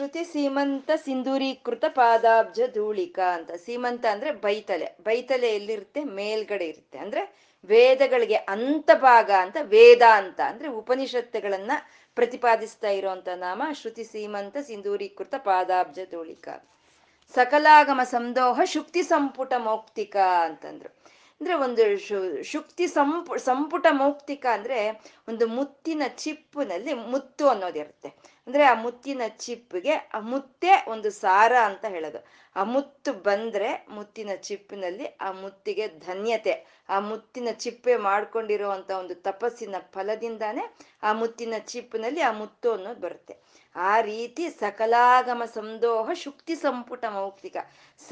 ಶ್ರುತಿ ಸೀಮಂತ ಸಿಂಧೂರೀಕೃತ ಪಾದಾಬ್ಜ ಧೂಳಿಕಾ ಅಂತ. ಸೀಮಂತ ಅಂದ್ರೆ ಬೈತಲೆ, ಬೈತಲೆ ಎಲ್ಲಿರುತ್ತೆ? ಮೇಲ್ಗಡೆ ಇರುತ್ತೆ. ಅಂದ್ರೆ ವೇದಗಳಿಗೆ ಅಂತ ಭಾಗ ಅಂತ ವೇದಾಂತ ಅಂದ್ರೆ ಉಪನಿಷತ್ತುಗಳನ್ನ ಪ್ರತಿಪಾದಿಸ್ತಾ ಇರೋಂತ ನಾಮ ಶ್ರುತಿ ಸೀಮಂತ ಸಿಂಧೂರೀಕೃತ ಪಾದಾಬ್ಜ ಧೂಳಿಕಾ. ಸಕಲಾಗಮ ಸಂದೋಹ ಶುಕ್ತಿ ಸಂಪುಟ ಮೌಕ್ತಿಕ ಅಂತಂದ್ರು. ಅಂದ್ರೆ ಒಂದು ಶುಕ್ತಿ ಸಂಪುಟ ಮೌಕ್ತಿಕ ಅಂದ್ರೆ ಒಂದು ಮುತ್ತಿನ ಚಿಪ್ಪಿನಲ್ಲಿ ಮುತ್ತು ಅನ್ನೋದಿರುತ್ತೆ. ಅಂದ್ರೆ ಆ ಮುತ್ತಿನ ಚಿಪ್ಪಿಗೆ ಆ ಮುತ್ತೆ ಒಂದು ಸಾರ ಅಂತ ಹೇಳೋದು. ಆ ಮುತ್ತು ಬಂದ್ರೆ ಮುತ್ತಿನ ಚಿಪ್ಪಿನಲ್ಲಿ ಆ ಮುತ್ತಿಗೆ ಧನ್ಯತೆ, ಆ ಮುತ್ತಿನ ಚಿಪ್ಪೆ ಮಾಡ್ಕೊಂಡಿರುವಂತ ಒಂದು ತಪಸ್ಸಿನ ಫಲದಿಂದಾನೆ ಆ ಮುತ್ತಿನ ಚಿಪ್ಪಿನಲ್ಲಿ ಆ ಮುತ್ತು ಅನ್ನೋದು ಬರುತ್ತೆ. ಆ ರೀತಿ ಸಕಲಾಗಮ ಸಂದೋಹ ಶುಕ್ತಿ ಸಂಪುಟ ಮೌಕ್ತಿಕ,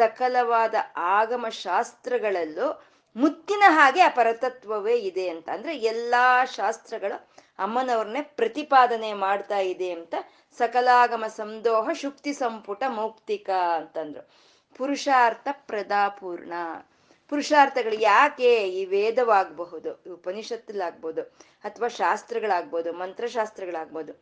ಸಕಲವಾದ ಆಗಮ ಶಾಸ್ತ್ರಗಳಲ್ಲೂ ಮುತ್ತಿನ ಹಾಗೆ ಆ ಪರತತ್ವವೇ ಇದೆ ಅಂತ. ಅಂದ್ರೆ ಎಲ್ಲಾ ಶಾಸ್ತ್ರಗಳು ಅಮ್ಮನವ್ರನ್ನೇ ಪ್ರತಿಪಾದನೆ ಮಾಡ್ತಾ ಇದೆ ಅಂತ ಸಕಲಾಗಮ ಸಂದೋಹ ಶುಕ್ತಿ ಸಂಪುಟ ಮೌಕ್ತಿಕ ಅಂತಂದ್ರು. ಪುರುಷಾರ್ಥ ಪ್ರದಾಪೂರ್ಣ, ಪುರುಷಾರ್ಥಗಳು ಯಾಕೆ ಈ ವೇದವಾಗಬಹುದು, ಉಪನಿಷತ್ತಲ್ಲಾಗ್ಬೋದು, ಅಥವಾ ಶಾಸ್ತ್ರಗಳಾಗ್ಬೋದು, ಮಂತ್ರಶಾಸ್ತ್ರಗಳಾಗ್ಬೋದು,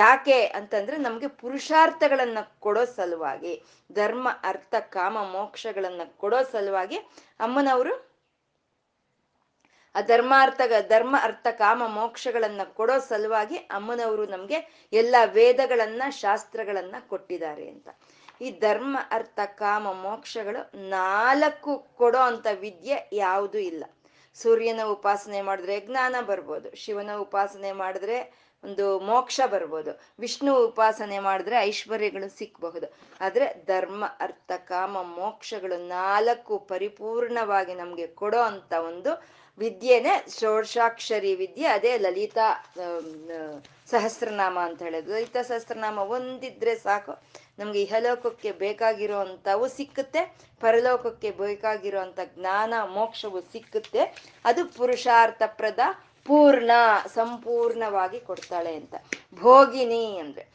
ಯಾಕೆ ಅಂತಂದ್ರೆ ನಮ್ಗೆ ಪುರುಷಾರ್ಥಗಳನ್ನ ಕೊಡೋ ಸಲುವಾಗಿ, ಧರ್ಮ ಅರ್ಥ ಕಾಮ ಮೋಕ್ಷಗಳನ್ನ ಕೊಡೋ ಸಲುವಾಗಿ ಅಮ್ಮನವರು ಆ ಧರ್ಮ ಅರ್ಥ ಕಾಮ ಮೋಕ್ಷಗಳನ್ನ ಕೊಡೋ ಸಲುವಾಗಿ ಅಮ್ಮನವರು ನಮ್ಗೆ ಎಲ್ಲ ವೇದಗಳನ್ನ ಶಾಸ್ತ್ರಗಳನ್ನ ಕೊಟ್ಟಿದ್ದಾರೆ ಅಂತ. ಈ ಧರ್ಮ ಅರ್ಥ ಕಾಮ ಮೋಕ್ಷಗಳು 4 ಕೊಡೋ ಅಂತ ವಿದ್ಯೆ ಯಾವುದೂ ಇಲ್ಲ. ಸೂರ್ಯನ ಉಪಾಸನೆ ಮಾಡಿದ್ರೆ ಜ್ಞಾನ ಬರ್ಬೋದು, ಶಿವನ ಉಪಾಸನೆ ಮಾಡಿದ್ರೆ ಒಂದು ಮೋಕ್ಷ ಬರ್ಬೋದು, ವಿಷ್ಣು ಉಪಾಸನೆ ಮಾಡಿದ್ರೆ ಐಶ್ವರ್ಯಗಳು ಸಿಕ್ಬಹುದು. ಆದ್ರೆ ಧರ್ಮ ಅರ್ಥ ಕಾಮ ಮೋಕ್ಷಗಳು 4 ಪರಿಪೂರ್ಣವಾಗಿ ನಮ್ಗೆ ಕೊಡೋ ಅಂತ ಒಂದು ವಿದ್ಯೆನೆ ಷೋಡಶಾಕ್ಷರಿ ವಿದ್ಯೆ. ಅದೇ ಲಲಿತಾ ಸಹಸ್ರನಾಮ ಅಂತ ಹೇಳೋದು. ಲಲಿತಾ ಸಹಸ್ರನಾಮ ಒಂದಿದ್ರೆ ಸಾಕು, ನಮ್ಗೆ ಇಹಲೋಕಕ್ಕೆ ಬೇಕಾಗಿರೋ ಅಂಥವು ಸಿಕ್ಕುತ್ತೆ, ಪರಲೋಕಕ್ಕೆ ಬೇಕಾಗಿರೋ ಅಂಥ ಜ್ಞಾನ ಮೋಕ್ಷವು ಸಿಕ್ಕುತ್ತೆ. ಅದು ಪುರುಷಾರ್ಥ ಪ್ರದ ಪೂರ್ಣ, ಸಂಪೂರ್ಣವಾಗಿ ಕೊಡ್ತಾಳೆ ಅಂತ. ಭೋಗಿನಿ ಅಂದ್ರೆ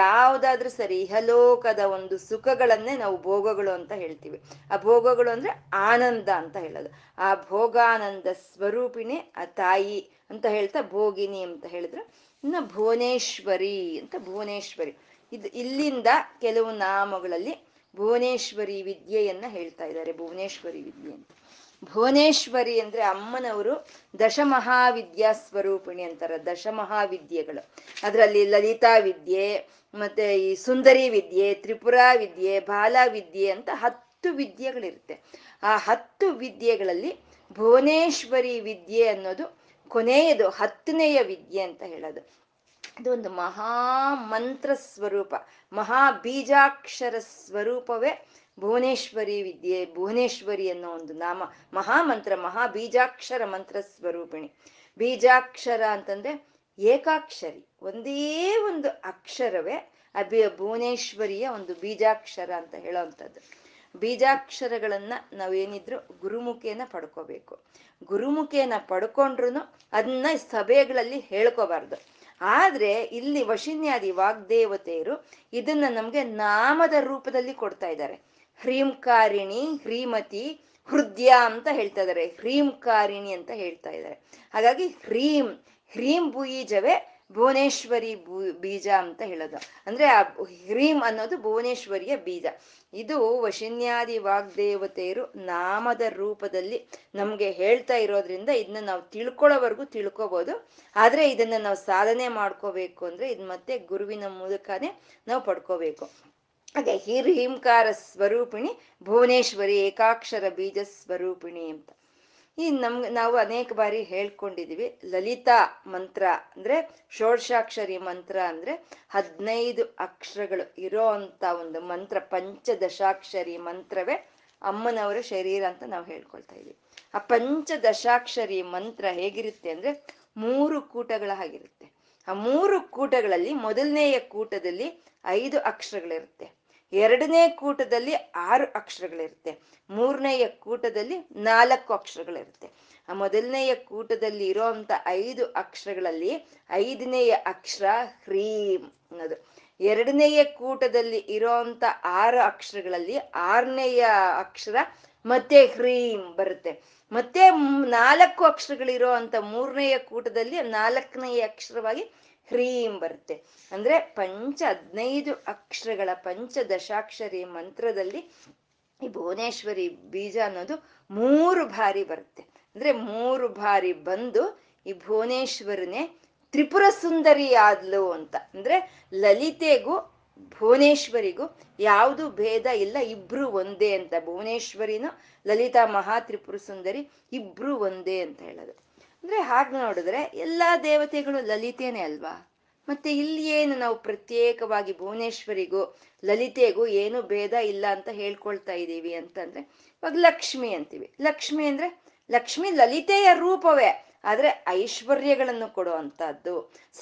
ಯಾವುದಾದ್ರೂ ಸರಿ ಇಹಲೋಕದ ಒಂದು ಸುಖಗಳನ್ನೇ ನಾವು ಭೋಗಗಳು ಅಂತ ಹೇಳ್ತೀವಿ. ಆ ಭೋಗಗಳು ಅಂದ್ರೆ ಆನಂದ ಅಂತ ಹೇಳೋದು. ಆ ಭೋಗಾನಂದ ಸ್ವರೂಪಿಣಿ ಆ ತಾಯಿ ಅಂತ ಹೇಳ್ತಾ ಭೋಗಿನಿ ಅಂತ ಹೇಳಿದ್ರು. ಇನ್ನು ಭುವನೇಶ್ವರಿ ಅಂತ, ಭುವನೇಶ್ವರಿ ಇದು ಇಲ್ಲಿಂದ ಕೆಲವು ನಾಮಗಳಲ್ಲಿ ಭುವನೇಶ್ವರಿ ವಿದ್ಯೆಯನ್ನ ಹೇಳ್ತಾ ಇದ್ದಾರೆ. ಭುವನೇಶ್ವರಿ ವಿದ್ಯೆ ಅಂತ, ಭುವನೇಶ್ವರಿ ಅಂದ್ರೆ ಅಮ್ಮನವರು ದಶಮಹಾವಿದ್ಯಾ ಸ್ವರೂಪಿಣಿ ಅಂತಾರೆ. ದಶಮಹಾವಿದ್ಯೆಗಳು ಅದರಲ್ಲಿ ಲಲಿತಾ ವಿದ್ಯೆ, ಮತ್ತೆ ಈ ಸುಂದರಿ ವಿದ್ಯೆ, ತ್ರಿಪುರಾ ವಿದ್ಯೆ, ಬಾಲವಿದ್ಯೆ ಅಂತ 10 ವಿದ್ಯೆಗಳಿರುತ್ತೆ. ಆ 10 ವಿದ್ಯೆಗಳಲ್ಲಿ ಭುವನೇಶ್ವರಿ ವಿದ್ಯೆ ಅನ್ನೋದು ಕೊನೆಯದು, 10ನೇಯ ವಿದ್ಯೆ ಅಂತ ಹೇಳೋದು. ಇದೊಂದು ಮಹಾ ಮಂತ್ರ ಸ್ವರೂಪ, ಮಹಾ ಬೀಜಾಕ್ಷರ ಸ್ವರೂಪವೇ ಭುವನೇಶ್ವರಿ ವಿದ್ಯೆ. ಭುವನೇಶ್ವರಿ ಅನ್ನೋ ಒಂದು ನಾಮ ಮಹಾಮಂತ್ರ, ಮಹಾ ಬೀಜಾಕ್ಷರ ಮಂತ್ರ ಸ್ವರೂಪಿಣಿ. ಬೀಜಾಕ್ಷರ ಅಂತಂದ್ರೆ ಏಕಾಕ್ಷರಿ, ಒಂದೇ ಒಂದು ಅಕ್ಷರವೇ ಆ ಭುವನೇಶ್ವರಿಯ ಒಂದು ಬೀಜಾಕ್ಷರ ಅಂತ ಹೇಳೋವಂಥದ್ದು. ಬೀಜಾಕ್ಷರಗಳನ್ನ ನಾವೇನಿದ್ರು ಗುರುಮುಖೇನ ಪಡ್ಕೋಬೇಕು. ಗುರುಮುಖೇನ ಪಡ್ಕೊಂಡ್ರು ಅದನ್ನ ಸಭೆಗಳಲ್ಲಿ ಹೇಳ್ಕೋಬಾರ್ದು. ಆದ್ರೆ ಇಲ್ಲಿ ವಶಿನ್ಯಾದಿ ವಾಗ್ದೇವತೆಯರು ಇದನ್ನ ನಮ್ಗೆ ನಾಮದ ರೂಪದಲ್ಲಿ ಕೊಡ್ತಾ ಇದ್ದಾರೆ. ಹ್ರೀಂಕಾರಿಣಿ, ಹ್ರೀಮತಿ, ಹೃದಯ ಅಂತ ಹೇಳ್ತಾ ಇದ್ದಾರೆ, ಹ್ರೀಂಕಾರಿಣಿ ಅಂತ ಹೇಳ್ತಾ ಇದ್ದಾರೆ. ಹಾಗಾಗಿ ಹ್ರೀಂ ಹ್ರೀಂ ಬೀಜವೇ ಭುವನೇಶ್ವರಿ ಬೀಜ ಅಂತ ಹೇಳೋದು. ಅಂದ್ರೆ ಆ ಹ್ರೀಂ ಅನ್ನೋದು ಭುವನೇಶ್ವರಿಯ ಬೀಜ. ಇದು ವಶಿನ್ಯಾದಿ ವಾಗ್ದೇವತೆಯರು ನಾಮದ ರೂಪದಲ್ಲಿ ನಮ್ಗೆ ಹೇಳ್ತಾ ಇರೋದ್ರಿಂದ ಇದನ್ನ ನಾವು ತಿಳ್ಕೊಳ್ಳೋವರೆಗೂ ತಿಳ್ಕೋಬಹುದು. ಆದ್ರೆ ಇದನ್ನ ನಾವು ಸಾಧನೆ ಮಾಡ್ಕೋಬೇಕು ಅಂದ್ರೆ ಇದು ಮತ್ತೆ ಗುರುವಿನ ಮೂಲಕನೇ ನಾವು ಪಡ್ಕೋಬೇಕು. ಹಾಗೆ ಹೀಂಕಾರ ಸ್ವರೂಪಿಣಿ ಭುವನೇಶ್ವರಿ ಏಕಾಕ್ಷರ ಬೀಜ ಸ್ವರೂಪಿಣಿ ಅಂತ. ಈ ನಾವು ಅನೇಕ ಬಾರಿ ಹೇಳ್ಕೊಂಡಿದೀವಿ. ಲಲಿತಾ ಮಂತ್ರ ಅಂದ್ರೆ ಷೋಡಶಾಕ್ಷರಿ ಮಂತ್ರ ಅಂದ್ರೆ 15 ಅಕ್ಷರಗಳು ಇರೋ ಅಂತ ಒಂದು ಮಂತ್ರ, ಪಂಚದಶಾಕ್ಷರಿ ಮಂತ್ರವೇ ಅಮ್ಮನವರ ಶರೀರ ಅಂತ ನಾವು ಹೇಳ್ಕೊಳ್ತಾ ಇದೀವಿ. ಆ ಪಂಚದಶಾಕ್ಷರಿ ಮಂತ್ರ ಹೇಗಿರುತ್ತೆ ಅಂದ್ರೆ 3 ಕೂಟಗಳ ಹಾಗಿರುತ್ತೆ. ಆ 3 ಕೂಟಗಳಲ್ಲಿ ಮೊದಲನೆಯ ಕೂಟದಲ್ಲಿ 5 ಅಕ್ಷರಗಳಿರುತ್ತೆ, ಎರಡನೇ ಕೂಟದಲ್ಲಿ 6 ಅಕ್ಷರಗಳಿರುತ್ತೆ, ಮೂರನೆಯ ಕೂಟದಲ್ಲಿ 4 ಅಕ್ಷರಗಳಿರುತ್ತೆ. ಆ ಮೊದಲನೆಯ ಕೂಟದಲ್ಲಿ ಇರೋಂಥ 5 ಅಕ್ಷರಗಳಲ್ಲಿ 5ನೇಯ ಅಕ್ಷರ ಹ್ರೀಂ ಅನ್ನೋದು, ಎರಡನೆಯ ಕೂಟದಲ್ಲಿ ಇರೋಂಥ 6 ಅಕ್ಷರಗಳಲ್ಲಿ 6ನೇಯ ಅಕ್ಷರ ಮತ್ತೆ ಹ್ರೀಂ ಬರುತ್ತೆ, ಮತ್ತೆ 4 ಅಕ್ಷರಗಳಿರೋ ಅಂತ 3ನೇಯ ಕೂಟದಲ್ಲಿ 4ನೇ ಅಕ್ಷರವಾಗಿ ಹ್ರೀಂ ಬರುತ್ತೆ. ಅಂದ್ರೆ 15 ಅಕ್ಷರಗಳ ಪಂಚದಶಾಕ್ಷರಿ ಮಂತ್ರದಲ್ಲಿ ಈ ಭುವನೇಶ್ವರಿ ಬೀಜ ಅನ್ನೋದು 3 ಬಾರಿ ಬರುತ್ತೆ. ಅಂದ್ರೆ 3 ಬಾರಿ ಬಂದು ಈ ಭುವನೇಶ್ವರನೇ ತ್ರಿಪುರ ಸುಂದರಿ ಆದ್ಲು ಅಂತ. ಅಂದ್ರೆ ಲಲಿತೆಗೂ ಭುವನೇಶ್ವರಿಗೂ ಯಾವುದು ಭೇದ ಇಲ್ಲ, ಇಬ್ರು ಒಂದೇ ಅಂತ. ಭುವನೇಶ್ವರಿನೂ ಲಲಿತಾ ಮಹಾ ತ್ರಿಪುರ ಸುಂದರಿ ಇಬ್ರು ಒಂದೇ ಅಂತ ಹೇಳೋದು. ಅಂದ್ರೆ ಹಾಗೆ ನೋಡಿದ್ರೆ ಎಲ್ಲಾ ದೇವತೆಗಳು ಲಲಿತೇನೆ ಅಲ್ವಾ? ಮತ್ತೆ ಇಲ್ಲಿ ಏನು ನಾವು ಪ್ರತ್ಯೇಕವಾಗಿ ಭುವನೇಶ್ವರಿಗೂ ಲಲಿತೆಗೂ ಏನು ಭೇದ ಇಲ್ಲ ಅಂತ ಹೇಳ್ಕೊಳ್ತಾ ಇದ್ದೀವಿ ಅಂತಂದ್ರೆ, ಇವಾಗ ಲಕ್ಷ್ಮಿ ಅಂತೀವಿ. ಲಕ್ಷ್ಮಿ ಅಂದ್ರೆ ಲಕ್ಷ್ಮಿ ಲಲಿತೆಯ ರೂಪವೇ, ಆದ್ರೆ ಐಶ್ವರ್ಯಗಳನ್ನು ಕೊಡುವಂತಹದ್ದು.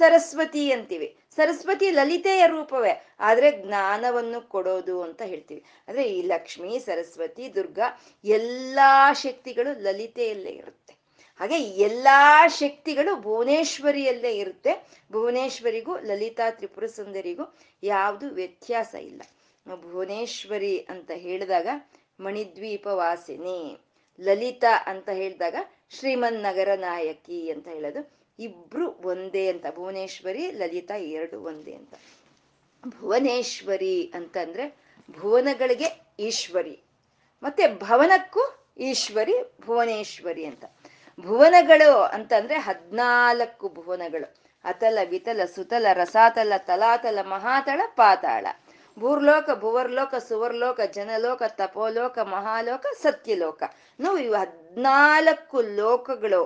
ಸರಸ್ವತಿ ಅಂತೀವಿ, ಸರಸ್ವತಿ ಲಲಿತೆಯ ರೂಪವೇ, ಆದ್ರೆ ಜ್ಞಾನವನ್ನು ಕೊಡೋದು ಅಂತ ಹೇಳ್ತೀವಿ. ಅಂದ್ರೆ ಈ ಲಕ್ಷ್ಮಿ, ಸರಸ್ವತಿ, ದುರ್ಗಾ ಎಲ್ಲಾ ಶಕ್ತಿಗಳು ಲಲಿತೆಯಲ್ಲೇ ಇರುತ್ತೆ. ಹಾಗೆ ಎಲ್ಲಾ ಶಕ್ತಿಗಳು ಭುವನೇಶ್ವರಿಯಲ್ಲೇ ಇರುತ್ತೆ. ಭುವನೇಶ್ವರಿಗೂ ಲಲಿತಾ ತ್ರಿಪುರ ಸುಂದರಿಗೂ ಯಾವುದು ವ್ಯತ್ಯಾಸ ಇಲ್ಲ. ಭುವನೇಶ್ವರಿ ಅಂತ ಹೇಳಿದಾಗ ಮಣಿದ್ವೀಪ ವಾಸಿನಿ, ಲಲಿತಾ ಅಂತ ಹೇಳಿದಾಗ ಶ್ರೀಮನ್ನಗರ ನಾಯಕಿ ಅಂತ ಹೇಳೋದು. ಇಬ್ರು ಒಂದೇ ಅಂತ, ಭುವನೇಶ್ವರಿ ಲಲಿತಾ 2 ಒಂದೇ ಅಂತ. ಭುವನೇಶ್ವರಿ ಅಂತಂದ್ರೆ ಭುವನಗಳಿಗೆ ಈಶ್ವರಿ, ಮತ್ತೆ ಭವನಕ್ಕೂ ಈಶ್ವರಿ ಭುವನೇಶ್ವರಿ ಅಂತ. ಭುವನಗಳು ಅಂತಂದ್ರೆ 14 ಭುವನಗಳು: ಅತಲ, ವಿತಲ, ಸುತಲ, ರಸಾತಲ, ತಲಾತಲ, ಮಹಾತಳ, ಪಾತಾಳ, ಭೂರ್ಲೋಕ, ಭುವರ್ಲೋಕ, ಸುವರ್ಲೋಕ, ಜನಲೋಕ, ತಪೋಲೋಕ, ಮಹಾಲೋಕ, ಸತ್ಯಲೋಕ. ನಾವು ಇವು 14 ಲೋಕಗಳು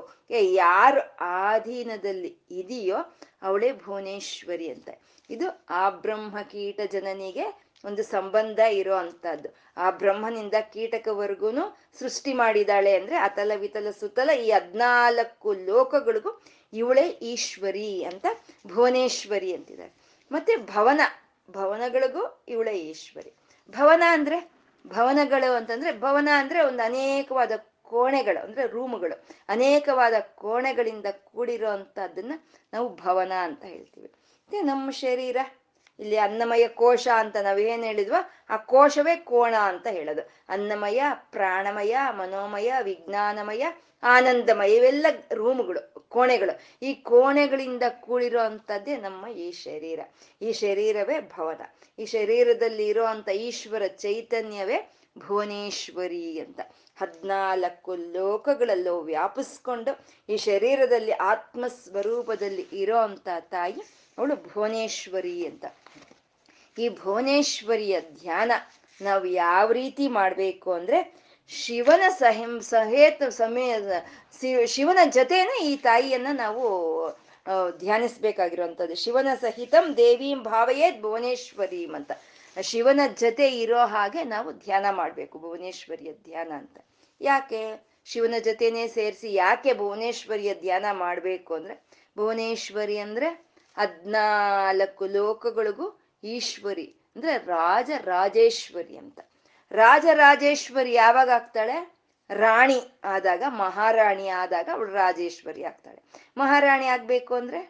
ಯಾರು ಆಧೀನದಲ್ಲಿ ಇದೆಯೋ ಅವಳೇ ಭುವನೇಶ್ವರಿ ಅಂತ. ಇದು ಆ ಬ್ರಹ್ಮ ಕೀಟ ಜನನಿಗೆ ಒಂದು ಸಂಬಂಧ ಇರೋ ಅಂತದ್ದು. ಆ ಬ್ರಹ್ಮನಿಂದ ಕೀಟಕವರೆಗೂ ಸೃಷ್ಟಿ ಮಾಡಿದಾಳೆ ಅಂದ್ರೆ ಅತಲ, ವಿತಲ, ಸುತಲ ಈ 14 ಲೋಕಗಳಿಗೂ ಇವಳೇ ಈಶ್ವರಿ ಅಂತ ಭುವನೇಶ್ವರಿ ಅಂತಿದ್ದಾರೆ. ಮತ್ತೆ ಭವನ, ಭವನಗಳಿಗೂ ಇವಳೇ ಈಶ್ವರಿ. ಭವನ ಅಂದ್ರೆ ಭವನಗಳು ಅಂತಂದ್ರೆ ಭವನ ಅಂದ್ರೆ ಒಂದು ಅನೇಕವಾದ ಕೋಣೆಗಳು, ಅಂದ್ರೆ ರೂಮುಗಳು, ಅನೇಕವಾದ ಕೋಣೆಗಳಿಂದ ಕೂಡಿರೋ ಅಂತದನ್ನ ನಾವು ಭವನ ಅಂತ ಹೇಳ್ತೀವಿ. ಮತ್ತೆ ನಮ್ಮ ಶರೀರ, ಇಲ್ಲಿ ಅನ್ನಮಯ ಕೋಶ ಅಂತ ನಾವೇನ್ ಹೇಳಿದ್ವ, ಆ ಕೋಶವೇ ಕೋಣ ಅಂತ ಹೇಳೋದು. ಅನ್ನಮಯ, ಪ್ರಾಣಮಯ, ಮನೋಮಯ, ವಿಜ್ಞಾನಮಯ, ಆನಂದಮಯ ಇವೆಲ್ಲ ರೂಮುಗಳು, ಕೋಣೆಗಳು. ಈ ಕೋಣೆಗಳಿಂದ ಕೂಡಿರೋ ಅಂಥದ್ದೇ ನಮ್ಮ ಈ ಶರೀರ. ಈ ಶರೀರವೇ ಭವನ. ಈ ಶರೀರದಲ್ಲಿ ಇರೋ ಅಂಥ ಈಶ್ವರ ಚೈತನ್ಯವೇ ಭುವನೇಶ್ವರಿ ಅಂತ. 14 ಲೋಕಗಳಲ್ಲೂ ವ್ಯಾಪಿಸ್ಕೊಂಡು ಈ ಶರೀರದಲ್ಲಿ ಆತ್ಮಸ್ವರೂಪದಲ್ಲಿ ಇರೋ ಅಂಥ ತಾಯಿ ಅವಳು ಭುವನೇಶ್ವರಿ ಅಂತ. ಈ ಭುವನೇಶ್ವರಿಯ ಧ್ಯಾನ ನಾವು ಯಾವ ರೀತಿ ಮಾಡಬೇಕು ಅಂದ್ರೆ, ಶಿವನ ಶಿವನ ಜೊತೆನೆ ಈ ತಾಯಿಯನ್ನ ನಾವು ಧ್ಯಾನಿಸ್ಬೇಕಾಗಿರುವಂಥದ್ದು. ಶಿವನ ಸಹಿತಂ ದೇವೀಂ ಭಾವಯೇದ್ ಭುವನೇಶ್ವರೀಂ ಅಂತ. ಶಿವನ ಜೊತೆ ಇರೋ ಹಾಗೆ ನಾವು ಧ್ಯಾನ ಮಾಡಬೇಕು ಭುವನೇಶ್ವರಿಯ ಧ್ಯಾನ ಅಂತ. ಯಾಕೆ ಶಿವನ ಜೊತೆನೆ ಸೇರಿಸಿ ಯಾಕೆ ಭುವನೇಶ್ವರಿಯ ಧ್ಯಾನ ಮಾಡಬೇಕು ಅಂದ್ರೆ, ಭುವನೇಶ್ವರಿ ಅಂದ್ರೆ 14 ಲೋಕಗಳಿಗೂ ಈಶ್ವರಿ, ಅಂದ್ರೆ ರಾಜರಾಜೇಶ್ವರಿ ಅಂತ. ರಾಜರಾಜೇಶ್ವರಿ ಯಾವಾಗ ಆಗ್ತಾಳೆ? ರಾಣಿ ಆದಾಗ, ಮಹಾರಾಣಿ ಆದಾಗ ಅವಳು ರಾಜೇಶ್ವರಿ ಆಗ್ತಾಳೆ. ಮಹಾರಾಣಿ ಆಗ್ಬೇಕು ಅಂದ್ರೆ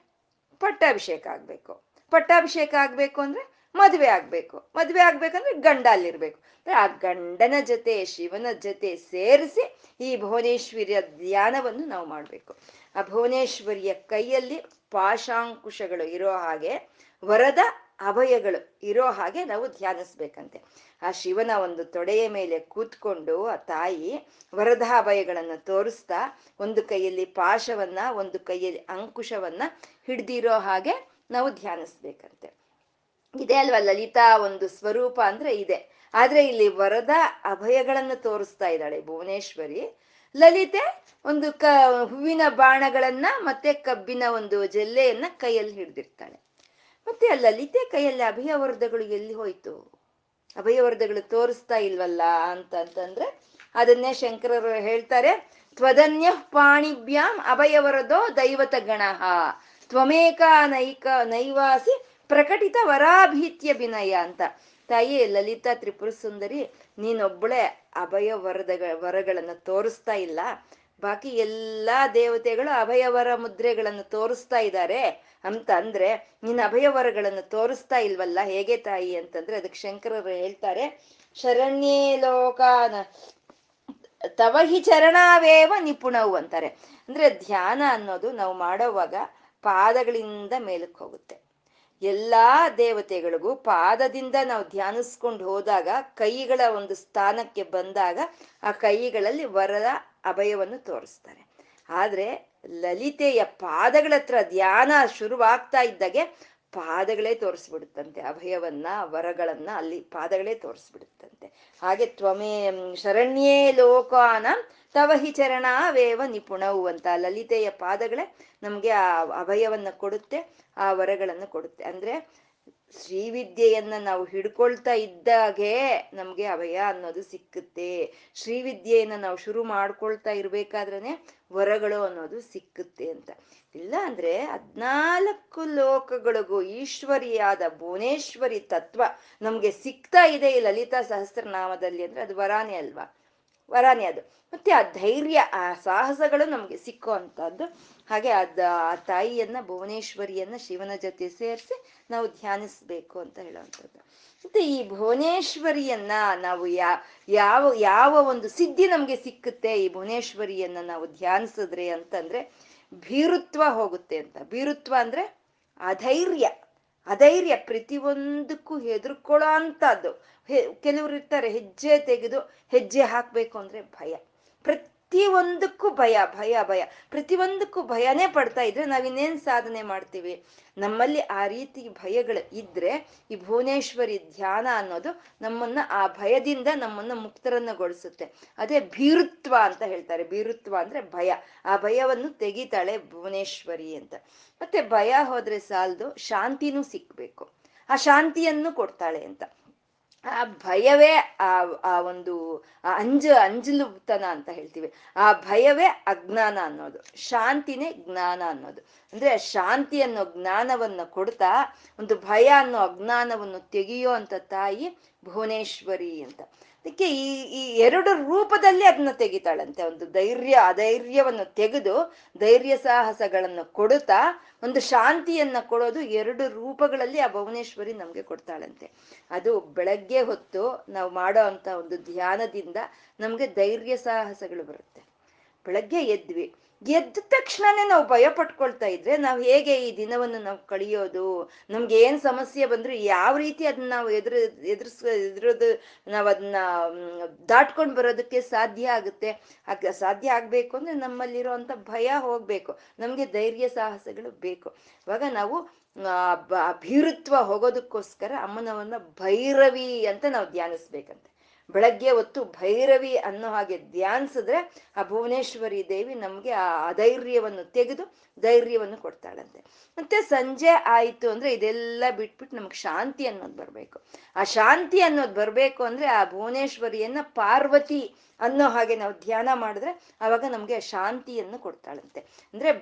ಪಟ್ಟಾಭಿಷೇಕ ಆಗ್ಬೇಕು, ಪಟ್ಟಾಭಿಷೇಕ ಆಗ್ಬೇಕು ಅಂದ್ರೆ ಮದುವೆ ಆಗ್ಬೇಕು, ಮದುವೆ ಆಗ್ಬೇಕಂದ್ರೆ ಗಂಡ ಅಲ್ಲಿರ್ಬೇಕು. ಅಂದ್ರೆ ಆ ಗಂಡನ ಜೊತೆ ಶಿವನ ಜೊತೆ ಸೇರಿಸಿ ಈ ಭುವನೇಶ್ವರಿಯ ಧ್ಯಾನವನ್ನು ನಾವು ಮಾಡಬೇಕು. ಆ ಭುವನೇಶ್ವರಿಯ ಕೈಯಲ್ಲಿ ಪಾಶಾಂಕುಶಗಳು ಇರೋ ಹಾಗೆ, ವರದ ಅಭಯಗಳು ಇರೋ ಹಾಗೆ ನಾವು ಧ್ಯಾನಿಸ್ಬೇಕಂತೆ. ಆ ಶಿವನ ಒಂದು ತೊಡೆಯ ಮೇಲೆ ಕೂತ್ಕೊಂಡು ಆ ತಾಯಿ ವರದ ಅಭಯಗಳನ್ನು ತೋರಿಸ್ತಾ, ಒಂದು ಕೈಯಲ್ಲಿ ಪಾಶವನ್ನ ಒಂದು ಕೈಯಲ್ಲಿ ಅಂಕುಶವನ್ನ ಹಿಡ್ದಿರೋ ಹಾಗೆ ನಾವು ಧ್ಯಾನಿಸ್ಬೇಕಂತೆ. ಇದೆ ಅಲ್ವಾ ಲಲಿತಾ ಒಂದು ಸ್ವರೂಪ ಅಂದ್ರೆ ಇದೆ, ಆದ್ರೆ ಇಲ್ಲಿ ವರದ ಅಭಯಗಳನ್ನು ತೋರಿಸ್ತಾ ಇದ್ದಾಳೆ ಭುವನೇಶ್ವರಿ. ಲಲಿತೆ ಒಂದು ಹೂವಿನ ಬಾಣಗಳನ್ನ ಮತ್ತೆ ಕಬ್ಬಿನ ಒಂದು ಜಲ್ಲೆಯನ್ನ ಕೈಯಲ್ಲಿ ಹಿಡ್ದಿರ್ತಾಳೆ. ಮತ್ತೆ ಆ ಲಲಿತೆ ಕೈಯಲ್ಲಿ ಅಭಯವರ್ಧಗಳು ಎಲ್ಲಿ ಹೋಯ್ತು? ಅಭಯವರ್ಧಗಳು ತೋರಿಸ್ತಾ ಇಲ್ವಲ್ಲ ಅಂತಂದ್ರೆ ಅದನ್ನೇ ಶಂಕರರು ಹೇಳ್ತಾರೆ, ತ್ವದನ್ಯ ಪಾಣಿಭ್ಯಾಂ ಅಭಯವರದೋ ದೈವತ ಗಣಃ ತ್ವಮೇಕಾ ನೈವಾಸಿ ಪ್ರಕಟಿತ ವರಾಭೀತ್ಯ ವಿನಯ ಅಂತ. ತಾಯಿ ಲಲಿತಾ ತ್ರಿಪುರ ಸುಂದರಿ, ನೀನೊಬ್ಬಳೆ ಅಭಯ ವರಗಳನ್ನು ತೋರಿಸ್ತಾ ಇಲ್ಲ, ಬಾಕಿ ಎಲ್ಲಾ ದೇವತೆಗಳು ಅಭಯವರ ಮುದ್ರೆಗಳನ್ನು ತೋರಿಸ್ತಾ ಇದ್ದಾರೆ ಅಂತ. ಅಂದ್ರೆ ನಿನ್ನ ಅಭಯವರಗಳನ್ನು ತೋರಿಸ್ತಾ ಇಲ್ವಲ್ಲ ಹೇಗೆ ತಾಯಿ ಅಂತಂದ್ರೆ, ಅದಕ್ಕೆ ಶಂಕರರು ಹೇಳ್ತಾರೆ, ಶರಣ್ಯೇ ಲೋಕಾನ ತವ ಹಿ ಚರಣಾವೇವ ನಿಪುಣವು ಅಂತಾರೆ. ಅಂದ್ರೆ ಧ್ಯಾನ ಅನ್ನೋದು ನಾವು ಮಾಡೋವಾಗ ಪಾದಗಳಿಂದ ಮೇಲಕ್ಕೆ ಹೋಗುತ್ತೆ. ಎಲ್ಲ ದೇವತೆಗಳಿಗೂ ಪಾದದಿಂದ ನಾವು ಧ್ಯಾನಿಸ್ಕೊಂಡು ಹೋದಾಗ ಕೈಗಳ ಒಂದು ಸ್ಥಾನಕ್ಕೆ ಬಂದಾಗ ಆ ಕೈಗಳಲ್ಲಿ ವರದ ಅಭಯವನ್ನು ತೋರಿಸ್ತಾರೆ. ಆದರೆ ಲಲಿತೆಯ ಪಾದಗಳ ಹತ್ರ ಧ್ಯಾನ ಶುರುವಾಗ್ತಾ ಇದ್ದಾಗೆ ಪಾದಗಳೇ ತೋರಿಸ್ಬಿಡುತ್ತಂತೆ, ಅಭಯವನ್ನ ವರಗಳನ್ನ ಅಲ್ಲಿ ಪಾದಗಳೇ ತೋರಿಸ್ಬಿಡುತ್ತಂತೆ. ಹಾಗೆ ತ್ವಮೇ ಶರಣ್ಯೇ ಲೋಕಾನ ತವಹಿ ಚರಣಾವೇವ ನಿಪುಣವು ಅಂತ ಲಲಿತೆಯ ಪಾದಗಳೇ ನಮಗೆ ಆ ಅಭಯವನ್ನ ಕೊಡುತ್ತೆ, ಆ ವರಗಳನ್ನು ಕೊಡುತ್ತೆ. ಅಂದ್ರೆ ಶ್ರೀವಿದ್ಯೆಯನ್ನ ನಾವು ಹಿಡ್ಕೊಳ್ತಾ ಇದ್ದಾಗೆ ನಮ್ಗೆ ಅಭಯ ಅನ್ನೋದು ಸಿಕ್ಕುತ್ತೆ. ಶ್ರೀವಿದ್ಯೆಯನ್ನ ನಾವು ಶುರು ಮಾಡ್ಕೊಳ್ತಾ ಇರ್ಬೇಕಾದ್ರೇನೆ ವರಗಳು ಅನ್ನೋದು ಸಿಕ್ಕುತ್ತೆ ಅಂತ. ಇಲ್ಲ ಅಂದ್ರೆ 14 ಲೋಕಗಳಿಗೂ ಈಶ್ವರಿಯಾದ ಭುವನೇಶ್ವರಿ ತತ್ವ ನಮ್ಗೆ ಸಿಗ್ತಾ ಇದೆ ಈ ಲಲಿತಾ ಸಹಸ್ರನಾಮದಲ್ಲಿ ಅಂದ್ರೆ ಅದು ವರಾನೇ ಅಲ್ವಾ, ವರಾನೇ ಅದು. ಮತ್ತೆ ಆ ಧೈರ್ಯ, ಆ ಸಾಹಸಗಳು ನಮ್ಗೆ ಸಿಕ್ಕೋ ಅಂತದ್ದು. ಹಾಗೆ ಆ ತಾಯಿಯನ್ನ ಭುವನೇಶ್ವರಿಯನ್ನ ಶಿವನ ಜೊತೆ ಸೇರಿಸಿ ನಾವು ಧ್ಯಾನಿಸ್ಬೇಕು ಅಂತ ಹೇಳುವಂಥದ್ದು. ಮತ್ತೆ ಈ ಭುವನೇಶ್ವರಿಯನ್ನ ನಾವು ಯಾವ ಒಂದು ಸಿದ್ಧಿ ನಮ್ಗೆ ಸಿಕ್ಕುತ್ತೆ ಈ ಭುವನೇಶ್ವರಿಯನ್ನ ನಾವು ಧ್ಯಾನಿಸಿದ್ರೆ ಅಂತಂದ್ರೆ ಭೀರುತ್ವ ಹೋಗುತ್ತೆ ಅಂತ. ಭೀರುತ್ವ ಅಂದ್ರೆ ಅಧೈರ್ಯ. ಅಧೈರ್ಯ ಪ್ರತಿಯೊಂದಕ್ಕೂ ಹೆದರ್ಕೊಳ್ಳೋ ಅಂತದ್ದು. ಕೆಲವ್ರು ಇರ್ತಾರೆ ಹೆಜ್ಜೆ ತೆಗೆದು ಹೆಜ್ಜೆ ಹಾಕ್ಬೇಕು ಅಂದ್ರೆ ಭಯ, ಪ್ರತಿಯೊಂದಕ್ಕೂ ಭಯ ಭಯ ಭಯ, ಪ್ರತಿಯೊಂದಕ್ಕೂ ಭಯನೇ ಪಡ್ತಾ ಇದ್ರೆ ನಾವಿನ್ನೇನು ಸಾಧನೆ ಮಾಡ್ತೀವಿ? ನಮ್ಮಲ್ಲಿ ಆ ರೀತಿ ಭಯಗಳು ಇದ್ರೆ ಈ ಭುವನೇಶ್ವರಿ ಧ್ಯಾನ ಅನ್ನೋದು ನಮ್ಮನ್ನ ಆ ಭಯದಿಂದ ನಮ್ಮನ್ನ ಮುಕ್ತರನ್ನಗೊಳಿಸುತ್ತೆ. ಅದೇ ಭೀರುತ್ವ ಅಂತ ಹೇಳ್ತಾರೆ. ಭೀರುತ್ವ ಅಂದ್ರೆ ಭಯ, ಆ ಭಯವನ್ನು ತೆಗಿತಾಳೆ ಭುವನೇಶ್ವರಿ ಅಂತ. ಮತ್ತೆ ಭಯ ಹೋದ್ರೆ ಸಾಲದು, ಶಾಂತಿನೂ ಸಿಕ್ಬೇಕು, ಆ ಶಾಂತಿಯನ್ನು ಕೊಡ್ತಾಳೆ ಅಂತ. ಆ ಭಯವೇ ಆ ಒಂದು ಅಂಜಲುತನ ಅಂತ ಹೇಳ್ತೀವಿ. ಆ ಭಯವೇ ಅಜ್ಞಾನ ಅನ್ನೋದು, ಶಾಂತಿನೇ ಜ್ಞಾನ ಅನ್ನೋದು. ಅಂದ್ರೆ ಶಾಂತಿ ಅನ್ನೋ ಜ್ಞಾನವನ್ನು ಕೊಡ್ತಾ ಒಂದು ಭಯ ಅನ್ನೋ ಅಜ್ಞಾನವನ್ನು ತೆಗೆಯೋ ಅಂತ ತಾಯಿ ಭುವನೇಶ್ವರಿ ಅಂತ. ಅದಕ್ಕೆ ಈ ಎರಡು ರೂಪದಲ್ಲಿ ಅದನ್ನ ತೆಗಿತಾಳಂತೆ. ಒಂದು ಧೈರ್ಯ ಅಧೈರ್ಯವನ್ನು ತೆಗೆದು ಧೈರ್ಯ ಸಾಹಸಗಳನ್ನು ಕೊಡುತ್ತಾ ಒಂದು ಶಾಂತಿಯನ್ನ ಕೊಡೋದು, ಎರಡು ರೂಪಗಳಲ್ಲಿ ಆ ಭುವನೇಶ್ವರಿ ನಮ್ಗೆ ಕೊಡ್ತಾಳಂತೆ. ಅದು ಬೆಳಗ್ಗೆ ಹೊತ್ತು ನಾವು ಮಾಡೋ ಅಂತ ಒಂದು ಧ್ಯಾನದಿಂದ ನಮ್ಗೆ ಧೈರ್ಯ ಸಾಹಸಗಳು ಬರುತ್ತೆ. ಬೆಳಗ್ಗೆ ಎದ್ವಿ, ಎದ್ದ ತಕ್ಷಣನೇ ನಾವು ಭಯ ಪಟ್ಕೊಳ್ತಾ ಇದ್ರೆ ನಾವು ಹೇಗೆ ಈ ದಿನವನ್ನು ನಾವು ಕಳೆಯೋದು? ನಮ್ಗೆ ಏನ್ ಸಮಸ್ಯೆ ಬಂದ್ರು ಯಾವ ರೀತಿ ಅದನ್ನ ನಾವು ಎದುರೋದು, ನಾವು ಅದನ್ನ ದಾಟ್ಕೊಂಡು ಬರೋದಕ್ಕೆ ಸಾಧ್ಯ ಆಗುತ್ತೆ. ಸಾಧ್ಯ ಆಗ್ಬೇಕು ಅಂದ್ರೆ ನಮ್ಮಲ್ಲಿರೋಂಥ ಭಯ ಹೋಗ್ಬೇಕು, ನಮ್ಗೆ ಧೈರ್ಯ ಸಾಹಸಗಳು ಬೇಕು. ಇವಾಗ ನಾವು ಭೀರುತ್ವ ಹೋಗೋದಕ್ಕೋಸ್ಕರ ಅಮ್ಮನವನ್ನ ಭೈರವಿ ಅಂತ ನಾವು ಧ್ಯಾನಿಸ್ಬೇಕಂತೆ. ಬೆಳಗ್ಗೆ ಹೊತ್ತು ಭೈರವಿ ಅನ್ನೋ ಹಾಗೆ ಧ್ಯಾನಿಸಿದ್ರೆ ಆ ಭುವನೇಶ್ವರಿ ದೇವಿ ನಮ್ಗೆ ಆ ಅಧೈರ್ಯವನ್ನು ತೆಗೆದು ಧೈರ್ಯವನ್ನು ಕೊಡ್ತಾಳಂತೆ. ಮತ್ತೆ ಸಂಜೆ ಆಯಿತು ಅಂದ್ರೆ ಇದೆಲ್ಲ ಬಿಟ್ಬಿಟ್ಟು ನಮ್ಗೆ ಶಾಂತಿ ಅನ್ನೋದು ಬರ್ಬೇಕು. ಆ ಶಾಂತಿ ಅನ್ನೋದು ಬರ್ಬೇಕು ಅಂದ್ರೆ ಆ ಭುವನೇಶ್ವರಿಯನ್ನ ಪಾರ್ವತಿ ಅನ್ನೋ ಹಾಗೆ ನಾವು ಧ್ಯಾನ ಮಾಡಿದ್ರೆ ಅವಾಗ ನಮ್ಗೆ ಶಾಂತಿಯನ್ನು ಕೊಡ್ತಾಳಂತೆ. ಅಂದ್ರೆ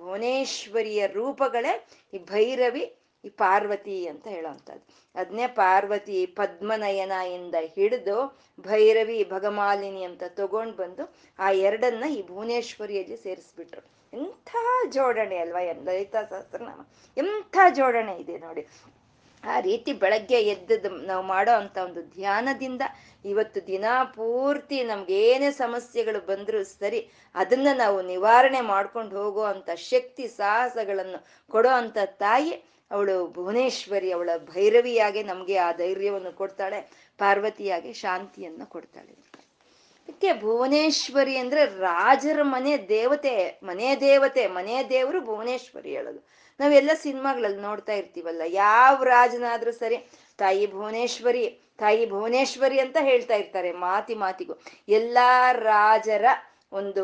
ಭುವನೇಶ್ವರಿಯ ರೂಪಗಳೇ ಈ ಭೈರವಿ, ಈ ಪಾರ್ವತಿ ಅಂತ ಹೇಳೋವಂಥದ್ದು. ಅದನ್ನೇ ಪಾರ್ವತಿ ಪದ್ಮನಯನ ಇಂದ ಹಿಡಿದು ಭೈರವಿ ಭಗಮಾಲಿನಿ ಅಂತ ತಗೊಂಡು ಬಂದು ಆ ಎರಡನ್ನ ಈ ಭುವನೇಶ್ವರಿಯಲ್ಲಿ ಸೇರಿಸ್ಬಿಟ್ರು. ಎಂಥ ಜೋಡಣೆ ಅಲ್ವಾ ಲಲಿತಾ ಸಹಸ್ರನಾಮ, ಎಂಥ ಜೋಡಣೆ ಇದೆ ನೋಡಿ. ಆ ರೀತಿ ಬೆಳಗ್ಗೆ ಎದ್ದು ನಾವು ಮಾಡೋ ಅಂಥ ಒಂದು ಧ್ಯಾನದಿಂದ ಇವತ್ತು ದಿನ ಪೂರ್ತಿ ನಮ್ಗೇನೇ ಸಮಸ್ಯೆಗಳು ಬಂದರೂ ಸರಿ ಅದನ್ನ ನಾವು ನಿವಾರಣೆ ಮಾಡ್ಕೊಂಡು ಹೋಗೋ ಅಂಥ ಶಕ್ತಿ ಸಾಹಸಗಳನ್ನು ಕೊಡೋ ಅಂಥ ತಾಯಿ ಅವಳು ಭುವನೇಶ್ವರಿ. ಅವಳ ಭೈರವಿಯಾಗಿ ನಮಗೆ ಆ ಧೈರ್ಯವನ್ನು ಕೊಡ್ತಾಳೆ, ಪಾರ್ವತಿಯಾಗಿ ಶಾಂತಿಯನ್ನು ಕೊಡ್ತಾಳೆ. ಅದಕ್ಕೆ ಭುವನೇಶ್ವರಿ ಅಂದ್ರೆ ರಾಜರ ಮನೆ ದೇವತೆ, ಮನೆ ದೇವತೆ, ಮನೆ ದೇವರು ಭುವನೇಶ್ವರಿ ಹೇಳೋದು. ನಾವೆಲ್ಲ ಸಿನಿಮಾಗಳಲ್ಲಿ ನೋಡ್ತಾ ಇರ್ತೀವಲ್ಲ, ಯಾವ ರಾಜನಾದ್ರೂ ಸರಿ ತಾಯಿ ಭುವನೇಶ್ವರಿ ತಾಯಿ ಭುವನೇಶ್ವರಿ ಅಂತ ಹೇಳ್ತಾ ಇರ್ತಾರೆ ಮಾತಿಗೂ. ಎಲ್ಲ ರಾಜರ ಒಂದು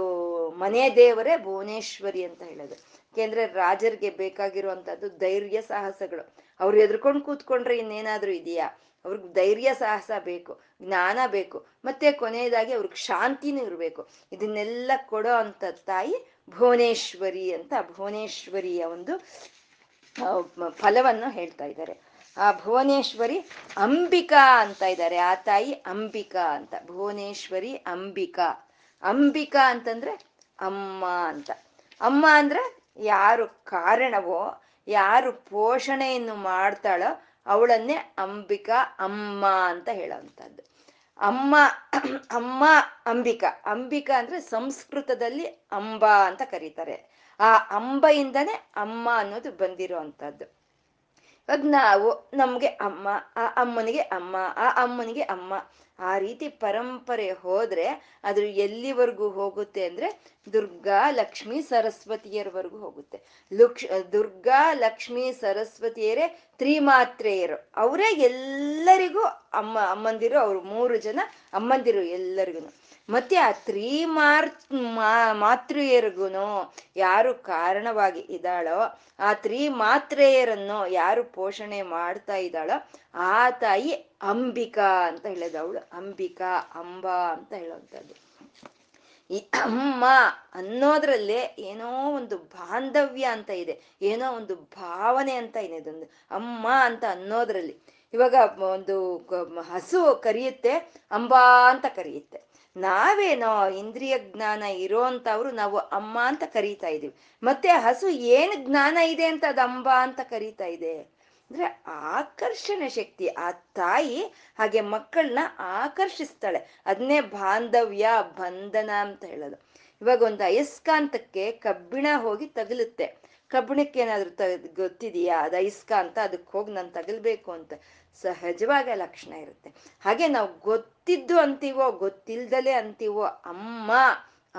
ಮನೆ ದೇವರೇ ಭುವನೇಶ್ವರಿ ಅಂತ ಹೇಳೋದು. ಯಾಕೆಂದ್ರೆ ರಾಜರಿಗೆ ಬೇಕಾಗಿರುವಂತಹದ್ದು ಧೈರ್ಯ ಸಾಹಸಗಳು. ಅವ್ರು ಎದುರ್ಕೊಂಡು ಕೂತ್ಕೊಂಡ್ರೆ ಇನ್ನೇನಾದ್ರೂ ಇದೆಯಾ? ಅವ್ರಿಗೆ ಧೈರ್ಯ ಸಾಹಸ ಬೇಕು, ಜ್ಞಾನ ಬೇಕು, ಮತ್ತೆ ಕೊನೆಯದಾಗಿ ಅವ್ರಿಗೆ ಶಾಂತಿನೂ ಇರಬೇಕು. ಇದನ್ನೆಲ್ಲ ಕೊಡೋ ಅಂತ ತಾಯಿ ಭುವನೇಶ್ವರಿ ಅಂತ ಭುವನೇಶ್ವರಿಯ ಒಂದು ಫಲವನ್ನು ಹೇಳ್ತಾ ಇದ್ದಾರೆ. ಆ ಭುವನೇಶ್ವರಿ ಅಂಬಿಕಾ ಅಂತ ಇದ್ದಾರೆ. ಆ ತಾಯಿ ಅಂಬಿಕಾ ಅಂತ, ಭುವನೇಶ್ವರಿ ಅಂಬಿಕಾ. ಅಂಬಿಕಾ ಅಂತಂದ್ರೆ ಅಮ್ಮ ಅಂತ. ಅಮ್ಮ ಅಂದ್ರೆ ಯಾರು ಕಾರಣವೋ, ಯಾರು ಪೋಷಣೆಯನ್ನು ಮಾಡ್ತಾಳೋ ಅವಳನ್ನೇ ಅಂಬಿಕಾ ಅಮ್ಮ ಅಂತ ಹೇಳೋವಂಥದ್ದು. ಅಮ್ಮ ಅಮ್ಮ ಅಂಬಿಕಾ. ಅಂಬಿಕಾ ಅಂದ್ರೆ ಸಂಸ್ಕೃತದಲ್ಲಿ ಅಂಬಾ ಅಂತ ಕರೀತಾರೆ. ಆ ಅಂಬೆಯಿಂದನೇ ಅಮ್ಮ ಅನ್ನೋದು ಬಂದಿರೋ ಅಂಥದ್ದು. ಇವಾಗ ನಾವು ನಮ್ಗೆ ಅಮ್ಮ, ಆ ಅಮ್ಮನಿಗೆ ಅಮ್ಮ, ಆ ಅಮ್ಮನಿಗೆ ಅಮ್ಮ, ಆ ರೀತಿ ಪರಂಪರೆ ಹೋದ್ರೆ ಅದು ಎಲ್ಲಿವರೆಗೂ ಹೋಗುತ್ತೆ ಅಂದ್ರೆ ದುರ್ಗಾ ಲಕ್ಷ್ಮಿ ಸರಸ್ವತಿಯರವರೆಗೂ ಹೋಗುತ್ತೆ. ದುರ್ಗಾ ಲಕ್ಷ್ಮಿ ಸರಸ್ವತಿಯರೇ ತ್ರಿಮಾತ್ರೆಯರು, ಅವರೇ ಎಲ್ಲರಿಗೂ ಅಮ್ಮಂದಿರು, ಅವರು 3 ಜನ ಅಮ್ಮಂದಿರು ಎಲ್ಲರಿಗೂ. ಮತ್ತೆ ಆ ತ್ರಿಮಾತ್ರೆಯರಿಗೂ ಯಾರು ಕಾರಣವಾಗಿ ಇದ್ದಾಳೋ, ಆ ತ್ರಿಮಾತ್ರೆಯರನ್ನು ಯಾರು ಪೋಷಣೆ ಮಾಡ್ತಾ ಇದ್ದಾಳೋ ಆ ತಾಯಿ ಅಂಬಿಕಾ ಅಂತ ಹೇಳೋದು. ಅವಳು ಅಂಬಿಕಾ, ಅಂಬಾ ಅಂತ ಹೇಳುವಂಥದ್ದು. ಈ ಅಮ್ಮ ಅನ್ನೋದ್ರಲ್ಲೇ ಏನೋ ಒಂದು ಬಾಂಧವ್ಯ ಅಂತ ಇದೆ, ಏನೋ ಒಂದು ಭಾವನೆ ಅಂತ ಇದೆ ಅದೊಂದು ಅಮ್ಮ ಅಂತ ಅನ್ನೋದ್ರಲ್ಲಿ. ಇವಾಗ ಒಂದು ಹಸು ಕರೆಯುತ್ತೆ, ಅಂಬಾ ಅಂತ ಕರೆಯುತ್ತೆ. ನಾವೇನೋ ಇಂದ್ರಿಯ ಜ್ಞಾನ ಇರೋಂಥವ್ರು ನಾವು ಅಮ್ಮ ಅಂತ ಕರೀತಾ ಇದೀವಿ. ಮತ್ತೆ ಹಸು ಏನು ಜ್ಞಾನ ಇದೆ ಅಂತ ಅದು ಅಂಬಾ ಅಂತ ಕರೀತಾ ಇದೆ ಅಂದ್ರೆ ಆಕರ್ಷಣೆ ಶಕ್ತಿ. ಆ ತಾಯಿ ಹಾಗೆ ಮಕ್ಕಳನ್ನ ಆಕರ್ಷಿಸ್ತಾಳೆ, ಅದನ್ನೇ ಬಾಂಧವ್ಯ ಬಂಧನ ಅಂತ ಹೇಳೋದು. ಇವಾಗ ಒಂದು ಅಯಸ್ಕಾಂತಕ್ಕೆ ಕಬ್ಬಿಣ ಹೋಗಿ ತಗಲುತ್ತೆ, ಕಬ್ಬಿಣಕ್ಕೆ ಏನಾದ್ರು ಗೊತ್ತಿದೆಯಾ ಅದು ಅಯಸ್ಕಾಂತ, ಅದಕ್ಕೆ ಹೋಗಿ ನಾನು ತಗಲ್ಬೇಕು ಅಂತ ಸಹಜವಾಗಿ ಲಕ್ಷಣ ಇರುತ್ತೆ. ಹಾಗೆ ನಾವು ಗೊತ್ತಿದ್ದು ಅಂತೀವೋ ಗೊತ್ತಿಲ್ದಲೇ ಅಂತೀವೋ ಅಮ್ಮ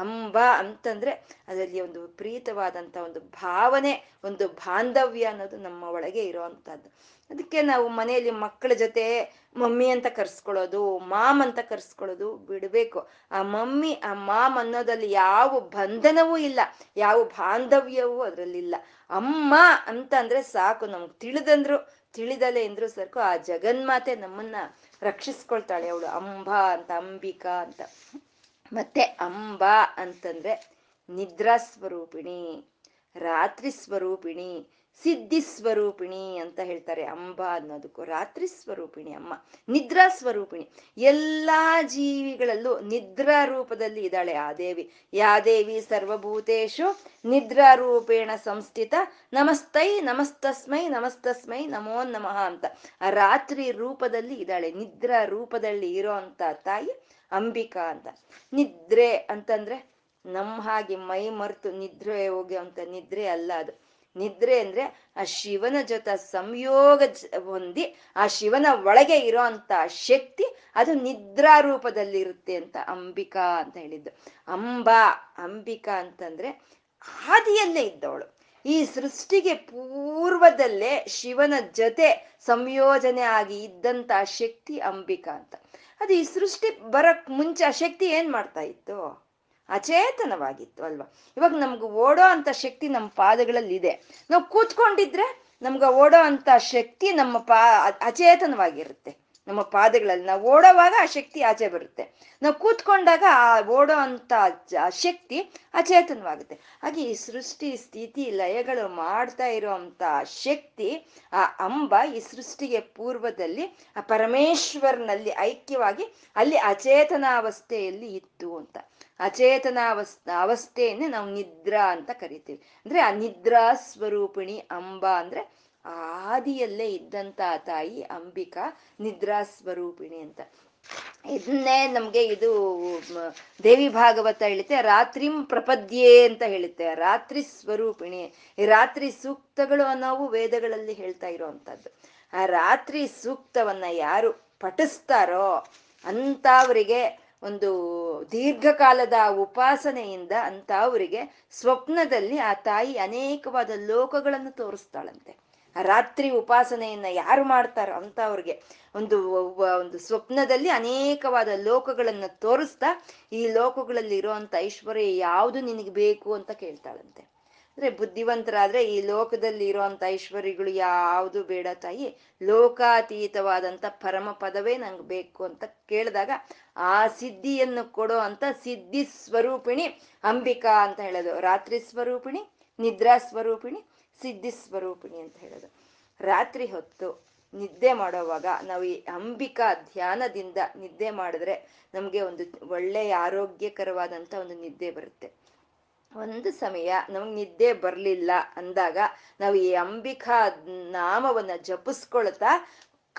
ಅಂಬ ಅಂತಂದ್ರೆ ಅದರಲ್ಲಿ ಒಂದು ವಿಪರೀತವಾದಂಥ ಒಂದು ಭಾವನೆ, ಒಂದು ಬಾಂಧವ್ಯ ಅನ್ನೋದು ನಮ್ಮ ಒಳಗೆ ಇರೋವಂಥದ್ದು. ಅದಕ್ಕೆ ನಾವು ಮನೆಯಲ್ಲಿ ಮಕ್ಕಳ ಜೊತೆ ಮಮ್ಮಿ ಅಂತ ಕರೆಸ್ಕೊಳ್ಳೋದು, ಮಾಮ್ ಅಂತ ಕರೆಸ್ಕೊಳ್ಳೋದು ಬಿಡಬೇಕು. ಆ ಮಮ್ಮಿ ಆ ಮಾಮ್ ಅನ್ನೋದಲ್ಲಿ ಯಾವ ಬಂಧನವೂ ಇಲ್ಲ, ಯಾವ ಬಾಂಧವ್ಯವೂ ಅದರಲ್ಲಿಲ್ಲ. ಅಮ್ಮ ಅಂತ ಅಂದ್ರೆ ಸಾಕು, ನಮ್ಗೆ ತಿಳಿದಂದ್ರು ತಿಳಿದಲೇ ಇಂದ್ರೂ ಸರ್ಕು ಆ ಜಗನ್ಮಾತೆ ನಮ್ಮನ್ನ ರಕ್ಷಿಸ್ಕೊಳ್ತಾಳೆ ಅವಳು ಅಂಬಾ ಅಂತ, ಅಂಬಿಕಾ ಅಂತ. ಮತ್ತೆ ಅಂಬಾ ಅಂತಂದ್ರೆ ನಿದ್ರಾ ಸ್ವರೂಪಿಣಿ, ರಾತ್ರಿ ಸ್ವರೂಪಿಣಿ, ಸಿದ್ಧಿ ಸ್ವರೂಪಿಣಿ ಅಂತ ಹೇಳ್ತಾರೆ. ಅಂಬಾ ಅನ್ನೋದಕ್ಕೂ ರಾತ್ರಿ ಸ್ವರೂಪಿಣಿ ಅಮ್ಮ, ನಿದ್ರಾ ಸ್ವರೂಪಿಣಿ. ಎಲ್ಲ ಜೀವಿಗಳಲ್ಲೂ ನಿದ್ರಾ ರೂಪದಲ್ಲಿ ಇದ್ದಾಳೆ ಆ ದೇವಿ. ಯಾ ದೇವಿ ಸರ್ವಭೂತೇಶು ನಿದ್ರಾ ರೂಪೇಣ ಸಂಸ್ಥಿತ ನಮಸ್ತಸ್ಮೈ ನಮೋ ನಮಃ ಅಂತ ಆ ರಾತ್ರಿ ರೂಪದಲ್ಲಿ ಇದ್ದಾಳೆ, ನಿದ್ರಾ ರೂಪದಲ್ಲಿ ಇರೋ ಅಂತ ತಾಯಿ ಅಂಬಿಕಾ ಅಂತ. ನಿದ್ರೆ ಅಂತಂದ್ರೆ ನಮ್ಮ ಹಾಗೆ ಮೈ ಮರೆತು ನಿದ್ರೆ ಹೋಗಿ ಅಂತ ನಿದ್ರೆ ಅಲ್ಲ ಅದು. ನಿದ್ರೆ ಅಂದ್ರೆ ಆ ಶಿವನ ಜೊತೆ ಸಂಯೋಗ ಹೊಂದಿ ಆ ಶಿವನ ಒಳಗೆ ಇರೋ ಅಂತ ಶಕ್ತಿ ಅದು ನಿದ್ರಾ ರೂಪದಲ್ಲಿ ಇರುತ್ತೆ ಅಂತ ಅಂಬಿಕಾ ಅಂತ ಹೇಳಿದ್ದು. ಅಂಬಿಕಾ ಅಂತಂದ್ರೆ ಆದಿಯಲ್ಲೇ ಇದ್ದವಳು, ಈ ಸೃಷ್ಟಿಗೆ ಪೂರ್ವದಲ್ಲೇ ಶಿವನ ಜೊತೆ ಸಂಯೋಜನೆ ಆಗಿ ಇದ್ದಂತ ಶಕ್ತಿ ಅಂಬಿಕಾ ಅಂತ. ಅದು ಈ ಸೃಷ್ಟಿ ಬರಕ್ ಮುಂಚೆ ಆ ಶಕ್ತಿ ಏನ್ ಮಾಡ್ತಾ ಇತ್ತು? ಅಚೇತನವಾಗಿತ್ತು ಅಲ್ವಾ. ಇವಾಗ ನಮ್ಗೆ ಓಡೋ ಅಂತ ಶಕ್ತಿ ನಮ್ಮ ಪಾದಗಳಲ್ಲಿ ಇದೆ, ನಾವು ಕೂತ್ಕೊಂಡಿದ್ರೆ ನಮ್ಗೆ ಓಡೋ ಅಂತ ಶಕ್ತಿ ನಮ್ಮ ಅಚೇತನವಾಗಿರುತ್ತೆ. ನಮ್ಮ ಪಾದಗಳಲ್ಲಿ ನಾವು ಓಡೋವಾಗ ಆ ಶಕ್ತಿ ಆಚೆ ಬರುತ್ತೆ, ನಾವು ಕೂತ್ಕೊಂಡಾಗ ಆ ಓಡೋ ಅಂತ ಶಕ್ತಿ ಅಚೇತನವಾಗುತ್ತೆ. ಹಾಗೆ ಈ ಸೃಷ್ಟಿ ಸ್ಥಿತಿ ಲಯಗಳು ಮಾಡ್ತಾ ಇರೋವಂಥ ಶಕ್ತಿ ಆ ಅಂಬ ಈ ಸೃಷ್ಟಿಗೆ ಪೂರ್ವದಲ್ಲಿ ಆ ಪರಮೇಶ್ವರನಲ್ಲಿ ಐಕ್ಯವಾಗಿ ಅಲ್ಲಿ ಅಚೇತನಾವಸ್ಥೆಯಲ್ಲಿ ಇತ್ತು ಅಂತ. ಅಚೇತನಾವಸ್ಥೆಯನ್ನೇ ನಾವು ನಿದ್ರಾ ಅಂತ ಕರಿತೀವಿ. ಅಂದ್ರೆ ಆ ನಿದ್ರಾ ಸ್ವರೂಪಿಣಿ ಅಂಬಾ ಅಂದ್ರೆ ಆದಿಯಲ್ಲೇ ಇದ್ದಂತ ತಾಯಿ ಅಂಬಿಕಾ ನಿದ್ರಾ ಸ್ವರೂಪಿಣಿ ಅಂತ. ಇದನ್ನೇ ನಮ್ಗೆ ಇದು ದೇವಿ ಭಾಗವತ ಹೇಳುತ್ತೆ, ರಾತ್ರಿಂ ಪ್ರಪದ್ಯೆ ಅಂತ ಹೇಳುತ್ತೆ, ರಾತ್ರಿ ಸ್ವರೂಪಿಣಿ. ಈ ರಾತ್ರಿ ಸೂಕ್ತಗಳು ಅನ್ನೋವು ವೇದಗಳಲ್ಲಿ ಹೇಳ್ತಾ ಇರೋವಂಥದ್ದು. ಆ ರಾತ್ರಿ ಸೂಕ್ತವನ್ನ ಯಾರು ಪಠಿಸ್ತಾರೋ ಅಂಥವರಿಗೆ ಒಂದು ದೀರ್ಘಕಾಲದ ಉಪಾಸನೆಯಿಂದ ಅಂತ ಅವರಿಗೆ ಸ್ವಪ್ನದಲ್ಲಿ ಆ ತಾಯಿ ಅನೇಕವಾದ ಲೋಕಗಳನ್ನು ತೋರಿಸ್ತಾಳಂತೆ. ರಾತ್ರಿ ಉಪಾಸನೆಯನ್ನ ಯಾರು ಮಾಡ್ತಾರೋ ಅಂತ ಅವ್ರಿಗೆ ಒಂದು ಒಂದು ಸ್ವಪ್ನದಲ್ಲಿ ಅನೇಕವಾದ ಲೋಕಗಳನ್ನ ತೋರಿಸ್ತಾ ಈ ಲೋಕಗಳಲ್ಲಿ ಇರೋಂಥ ಐಶ್ವರ್ಯ ಯಾವುದು ನಿನಗೆ ಬೇಕು ಅಂತ ಕೇಳ್ತಾಳಂತೆ. ಅಂದ್ರೆ ಬುದ್ಧಿವಂತರಾದ್ರೆ ಈ ಲೋಕದಲ್ಲಿ ಇರೋಂಥ ಐಶ್ವರ್ಯಗಳು ಯಾವುದು ಬೇಡ ತಾಯಿ, ಲೋಕಾತೀತವಾದಂಥ ಪರಮ ಪದವೇ ನಂಗೆ ಬೇಕು ಅಂತ ಕೇಳಿದಾಗ ಆ ಸಿದ್ಧಿಯನ್ನು ಕೊಡೋ ಅಂತ ಸಿದ್ಧಿ ಸ್ವರೂಪಿಣಿ ಅಂಬಿಕಾ ಅಂತ ಹೇಳೋದು. ರಾತ್ರಿ ಸ್ವರೂಪಿಣಿ, ನಿದ್ರಾ ಸ್ವರೂಪಿಣಿ, ಸಿದ್ಧಿ ಸ್ವರೂಪಿಣಿ ಅಂತ ಹೇಳೋದು. ರಾತ್ರಿ ಹೊತ್ತು ನಿದ್ದೆ ಮಾಡೋವಾಗ ನಾವು ಈ ಅಂಬಿಕಾ ಧ್ಯಾನದಿಂದ ನಿದ್ದೆ ಮಾಡಿದ್ರೆ ನಮಗೆ ಒಂದು ಒಳ್ಳೆಯ ಆರೋಗ್ಯಕರವಾದಂಥ ಒಂದು ನಿದ್ದೆ ಬರುತ್ತೆ. ಒಂದು ಸಮಯ ನಮ್ಗೆ ನಿದ್ದೆ ಬರಲಿಲ್ಲ ಅಂದಾಗ ನಾವು ಈ ಅಂಬಿಕಾ ನಾಮವನ್ನು ಜಪಿಸ್ಕೊಳ್ತಾ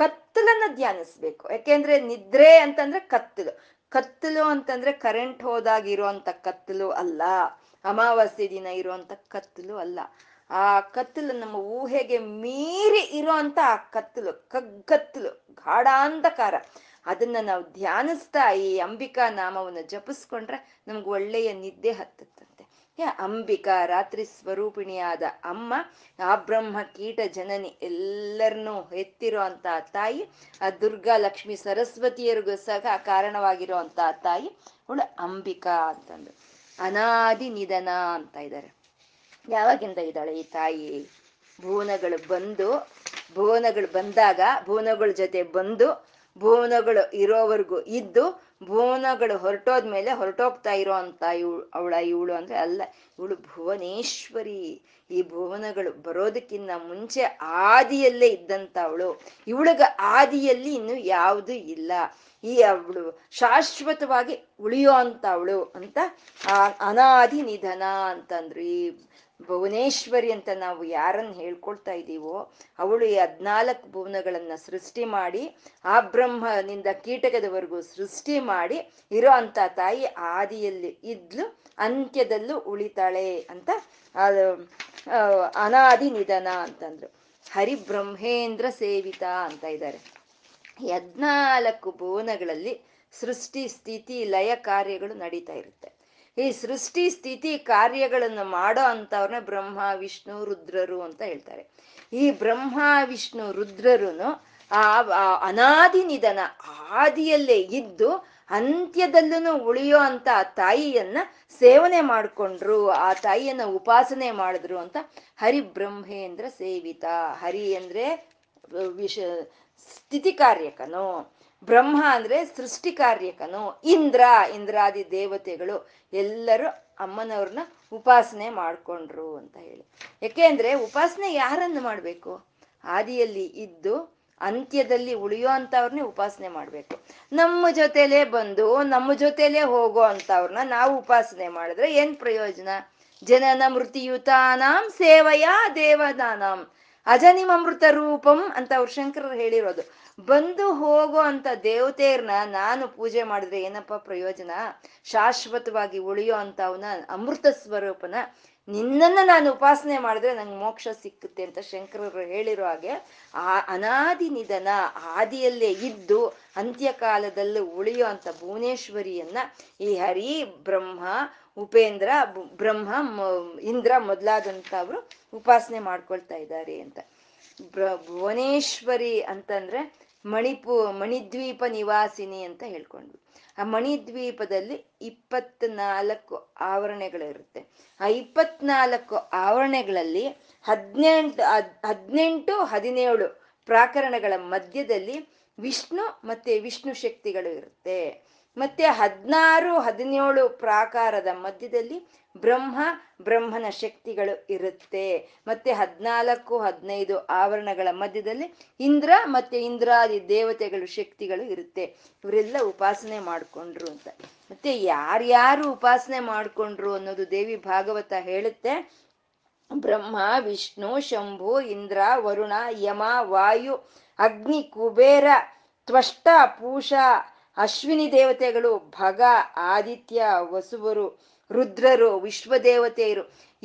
ಕತ್ತಲನ್ನು ಧ್ಯಾನಿಸ್ಬೇಕು. ಯಾಕೆಂದ್ರೆ ನಿದ್ರೆ ಅಂತಂದ್ರೆ ಕತ್ತಲು, ಕತ್ತಲು ಅಂತಂದ್ರೆ ಕರೆಂಟ್ ಹೋದಾಗಿರೋ ಅಂತ ಕತ್ತಲು ಅಲ್ಲ, ಅಮಾವಾಸ್ಯೆ ದಿನ ಇರುವಂತ ಕತ್ತಲು ಅಲ್ಲ. ಆ ಕತ್ತಲು ನಮ್ಮ ಊಹೆಗೆ ಮೀರಿ ಇರುವಂತ ಆ ಕತ್ತಲು, ಕಗ್ಗತ್ತಲು, ಗಾಢಾಂಧಕಾರ. ಅದನ್ನ ನಾವು ಧ್ಯಾನಿಸ್ತಾ ಈ ಅಂಬಿಕಾ ನಾಮವನ್ನು ಜಪಿಸ್ಕೊಂಡ್ರೆ ನಮ್ಗೆ ಒಳ್ಳೆಯ ನಿದ್ದೆ ಹತ್ತುತ್ತಂತೆ. ಅಂಬಿಕಾ ರಾತ್ರಿ ಸ್ವರೂಪಿಣಿಯಾದ ಅಮ್ಮ, ಆ ಬ್ರಹ್ಮ ಕೀಟ ಜನನಿ, ಎಲ್ಲರನ್ನೂ ಎತ್ತಿರೋ ಅಂತ ತಾಯಿ, ಆ ದುರ್ಗಾ ಲಕ್ಷ್ಮಿ ಸರಸ್ವತಿಯರಿಗೂ ಸಹ ಕಾರಣವಾಗಿರುವಂತ ತಾಯಿ ಅವಳು ಅಂಬಿಕಾ ಅಂತಂದು ಅನಾದಿ ನಿಧನ ಅಂತ ಇದ್ದಾರೆ. ಯಾವಾಗಿಂದ ಇದ್ದಾಳೆ ಈ ತಾಯಿ? ಭುವನಗಳು ಬಂದಾಗ ಭುವನಗಳ ಜೊತೆ ಬಂದು, ಭುವನಗಳು ಇರೋವರೆಗೂ ಇದ್ದು, ಭುವನಗಳು ಹೊರಟೋದ್ಮೇಲೆ ಹೊರಟೋಗ್ತಾ ಇರೋ ಅಂತ ಇವಳು ಅಂದ್ರೆ ಅಲ್ಲ, ಇವಳು ಭುವನೇಶ್ವರಿ. ಈ ಭುವನಗಳು ಬರೋದಕ್ಕಿಂತ ಮುಂಚೆ ಆದಿಯಲ್ಲೇ ಇದ್ದಂತ ಅವಳು. ಇವಳಿಗೆ ಆದಿಯಲ್ಲಿ ಇನ್ನು ಯಾವುದು ಇಲ್ಲ. ಈ ಅವಳು ಶಾಶ್ವತವಾಗಿ ಉಳಿಯೋ ಅಂತ ಅವಳು ಅಂತ ಅನಾದಿ ನಿಧನ ಅಂತಂದ್ರು. ಈ ಭುವನೇಶ್ವರಿ ಅಂತ ನಾವು ಯಾರನ್ನು ಹೇಳ್ಕೊಳ್ತಾ ಇದ್ದೀವೋ ಅವಳು ಈ 14 ಭುವನಗಳನ್ನು ಸೃಷ್ಟಿ ಮಾಡಿ, ಆ ಬ್ರಹ್ಮನಿಂದ ಕೀಟಕದವರೆಗೂ ಸೃಷ್ಟಿ ಮಾಡಿ ಇರೋ ಅಂಥ ತಾಯಿ ಆದಿಯಲ್ಲಿ ಇದ್ಲು, ಅಂತ್ಯದಲ್ಲೂ ಉಳಿತಾಳೆ ಅಂತ ಅದು ಅನಾದಿ ನಿಧನ ಅಂತಂದ್ರು. ಹರಿಬ್ರಹ್ಮೇಂದ್ರ ಸೇವಿತ ಅಂತ ಇದ್ದಾರೆ. 14 ಭುವನಗಳಲ್ಲಿ ಸೃಷ್ಟಿ, ಸ್ಥಿತಿ, ಲಯ ಕಾರ್ಯಗಳು ನಡೀತಾ ಇರುತ್ತೆ. ಈ ಸೃಷ್ಟಿ, ಸ್ಥಿತಿ, ಕಾರ್ಯಗಳನ್ನು ಮಾಡೋ ಅಂತವ್ರನ್ನ ಬ್ರಹ್ಮ, ವಿಷ್ಣು, ರುದ್ರರು ಅಂತ ಹೇಳ್ತಾರೆ. ಈ ಬ್ರಹ್ಮ, ವಿಷ್ಣು, ರುದ್ರರುನು ಆ ಅನಾದಿ ನಿಧನ, ಆದಿಯಲ್ಲೇ ಇದ್ದು ಅಂತ್ಯದಲ್ಲೂ ಉಳಿಯೋ ಅಂತ ಆ ತಾಯಿಯನ್ನ ಸೇವನೆ ಮಾಡಿಕೊಂಡ್ರು, ಆ ತಾಯಿಯನ್ನ ಉಪಾಸನೆ ಮಾಡಿದ್ರು ಅಂತ ಹರಿಬ್ರಹ್ಮೇಂದ್ರ ಸೇವಿತ. ಹರಿ ಅಂದ್ರೆ ಸ್ಥಿತಿ ಕಾರ್ಯಕನು, ಬ್ರಹ್ಮ ಅಂದ್ರೆ ಸೃಷ್ಟಿ ಕಾರ್ಯಕನು, ಇಂದ್ರಾದಿ ದೇವತೆಗಳು ಎಲ್ಲರೂ ಅಮ್ಮನವ್ರನ್ನ ಉಪಾಸನೆ ಮಾಡಿಕೊಂಡ್ರು ಅಂತ ಹೇಳಿ. ಯಾಕೆಂದ್ರೆ ಉಪಾಸನೆ ಯಾರನ್ನು ಮಾಡಬೇಕು? ಆದಿಯಲ್ಲಿ ಇದ್ದು ಅಂತ್ಯದಲ್ಲಿ ಉಳಿಯೋ ಅಂತವ್ರನ್ನೇ ಉಪಾಸನೆ ಮಾಡಬೇಕು. ನಮ್ಮ ಜೊತೆಲೇ ಬಂದು ನಮ್ಮ ಜೊತೆಲೇ ಹೋಗೋ ಅಂತವ್ರನ್ನ ನಾವು ಉಪಾಸನೆ ಮಾಡಿದ್ರೆ ಏನ್ ಪ್ರಯೋಜನ? ಜನನ ಮೃತ್ಯುತಾನಾಂ ಸೇವಯಾ ದೇವದಾನಾಂ ಅಜನಿಮ ಅಮೃತ ರೂಪಂ ಅಂತ ಅವ್ರ ಶಂಕರರು ಹೇಳಿರೋದು. ಬಂದು ಹೋಗೋ ಅಂತ ದೇವತೆಯರ್ನ ನಾನು ಪೂಜೆ ಮಾಡಿದ್ರೆ ಏನಪ್ಪ ಪ್ರಯೋಜನ? ಶಾಶ್ವತವಾಗಿ ಉಳಿಯೋ ಅಂತ ಅವನ ಅಮೃತ ಸ್ವರೂಪನ ನಿನ್ನನ್ನು ನಾನು ಉಪಾಸನೆ ಮಾಡಿದ್ರೆ ನಂಗೆ ಮೋಕ್ಷ ಸಿಕ್ಕುತ್ತೆ ಅಂತ ಶಂಕರರು ಹೇಳಿರೋ ಹಾಗೆ ಆ ಅನಾದಿ ನಿಧನ, ಆದಿಯಲ್ಲೇ ಇದ್ದು ಅಂತ್ಯಕಾಲದಲ್ಲೂ ಉಳಿಯೋ ಅಂತ ಭುವನೇಶ್ವರಿಯನ್ನ ಈ ಹರಿ, ಬ್ರಹ್ಮ, ಉಪೇಂದ್ರ, ಬ್ರಹ್ಮ, ಇಂದ್ರ ಮೊದಲಾದಂಥವ್ರು ಉಪಾಸನೆ ಮಾಡ್ಕೊಳ್ತಾ ಇದ್ದಾರೆ ಅಂತ. ಭುವನೇಶ್ವರಿ ಅಂತಂದ್ರೆ ಮಣಿದ್ವೀಪ ನಿವಾಸಿನಿ ಅಂತ ಹೇಳ್ಕೊಂಡ್ವಿ. ಆ ಮಣಿದ್ವೀಪದಲ್ಲಿ 24 ಆವರಣೆಗಳಿರುತ್ತೆ. ಆ 24 ಆವರಣೆಗಳಲ್ಲಿ 18, 17 ಪ್ರಕರಣಗಳ ಮಧ್ಯದಲ್ಲಿ ವಿಷ್ಣು ಮತ್ತೆ ವಿಷ್ಣು ಶಕ್ತಿಗಳು ಇರುತ್ತೆ. ಮತ್ತೆ 16, 17 ಪ್ರಾಕಾರದ ಮಧ್ಯದಲ್ಲಿ ಬ್ರಹ್ಮನ ಶಕ್ತಿಗಳು ಇರುತ್ತೆ. ಮತ್ತೆ 14, 15 ಆವರಣಗಳ ಮಧ್ಯದಲ್ಲಿ ಇಂದ್ರ ಮತ್ತೆ ಇಂದ್ರಾದಿ ದೇವತೆಗಳು ಶಕ್ತಿಗಳು ಇರುತ್ತೆ. ಇವರೆಲ್ಲ ಉಪಾಸನೆ ಮಾಡಿಕೊಂಡ್ರು ಅಂತ. ಮತ್ತೆ ಯಾರ್ಯಾರು ಉಪಾಸನೆ ಮಾಡಿಕೊಂಡ್ರು ಅನ್ನೋದು ದೇವಿ ಭಾಗವತ ಹೇಳುತ್ತೆ. ಬ್ರಹ್ಮ, ವಿಷ್ಣು, ಶಂಭು, ಇಂದ್ರ, ವರುಣ, ಯಮ, ವಾಯು, ಅಗ್ನಿ, ಕುಬೇರ, ತ್ವಷ್ಟ, ಪೂಷ, ಅಶ್ವಿನಿ ದೇವತೆಗಳು, ಭಗ, ಆದಿತ್ಯ, ವಸುವರು, ರುದ್ರರು, ವಿಶ್ವದೇವತೆಯರು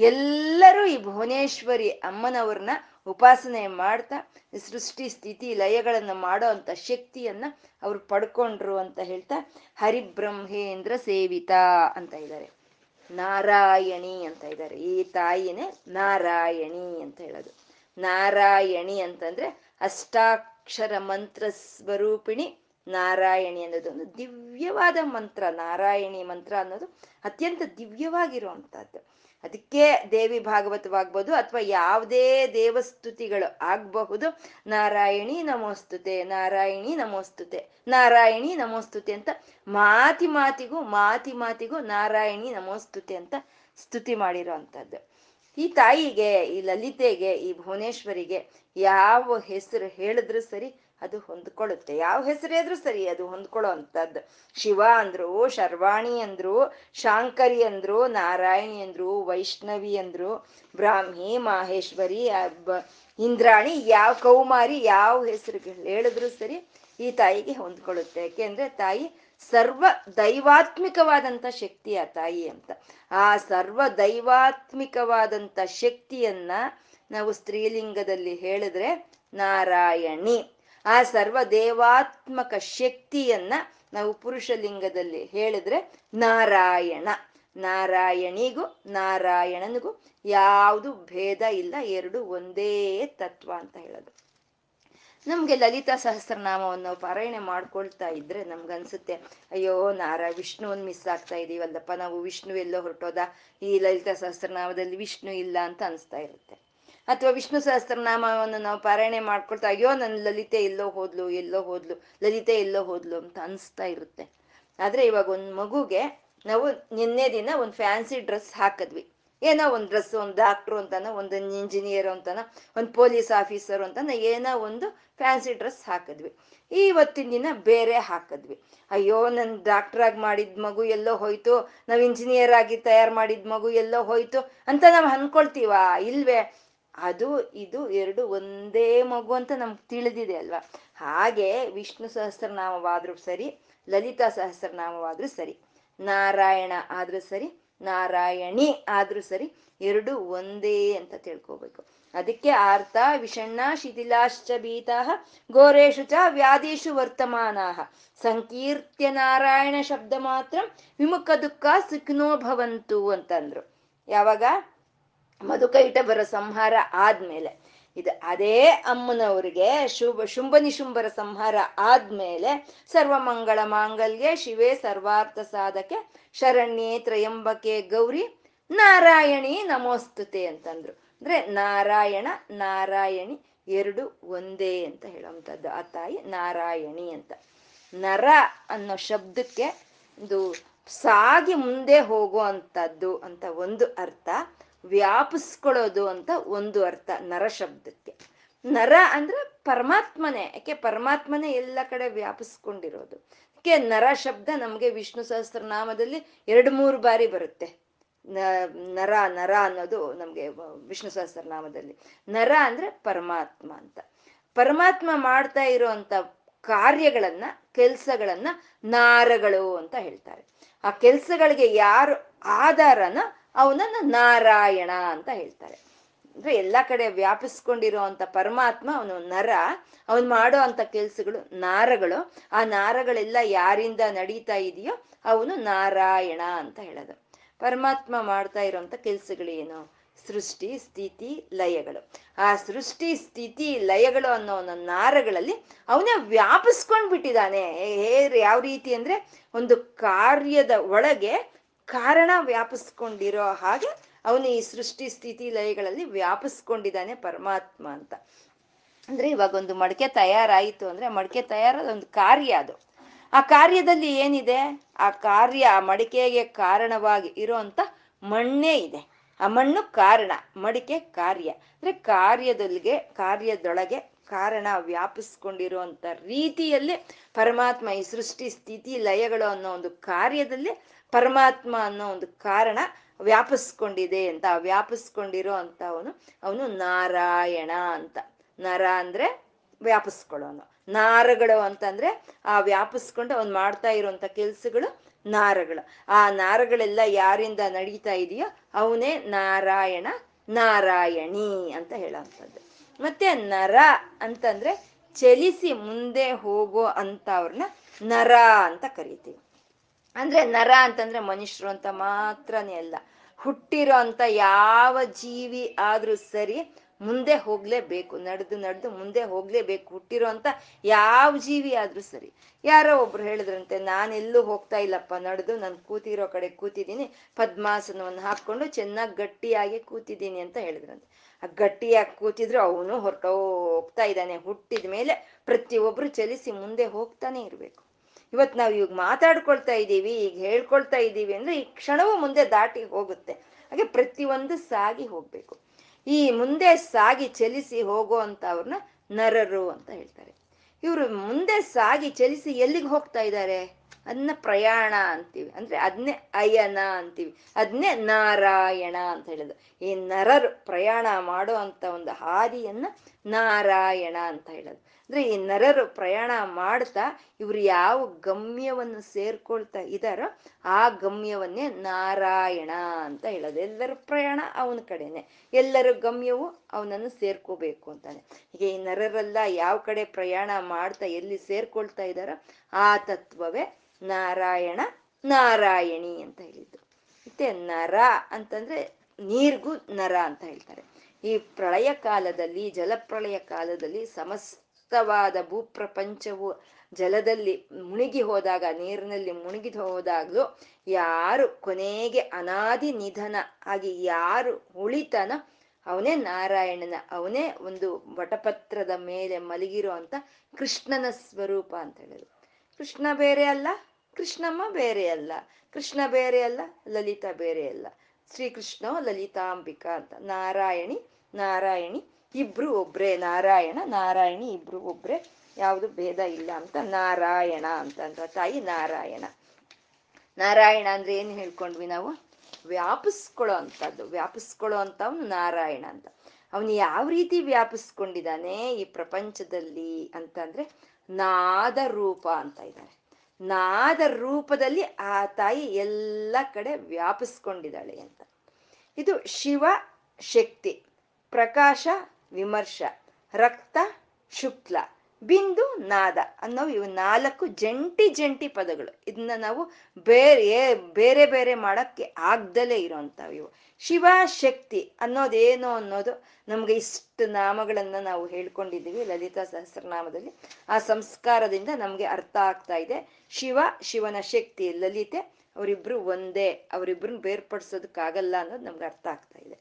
ಎಲ್ಲರೂ ಈ ಭುವನೇಶ್ವರಿ ಅಮ್ಮನವ್ರನ್ನ ಉಪಾಸನೆ ಮಾಡ್ತಾ ಸೃಷ್ಟಿ, ಸ್ಥಿತಿ, ಲಯಗಳನ್ನು ಮಾಡೋ ಅಂಥ ಶಕ್ತಿಯನ್ನ ಅವ್ರು ಪಡ್ಕೊಂಡ್ರು ಅಂತ ಹೇಳ್ತಾ ಹರಿಬ್ರಹ್ಮೇಂದ್ರ ಸೇವಿತಾ ಅಂತ ಇದ್ದಾರೆ. ನಾರಾಯಣಿ ಅಂತ ಇದ್ದಾರೆ. ಈ ತಾಯಿನೇ ನಾರಾಯಣಿ ಅಂತ ಹೇಳೋದು. ನಾರಾಯಣಿ ಅಂತಂದ್ರೆ ಅಷ್ಟಾಕ್ಷರ ಮಂತ್ರ ಸ್ವರೂಪಿಣಿ ನಾರಾಯಣಿ ಅನ್ನೋದು ಒಂದು ದಿವ್ಯವಾದ ಮಂತ್ರ. ನಾರಾಯಣಿ ಮಂತ್ರ ಅನ್ನೋದು ಅತ್ಯಂತ ದಿವ್ಯವಾಗಿರುವಂಥದ್ದು. ಅದಕ್ಕೆ ದೇವಿ ಭಾಗವತವಾಗ್ಬೋದು ಅಥವಾ ಯಾವುದೇ ದೇವಸ್ತುತಿಗಳು ಆಗಬಹುದು. ನಾರಾಯಣಿ ನಮೋಸ್ತುತೆ, ನಾರಾಯಣಿ ನಮೋಸ್ತುತೆ, ನಾರಾಯಣಿ ನಮೋಸ್ತುತೆ ಅಂತ ಮಾತಿಗೂ ನಾರಾಯಣಿ ನಮೋಸ್ತುತೆ ಅಂತ ಸ್ತುತಿ ಮಾಡಿರೋ ಅಂಥದ್ದು. ಈ ತಾಯಿಗೆ, ಈ ಲಲಿತೆಗೆ, ಈ ಭುವನೇಶ್ವರಿಗೆ ಯಾವ ಹೆಸರು ಹೇಳಿದ್ರು ಸರಿ ಅದು ಹೊಂದ್ಕೊಳ್ಳುತ್ತೆ. ಯಾವ ಹೆಸರೇದ್ರೂ ಸರಿ ಅದು ಹೊಂದ್ಕೊಳ್ಳೋ ಅಂಥದ್ದು. ಶಿವ ಅಂದ್ರು, ಶರ್ವಾಣಿ ಅಂದ್ರು, ಶಾಂಕರಿ ಅಂದ್ರು, ನಾರಾಯಣಿ ಅಂದ್ರು, ವೈಷ್ಣವಿ ಅಂದ್ರು, ಬ್ರಾಹ್ಮಿ, ಮಾಹೇಶ್ವರಿ, ಇಂದ್ರಾಣಿ, ಯಾವ ಕೌಮಾರಿ, ಯಾವ ಹೆಸರು ಹೇಳಿದ್ರು ಸರಿ ಈ ತಾಯಿಗೆ ಹೊಂದ್ಕೊಳ್ಳುತ್ತೆ. ಯಾಕೆಂದ್ರೆ ತಾಯಿ ಸರ್ವ ದೈವಾತ್ಮಿಕವಾದಂಥ ಶಕ್ತಿ ಆ ತಾಯಿ ಅಂತ. ಆ ಸರ್ವ ದೈವಾತ್ಮಿಕವಾದಂಥ ಶಕ್ತಿಯನ್ನ ನಾವು ಸ್ತ್ರೀಲಿಂಗದಲ್ಲಿ ಹೇಳಿದ್ರೆ ನಾರಾಯಣಿ. ಆ ಸರ್ವ ದೇವಾತ್ಮಕ ಶಕ್ತಿಯನ್ನ ನಾವು ಪುರುಷಲಿಂಗದಲ್ಲಿ ಹೇಳಿದ್ರೆ ನಾರಾಯಣ. ನಾರಾಯಣಿಗೂ ನಾರಾಯಣನಿಗೂ ಯಾವುದು ಭೇದ ಇಲ್ಲ, ಎರಡು ಒಂದೇ ತತ್ವ ಅಂತ ಹೇಳೋದು. ನಮ್ಗೆ ಲಲಿತಾ ಸಹಸ್ರನಾಮವನ್ನು ಪಾರಾಯಣೆ ಮಾಡ್ಕೊಳ್ತಾ ಇದ್ರೆ ನಮ್ಗನ್ಸುತ್ತೆ, ಅಯ್ಯೋ ವಿಷ್ಣುವನ್ ಮಿಸ್ ಆಗ್ತಾ ಇದೀವಲ್ಲಪ್ಪ ನಾವು, ವಿಷ್ಣು ಎಲ್ಲೋ ಹೊರಟೋದ, ಈ ಲಲಿತಾ ಸಹಸ್ರನಾಮದಲ್ಲಿ ವಿಷ್ಣು ಇಲ್ಲ ಅಂತ ಅನಿಸ್ತಾ ಇರುತ್ತೆ. ಅಥವಾ ವಿಷ್ಣು ಸಹಸ್ರನಾಮವನ್ನು ನಾವು ಪಾರಾಯಣೆ ಮಾಡ್ಕೊಳ್ತಾ ಅಯ್ಯೋ ನನ್ನ ಲಲಿತೆ ಎಲ್ಲೋ ಹೋದ್ಲು ಲಲಿತೆ ಎಲ್ಲೋ ಹೋದ್ಲು ಅಂತ ಅನಿಸ್ತಾ ಇರುತ್ತೆ. ಆದ್ರೆ ಇವಾಗ ಒಂದು ಮಗುಗೆ ನಾವು ನಿನ್ನೆ ದಿನ ಒಂದು ಫ್ಯಾನ್ಸಿ ಡ್ರೆಸ್ ಹಾಕಿದ್ವಿ, ಏನೋ ಒಂದು ಡ್ರೆಸ್, ಒಂದು ಡಾಕ್ಟ್ರು ಅಂತಾನ, ಒಂದು ಇಂಜಿನಿಯರ್ ಅಂತಾನ, ಒಂದು ಪೊಲೀಸ್ ಆಫೀಸರ್ ಅಂತಾನ, ಏನೋ ಒಂದು ಫ್ಯಾನ್ಸಿ ಡ್ರೆಸ್ ಹಾಕಿದ್ವಿ. ಇವತ್ತಿನ ದಿನ ಬೇರೆ ಹಾಕಿದ್ವಿ. ಅಯ್ಯೋ ನನ್ನ ಡಾಕ್ಟ್ರಾಗಿ ಮಾಡಿದ ಮಗು ಎಲ್ಲೋ ಹೋಯ್ತು, ನಾವು ಇಂಜಿನಿಯರ್ ಆಗಿ ತಯಾರು ಮಾಡಿದ ಮಗು ಎಲ್ಲೋ ಹೋಯ್ತು ಅಂತ ನಾವು ಅನ್ಕೊಳ್ತೀವಾ ಇಲ್ವೇ? ಅದು ಇದು ಎರಡು ಒಂದೇ ಮಗು ಅಂತ ನಮ್ಗೆ ತಿಳಿದಿದೆ ಅಲ್ವಾ. ಹಾಗೆ ವಿಷ್ಣು ಸಹಸ್ರನಾಮವಾದ್ರೂ ಸರಿ, ಲಲಿತಾ ಸಹಸ್ರನಾಮವಾದ್ರೂ ಸರಿ, ನಾರಾಯಣ ಆದ್ರೂ ಸರಿ, ನಾರಾಯಣಿ ಆದ್ರೂ ಸರಿ, ಎರಡು ಒಂದೇ ಅಂತ ತಿಳ್ಕೋಬೇಕು. ಅದಕ್ಕೆ ಆರ್ತ ವಿಷಣ್ಣ ಶಿಥಿಲಾಶ್ಚ ಭೀತಾಃ ಘೋರೇಷು ಚ ವ್ಯಾಧಿಷು ವರ್ತಮಾನಾಃ ಸಂಕೀರ್ತ್ಯ ನಾರಾಯಣ ಶಬ್ದ ಮಾತ್ರ ವಿಮುಖ ದುಃಖ ಸುಖಿನೋ ಭವಂತು ಅಂತಂದ್ರು. ಯಾವಾಗ ಮಧುಕೈಟಭರ ಸಂಹಾರ ಆದ್ಮೇಲೆ, ಇದು ಅದೇ ಅಮ್ಮನವ್ರಿಗೆ ಶುಂಭನಿಶುಂಭರ ಸಂಹಾರ ಆದ್ಮೇಲೆ ಸರ್ವ ಮಂಗಳ ಮಾಂಗಲ್ಯ ಶಿವೆ ಸರ್ವಾರ್ಥ ಸಾಧಕೆ ಶರಣ್ಯೇ ತ್ರಯಂಬಕೆ ಗೌರಿ ನಾರಾಯಣಿ ನಮೋಸ್ತುತೆ ಅಂತಂದ್ರು. ಅಂದ್ರೆ ನಾರಾಯಣ ನಾರಾಯಣಿ ಎರಡು ಒಂದೇ ಅಂತ ಹೇಳುವಂಥದ್ದು ಆ ತಾಯಿ ನಾರಾಯಣಿ ಅಂತ. ನರ ಅನ್ನೋ ಶಬ್ದಕ್ಕೆ ಇದು ಸಾಗಿ ಮುಂದೆ ಹೋಗುವಂಥದ್ದು ಅಂತ ಒಂದು ಅರ್ಥ, ವ್ಯಾಪಿಸ್ಕೊಳ್ಳೋದು ಅಂತ ಒಂದು ಅರ್ಥ ನರ ಶಬ್ದಕ್ಕೆ. ನರ ಅಂದ್ರೆ ಪರಮಾತ್ಮನೇ, ಯಾಕೆ ಪರಮಾತ್ಮನೇ ಎಲ್ಲ ಕಡೆ ವ್ಯಾಪಿಸ್ಕೊಂಡಿರೋದು. ಯಾಕೆ ನರ ಶಬ್ದ ನಮ್ಗೆ ವಿಷ್ಣು ಸಹಸ್ರನಾಮದಲ್ಲಿ 2-3 ಬಾರಿ ಬರುತ್ತೆ. ನರ ನರ ಅನ್ನೋದು ನಮ್ಗೆ ವಿಷ್ಣು ಸಹಸ್ರನಾಮದಲ್ಲಿ. ನರ ಅಂದ್ರೆ ಪರಮಾತ್ಮ ಅಂತ. ಪರಮಾತ್ಮ ಮಾಡ್ತಾ ಇರೋಂಥ ಕಾರ್ಯಗಳನ್ನ, ಕೆಲ್ಸಗಳನ್ನ ನಾರಗಳು ಅಂತ ಹೇಳ್ತಾರೆ. ಆ ಕೆಲ್ಸಗಳಿಗೆ ಯಾರು ಆಧಾರನ ಅವನನ್ನ ನಾರಾಯಣ ಅಂತ ಹೇಳ್ತಾರೆ. ಅಂದ್ರೆ ಎಲ್ಲಾ ಕಡೆ ವ್ಯಾಪಿಸ್ಕೊಂಡಿರೋ ಅಂತ ಪರಮಾತ್ಮ ಅವನು ನರ. ಅವನು ಮಾಡೋ ಅಂತ ಕೆಲ್ಸಗಳು ನಾರಗಳು. ಆ ನಾರಗಳೆಲ್ಲ ಯಾರಿಂದ ನಡೀತಾ ಇದೆಯೋ ಅವನು ನಾರಾಯಣ ಅಂತ ಹೇಳೋದು. ಪರಮಾತ್ಮ ಮಾಡ್ತಾ ಇರೋಂಥ ಕೆಲ್ಸಗಳೇನು? ಸೃಷ್ಟಿ ಸ್ಥಿತಿ ಲಯಗಳು. ಆ ಸೃಷ್ಟಿ ಸ್ಥಿತಿ ಲಯಗಳು ಅನ್ನೋ ನಾರಗಳಲ್ಲಿ ಅವನ ವ್ಯಾಪಿಸ್ಕೊಂಡ್ಬಿಟ್ಟಿದ್ದಾನೆ. ಯಾವ ರೀತಿ ಅಂದ್ರೆ ಒಂದು ಕಾರ್ಯದ ಒಳಗೆ ಕಾರಣ ವ್ಯಾಪಿಸ್ಕೊಂಡಿರೋ ಹಾಗೆ ಅವನು ಈ ಸೃಷ್ಟಿ ಸ್ಥಿತಿ ಲಯಗಳಲ್ಲಿ ವ್ಯಾಪಿಸ್ಕೊಂಡಿದ್ದಾನೆ ಪರಮಾತ್ಮ ಅಂತ. ಅಂದ್ರೆ ಇವಾಗ ಒಂದು ಮಡಿಕೆ ತಯಾರಾಯಿತು ಅಂದ್ರೆ ಮಡಿಕೆ ತಯಾರದೊಂದು ಕಾರ್ಯ, ಅದು ಆ ಕಾರ್ಯದಲ್ಲಿ ಏನಿದೆ? ಆ ಕಾರ್ಯ, ಆ ಮಡಿಕೆಗೆ ಕಾರಣವಾಗಿ ಇರೋಂಥ ಮಣ್ಣೇ ಇದೆ. ಆ ಮಣ್ಣು ಕಾರಣ, ಮಡಿಕೆ ಕಾರ್ಯ. ಅಂದ್ರೆ ಕಾರ್ಯದೊಳಗೆ ಕಾರಣ ವ್ಯಾಪಿಸ್ಕೊಂಡಿರುವಂತ ರೀತಿಯಲ್ಲಿ ಪರಮಾತ್ಮ ಈ ಸೃಷ್ಟಿ ಸ್ಥಿತಿ ಲಯಗಳು ಅನ್ನೋ ಒಂದು ಕಾರ್ಯದಲ್ಲಿ ಪರಮಾತ್ಮ ಅನ್ನೋ ಒಂದು ಕಾರಣ ವ್ಯಾಪಿಸ್ಕೊಂಡಿದೆ ಅಂತ. ವ್ಯಾಪಿಸ್ಕೊಂಡಿರೋ ಅಂತ ಅವನು ನಾರಾಯಣ ಅಂತ. ನರ ಅಂದ್ರೆ ವ್ಯಾಪಿಸ್ಕೊಳ್ಳೋನು, ನಾರಗಳು ಅಂತಂದ್ರೆ ಆ ವ್ಯಾಪಿಸ್ಕೊಂಡು ಅವ್ನು ಮಾಡ್ತಾ ಇರುವಂತ ಕೆಲ್ಸಗಳು ನಾರಗಳು. ಆ ನಾರಗಳೆಲ್ಲ ಯಾರಿಂದ ನಡೀತಾ ಇದೆಯೋ ಅವನೇ ನಾರಾಯಣ ನಾರಾಯಣಿ ಅಂತ ಹೇಳೋವಂಥದ್ದು. ಮತ್ತೆ ನರ ಅಂತಂದ್ರೆ ಚಲಿಸಿ ಮುಂದೆ ಹೋಗೋ ಅಂತ ಅವ್ರನ್ನ ನರ ಅಂತ ಕರಿತೀವಿ. ಅಂದ್ರೆ ನರ ಅಂತಂದ್ರೆ ಮನುಷ್ಯರು ಅಂತ ಮಾತ್ರನೇ ಅಲ್ಲ, ಹುಟ್ಟಿರೋ ಅಂತ ಯಾವ ಜೀವಿ ಆದ್ರೂ ಸರಿ ಮುಂದೆ ಹೋಗ್ಲೇಬೇಕು, ನಡೆದು ಮುಂದೆ ಹೋಗ್ಲೇಬೇಕು. ಹುಟ್ಟಿರೋ ಅಂತ ಯಾವ ಜೀವಿ ಆದ್ರೂ ಸರಿ. ಯಾರೋ ಒಬ್ರು ಹೇಳಿದ್ರಂತೆ, ನಾನೆಲ್ಲೂ ಹೋಗ್ತಾ ಇಲ್ಲಪ್ಪ, ನಡೆದು ನಾನು ಕೂತಿರೋ ಕಡೆ ಕೂತಿದ್ದೀನಿ, ಪದ್ಮಾಸನವನ್ನು ಹಾಕೊಂಡು ಚೆನ್ನಾಗಿ ಗಟ್ಟಿಯಾಗಿ ಕೂತಿದ್ದೀನಿ ಅಂತ ಹೇಳಿದ್ರಂತೆ. ಆ ಗಟ್ಟಿಯಾಗಿ ಕೂತಿದ್ರು ಅವನು ಹೋಗ್ತಾ ಇದ್ದಾನೆ. ಹುಟ್ಟಿದ ಮೇಲೆ ಪ್ರತಿಯೊಬ್ರು ಚಲಿಸಿ ಮುಂದೆ ಹೋಗ್ತಾನೆ ಇರ್ಬೇಕು. ಇವತ್ತು ನಾವು ಈಗ ಮಾತಾಡ್ಕೊಳ್ತಾ ಇದ್ದೀವಿ, ಈಗ ಹೇಳ್ಕೊಳ್ತಾ ಇದ್ದೀವಿ ಅಂದ್ರೆ ಈ ಕ್ಷಣವೂ ಮುಂದೆ ದಾಟಿ ಹೋಗುತ್ತೆ. ಹಾಗೆ ಪ್ರತಿಯೊಂದು ಸಾಗಿ ಹೋಗ್ಬೇಕು. ಈ ಮುಂದೆ ಸಾಗಿ ಚಲಿಸಿ ಹೋಗೋ ಅಂತ ಅವ್ರನ್ನ ನರರು ಅಂತ ಹೇಳ್ತಾರೆ. ಇವರು ಮುಂದೆ ಸಾಗಿ ಚಲಿಸಿ ಎಲ್ಲಿಗೆ ಹೋಗ್ತಾ ಇದ್ದಾರೆ? ಅದನ್ನ ಪ್ರಯಾಣ ಅಂತೀವಿ, ಅಂದರೆ ಅದನ್ನೇ ಅಯನ ಅಂತೀವಿ, ಅದನ್ನೇ ನಾರಾಯಣ ಅಂತ ಹೇಳಿದ್ರು. ಈ ನರರು ಪ್ರಯಾಣ ಮಾಡೋ ಅಂಥ ಒಂದು ಹಾದಿಯನ್ನು ನಾರಾಯಣ ಅಂತ ಹೇಳೋದು. ಅಂದರೆ ಈ ನರರು ಪ್ರಯಾಣ ಮಾಡ್ತಾ ಇವರು ಯಾವ ಗಮ್ಯವನ್ನು ಸೇರ್ಕೊಳ್ತಾ ಇದ್ದಾರೋ ಆ ಗಮ್ಯವನ್ನೇ ನಾರಾಯಣ ಅಂತ ಹೇಳೋದು. ಎಲ್ಲರೂ ಪ್ರಯಾಣ ಅವನ ಕಡೆನೆ, ಎಲ್ಲರ ಗಮ್ಯವು ಅವನನ್ನು ಸೇರ್ಕೋಬೇಕು ಅಂತಾನೆ. ಹೀಗೆ ಈ ನರರೆಲ್ಲ ಯಾವ ಕಡೆ ಪ್ರಯಾಣ ಮಾಡ್ತಾ ಎಲ್ಲಿ ಸೇರ್ಕೊಳ್ತಾ ಇದ್ದಾರೋ ಆ ತತ್ವವೇ ನಾರಾಯಣ ನಾರಾಯಣಿ ಅಂತ ಹೇಳಿದ್ದು. ಮತ್ತೆ ನರ ಅಂತಂದ್ರೆ ನೀರಿಗೂ ನರ ಅಂತ ಹೇಳ್ತಾರೆ. ಈ ಪ್ರಳಯ ಕಾಲದಲ್ಲಿ, ಜಲಪ್ರಳಯ ಕಾಲದಲ್ಲಿ ಸಮಸ್ತವಾದ ಭೂಪ್ರಪಂಚವು ಜಲದಲ್ಲಿ ಮುಳುಗಿ ಹೋದಾಗ, ನೀರಿನಲ್ಲಿ ಮುಳುಗಿ ಹೋದಾಗಲೂ ಯಾರು ಕೊನೆಗೆ ಅನಾದಿ ನಿಧನ ಆಗಿ ಯಾರು ಉಳಿತಾನೋ ಅವನೇ ನಾರಾಯಣನ, ಅವನೇ ಒಂದು ವಟಪತ್ರದ ಮೇಲೆ ಮಲಗಿರೋ ಅಂತ ಕೃಷ್ಣನ ಸ್ವರೂಪ ಅಂತ ಹೇಳಿದ್ರು. ಕೃಷ್ಣ ಬೇರೆ ಅಲ್ಲ, ಕೃಷ್ಣಮ್ಮ ಬೇರೆ ಅಲ್ಲ, ಕೃಷ್ಣ ಬೇರೆ ಅಲ್ಲ, ಲಲಿತಾ ಬೇರೆ ಅಲ್ಲ, ಶ್ರೀಕೃಷ್ಣ ಲಲಿತಾಂಬಿಕಾ ಅಂತ. ನಾರಾಯಣಿ ನಾರಾಯಣಿ ಇಬ್ರು ಒಬ್ರೆ, ನಾರಾಯಣ ನಾರಾಯಣಿ ಇಬ್ರು ಒಬ್ರೆ, ಯಾವುದು ಭೇದ ಇಲ್ಲ ಅಂತ ನಾರಾಯಣ ಅಂತ ತಾಯಿ ನಾರಾಯಣ. ನಾರಾಯಣ ಅಂದ್ರೆ ಏನು ಹೇಳ್ಕೊಂಡ್ವಿ ನಾವು? ವ್ಯಾಪಿಸ್ಕೊಳ್ಳೋ ಅಂಥದ್ದು, ವ್ಯಾಪಿಸ್ಕೊಳ್ಳೋ ಅಂತ ಅವನು ನಾರಾಯಣ ಅಂತ. ಅವನು ಯಾವ ರೀತಿ ವ್ಯಾಪಿಸ್ಕೊಂಡಿದ್ದಾನೆ ಈ ಪ್ರಪಂಚದಲ್ಲಿ ಅಂತಂದ್ರೆ ನಾದ ರೂಪ ಅಂತ ಇದ್ದಾರೆ. ನಾದ ರೂಪದಲ್ಲಿ ಆ ತಾಯಿ ಎಲ್ಲ ಕಡೆ ವ್ಯಾಪಿಸ್ಕೊಂಡಿದ್ದಾಳೆ ಅಂತ. ಇದು ಶಿವ ಶಕ್ತಿ, ಪ್ರಕಾಶ, ವಿಮರ್ಶ, ರಕ್ತ, ಶುಕ್ಲ, ಬಿಂದು, ನಾದ ಅನ್ನೋ ಇವು ನಾಲ್ಕು ಜಂಟಿ ಜಂಟಿ ಪದಗಳು. ಇದನ್ನ ನಾವು ಬೇರೆ ಬೇರೆ ಮಾಡೋಕ್ಕೆ ಆಗ್ದಲೇ ಇರೋಂಥವು ಇವು. ಶಿವ ಶಕ್ತಿ ಅನ್ನೋದೇನು ಅನ್ನೋದು ನಮ್ಗೆ ಇಷ್ಟು ನಾಮಗಳನ್ನ ನಾವು ಹೇಳ್ಕೊಂಡಿದ್ದೀವಿ ಲಲಿತಾ ಸಹಸ್ರನಾಮದಲ್ಲಿ, ಆ ಸಂಸ್ಕಾರದಿಂದ ನಮ್ಗೆ ಅರ್ಥ ಆಗ್ತಾ ಇದೆ. ಶಿವ, ಶಿವನ ಶಕ್ತಿ, ಲಲಿತೆ ಅವರಿಬ್ರು ಒಂದೇ, ಅವರಿಬ್ರನ್ನ ಬೇರ್ಪಡಿಸೋದಕ್ಕಾಗಲ್ಲ ಅನ್ನೋದು ನಮ್ಗೆ ಅರ್ಥ ಆಗ್ತಾ ಇದೆ.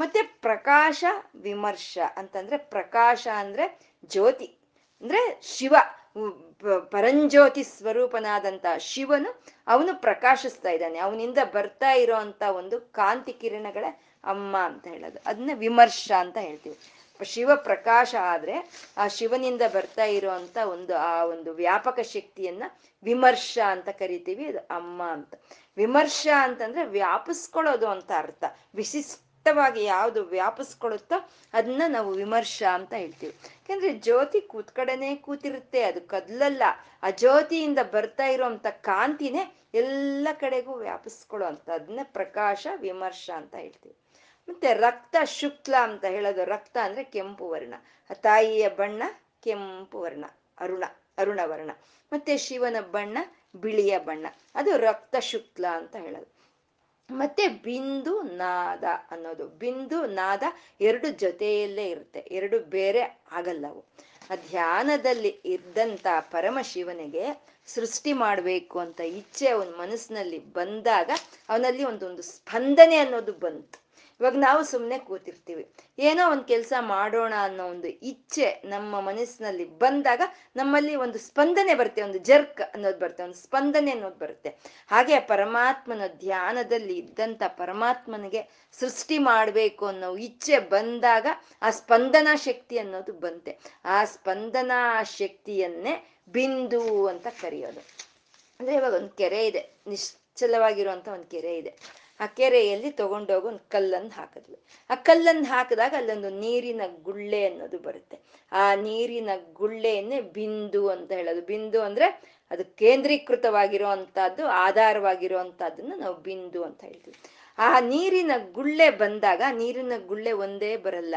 ಮತ್ತೆ ಪ್ರಕಾಶ, ವಿಮರ್ಶ ಅಂತಂದ್ರೆ ಪ್ರಕಾಶ ಅಂದ್ರೆ ಜ್ಯೋತಿ, ಅಂದ್ರೆ ಶಿವ ಪರಂಜ್ಯೋತಿ ಸ್ವರೂಪನಾದಂಥ ಶಿವನು ಅವನು ಪ್ರಕಾಶಿಸ್ತಾ ಇದ್ದಾನೆ, ಅವನಿಂದ ಬರ್ತಾ ಇರೋ ಅಂತ ಒಂದು ಕಾಂತಿ ಕಿರಣಗಳೇ ಅಮ್ಮ ಅಂತ ಹೇಳೋದು. ಅದನ್ನ ವಿಮರ್ಶ ಅಂತ ಹೇಳ್ತೀವಿ. ಶಿವ ಪ್ರಕಾಶ ಆದ್ರೆ ಆ ಶಿವನಿಂದ ಬರ್ತಾ ಇರೋ ಅಂತ ಒಂದು ಆ ಒಂದು ವ್ಯಾಪಕ ಶಕ್ತಿಯನ್ನ ವಿಮರ್ಶ ಅಂತ ಕರಿತೀವಿ, ಅದು ಅಮ್ಮ ಅಂತ. ವಿಮರ್ಶ ಅಂತಂದ್ರೆ ವ್ಯಾಪಿಸ್ಕೊಳ್ಳೋದು ಅಂತ ಅರ್ಥ. ವಿಶಿಷ್ಟವಾಗಿ ಯಾವುದು ವ್ಯಾಪಿಸ್ಕೊಳ್ಳುತ್ತೋ ಅದನ್ನ ನಾವು ವಿಮರ್ಶ ಅಂತ ಹೇಳ್ತೀವಿ. ಯಾಕೆಂದ್ರೆ ಜ್ಯೋತಿ ಕೂತ್ಕಡೆನೆ ಕೂತಿರುತ್ತೆ, ಅದು ಕದ್ಲಲ್ಲ. ಆ ಜ್ಯೋತಿಯಿಂದ ಬರ್ತಾ ಇರೋಂಥ ಕಾಂತಿನೇ ಎಲ್ಲ ಕಡೆಗೂ ವ್ಯಾಪಿಸ್ಕೊಳ್ಳೋ ಅಂತ, ಅದನ್ನ ಪ್ರಕಾಶ ವಿಮರ್ಶ ಅಂತ ಹೇಳ್ತೀವಿ. ಮತ್ತೆ ರಕ್ತ ಶುಕ್ಲ ಅಂತ ಹೇಳೋದು, ರಕ್ತ ಅಂದ್ರೆ ಕೆಂಪು ವರ್ಣ, ಆ ತಾಯಿಯ ಬಣ್ಣ ಕೆಂಪು ವರ್ಣ, ಅರುಣವರ್ಣ. ಮತ್ತೆ ಶಿವನ ಬಣ್ಣ ಬಿಳಿಯ ಬಣ್ಣ, ಅದು ರಕ್ತ ಶುಕ್ಲ ಅಂತ ಹೇಳೋದು. ಮತ್ತೆ ಬಿಂದು ನಾದ ಅನ್ನೋದು, ಬಿಂದು ನಾದ ಎರಡು ಜೊತೆಯಲ್ಲೇ ಇರುತ್ತೆ, ಎರಡು ಬೇರೆ ಆಗಲ್ಲವು. ಆ ಧ್ಯಾನದಲ್ಲಿ ಇದ್ದಂಥ ಪರಮಶಿವನಿಗೆ ಸೃಷ್ಟಿ ಮಾಡಬೇಕು ಅಂತ ಇಚ್ಛೆ ಅವನ ಮನಸ್ಸಿನಲ್ಲಿ ಬಂದಾಗ ಅವನಲ್ಲಿ ಒಂದೊಂದು ಸ್ಪಂದನೆ ಅನ್ನೋದು ಬಂತು. ಇವಾಗ ನಾವು ಸುಮ್ಮನೆ ಕೂತಿರ್ತೀವಿ, ಏನೋ ಒಂದು ಕೆಲಸ ಮಾಡೋಣ ಅನ್ನೋ ಒಂದು ಇಚ್ಛೆ ನಮ್ಮ ಮನಸ್ಸಿನಲ್ಲಿ ಬಂದಾಗ ನಮ್ಮಲ್ಲಿ ಒಂದು ಸ್ಪಂದನೆ ಬರುತ್ತೆ, ಒಂದು ಜರ್ಕ್ ಅನ್ನೋದು ಬರುತ್ತೆ, ಒಂದು ಸ್ಪಂದನೆ ಅನ್ನೋದು ಬರುತ್ತೆ. ಹಾಗೆ ಪರಮಾತ್ಮನ ಧ್ಯಾನದಲ್ಲಿ ಇದ್ದಂಥ ಪರಮಾತ್ಮನಿಗೆ ಸೃಷ್ಟಿ ಮಾಡಬೇಕು ಅನ್ನೋ ಇಚ್ಛೆ ಬಂದಾಗ ಆ ಸ್ಪಂದನಾ ಶಕ್ತಿ ಅನ್ನೋದು ಬಂತೆ. ಆ ಸ್ಪಂದನಾ ಶಕ್ತಿಯನ್ನೇ ಬಿಂದು ಅಂತ ಕರೆಯೋದು. ಅಂದರೆ ಇವಾಗ ಒಂದು ಕೆರೆ ಇದೆ, ನಿಶ್ಚಲವಾಗಿರುವಂಥ ಒಂದು ಕೆರೆ ಇದೆ. ಆ ಕೆರೆಯಲ್ಲಿ ತಗೊಂಡೋಗಿ ಒಂದು ಕಲ್ಲನ್ನು ಹಾಕಿದ್ವಿ. ಆ ಕಲ್ಲನ್ನು ಹಾಕಿದಾಗ ಅಲ್ಲೊಂದು ನೀರಿನ ಗುಳ್ಳೆ ಅನ್ನೋದು ಬರುತ್ತೆ. ಆ ನೀರಿನ ಗುಳ್ಳೆಯನ್ನೇ ಬಿಂದು ಅಂತ ಹೇಳೋದು. ಬಿಂದು ಅಂದರೆ ಅದು ಕೇಂದ್ರೀಕೃತವಾಗಿರೋ ಅಂಥದ್ದು, ಆಧಾರವಾಗಿರೋ ಅಂಥದ್ದನ್ನು ನಾವು ಬಿಂದು ಅಂತ ಹೇಳ್ತೀವಿ. ಆ ನೀರಿನ ಗುಳ್ಳೆ ಬಂದಾಗ ನೀರಿನ ಗುಳ್ಳೆ ಒಂದೇ ಬರಲ್ಲ,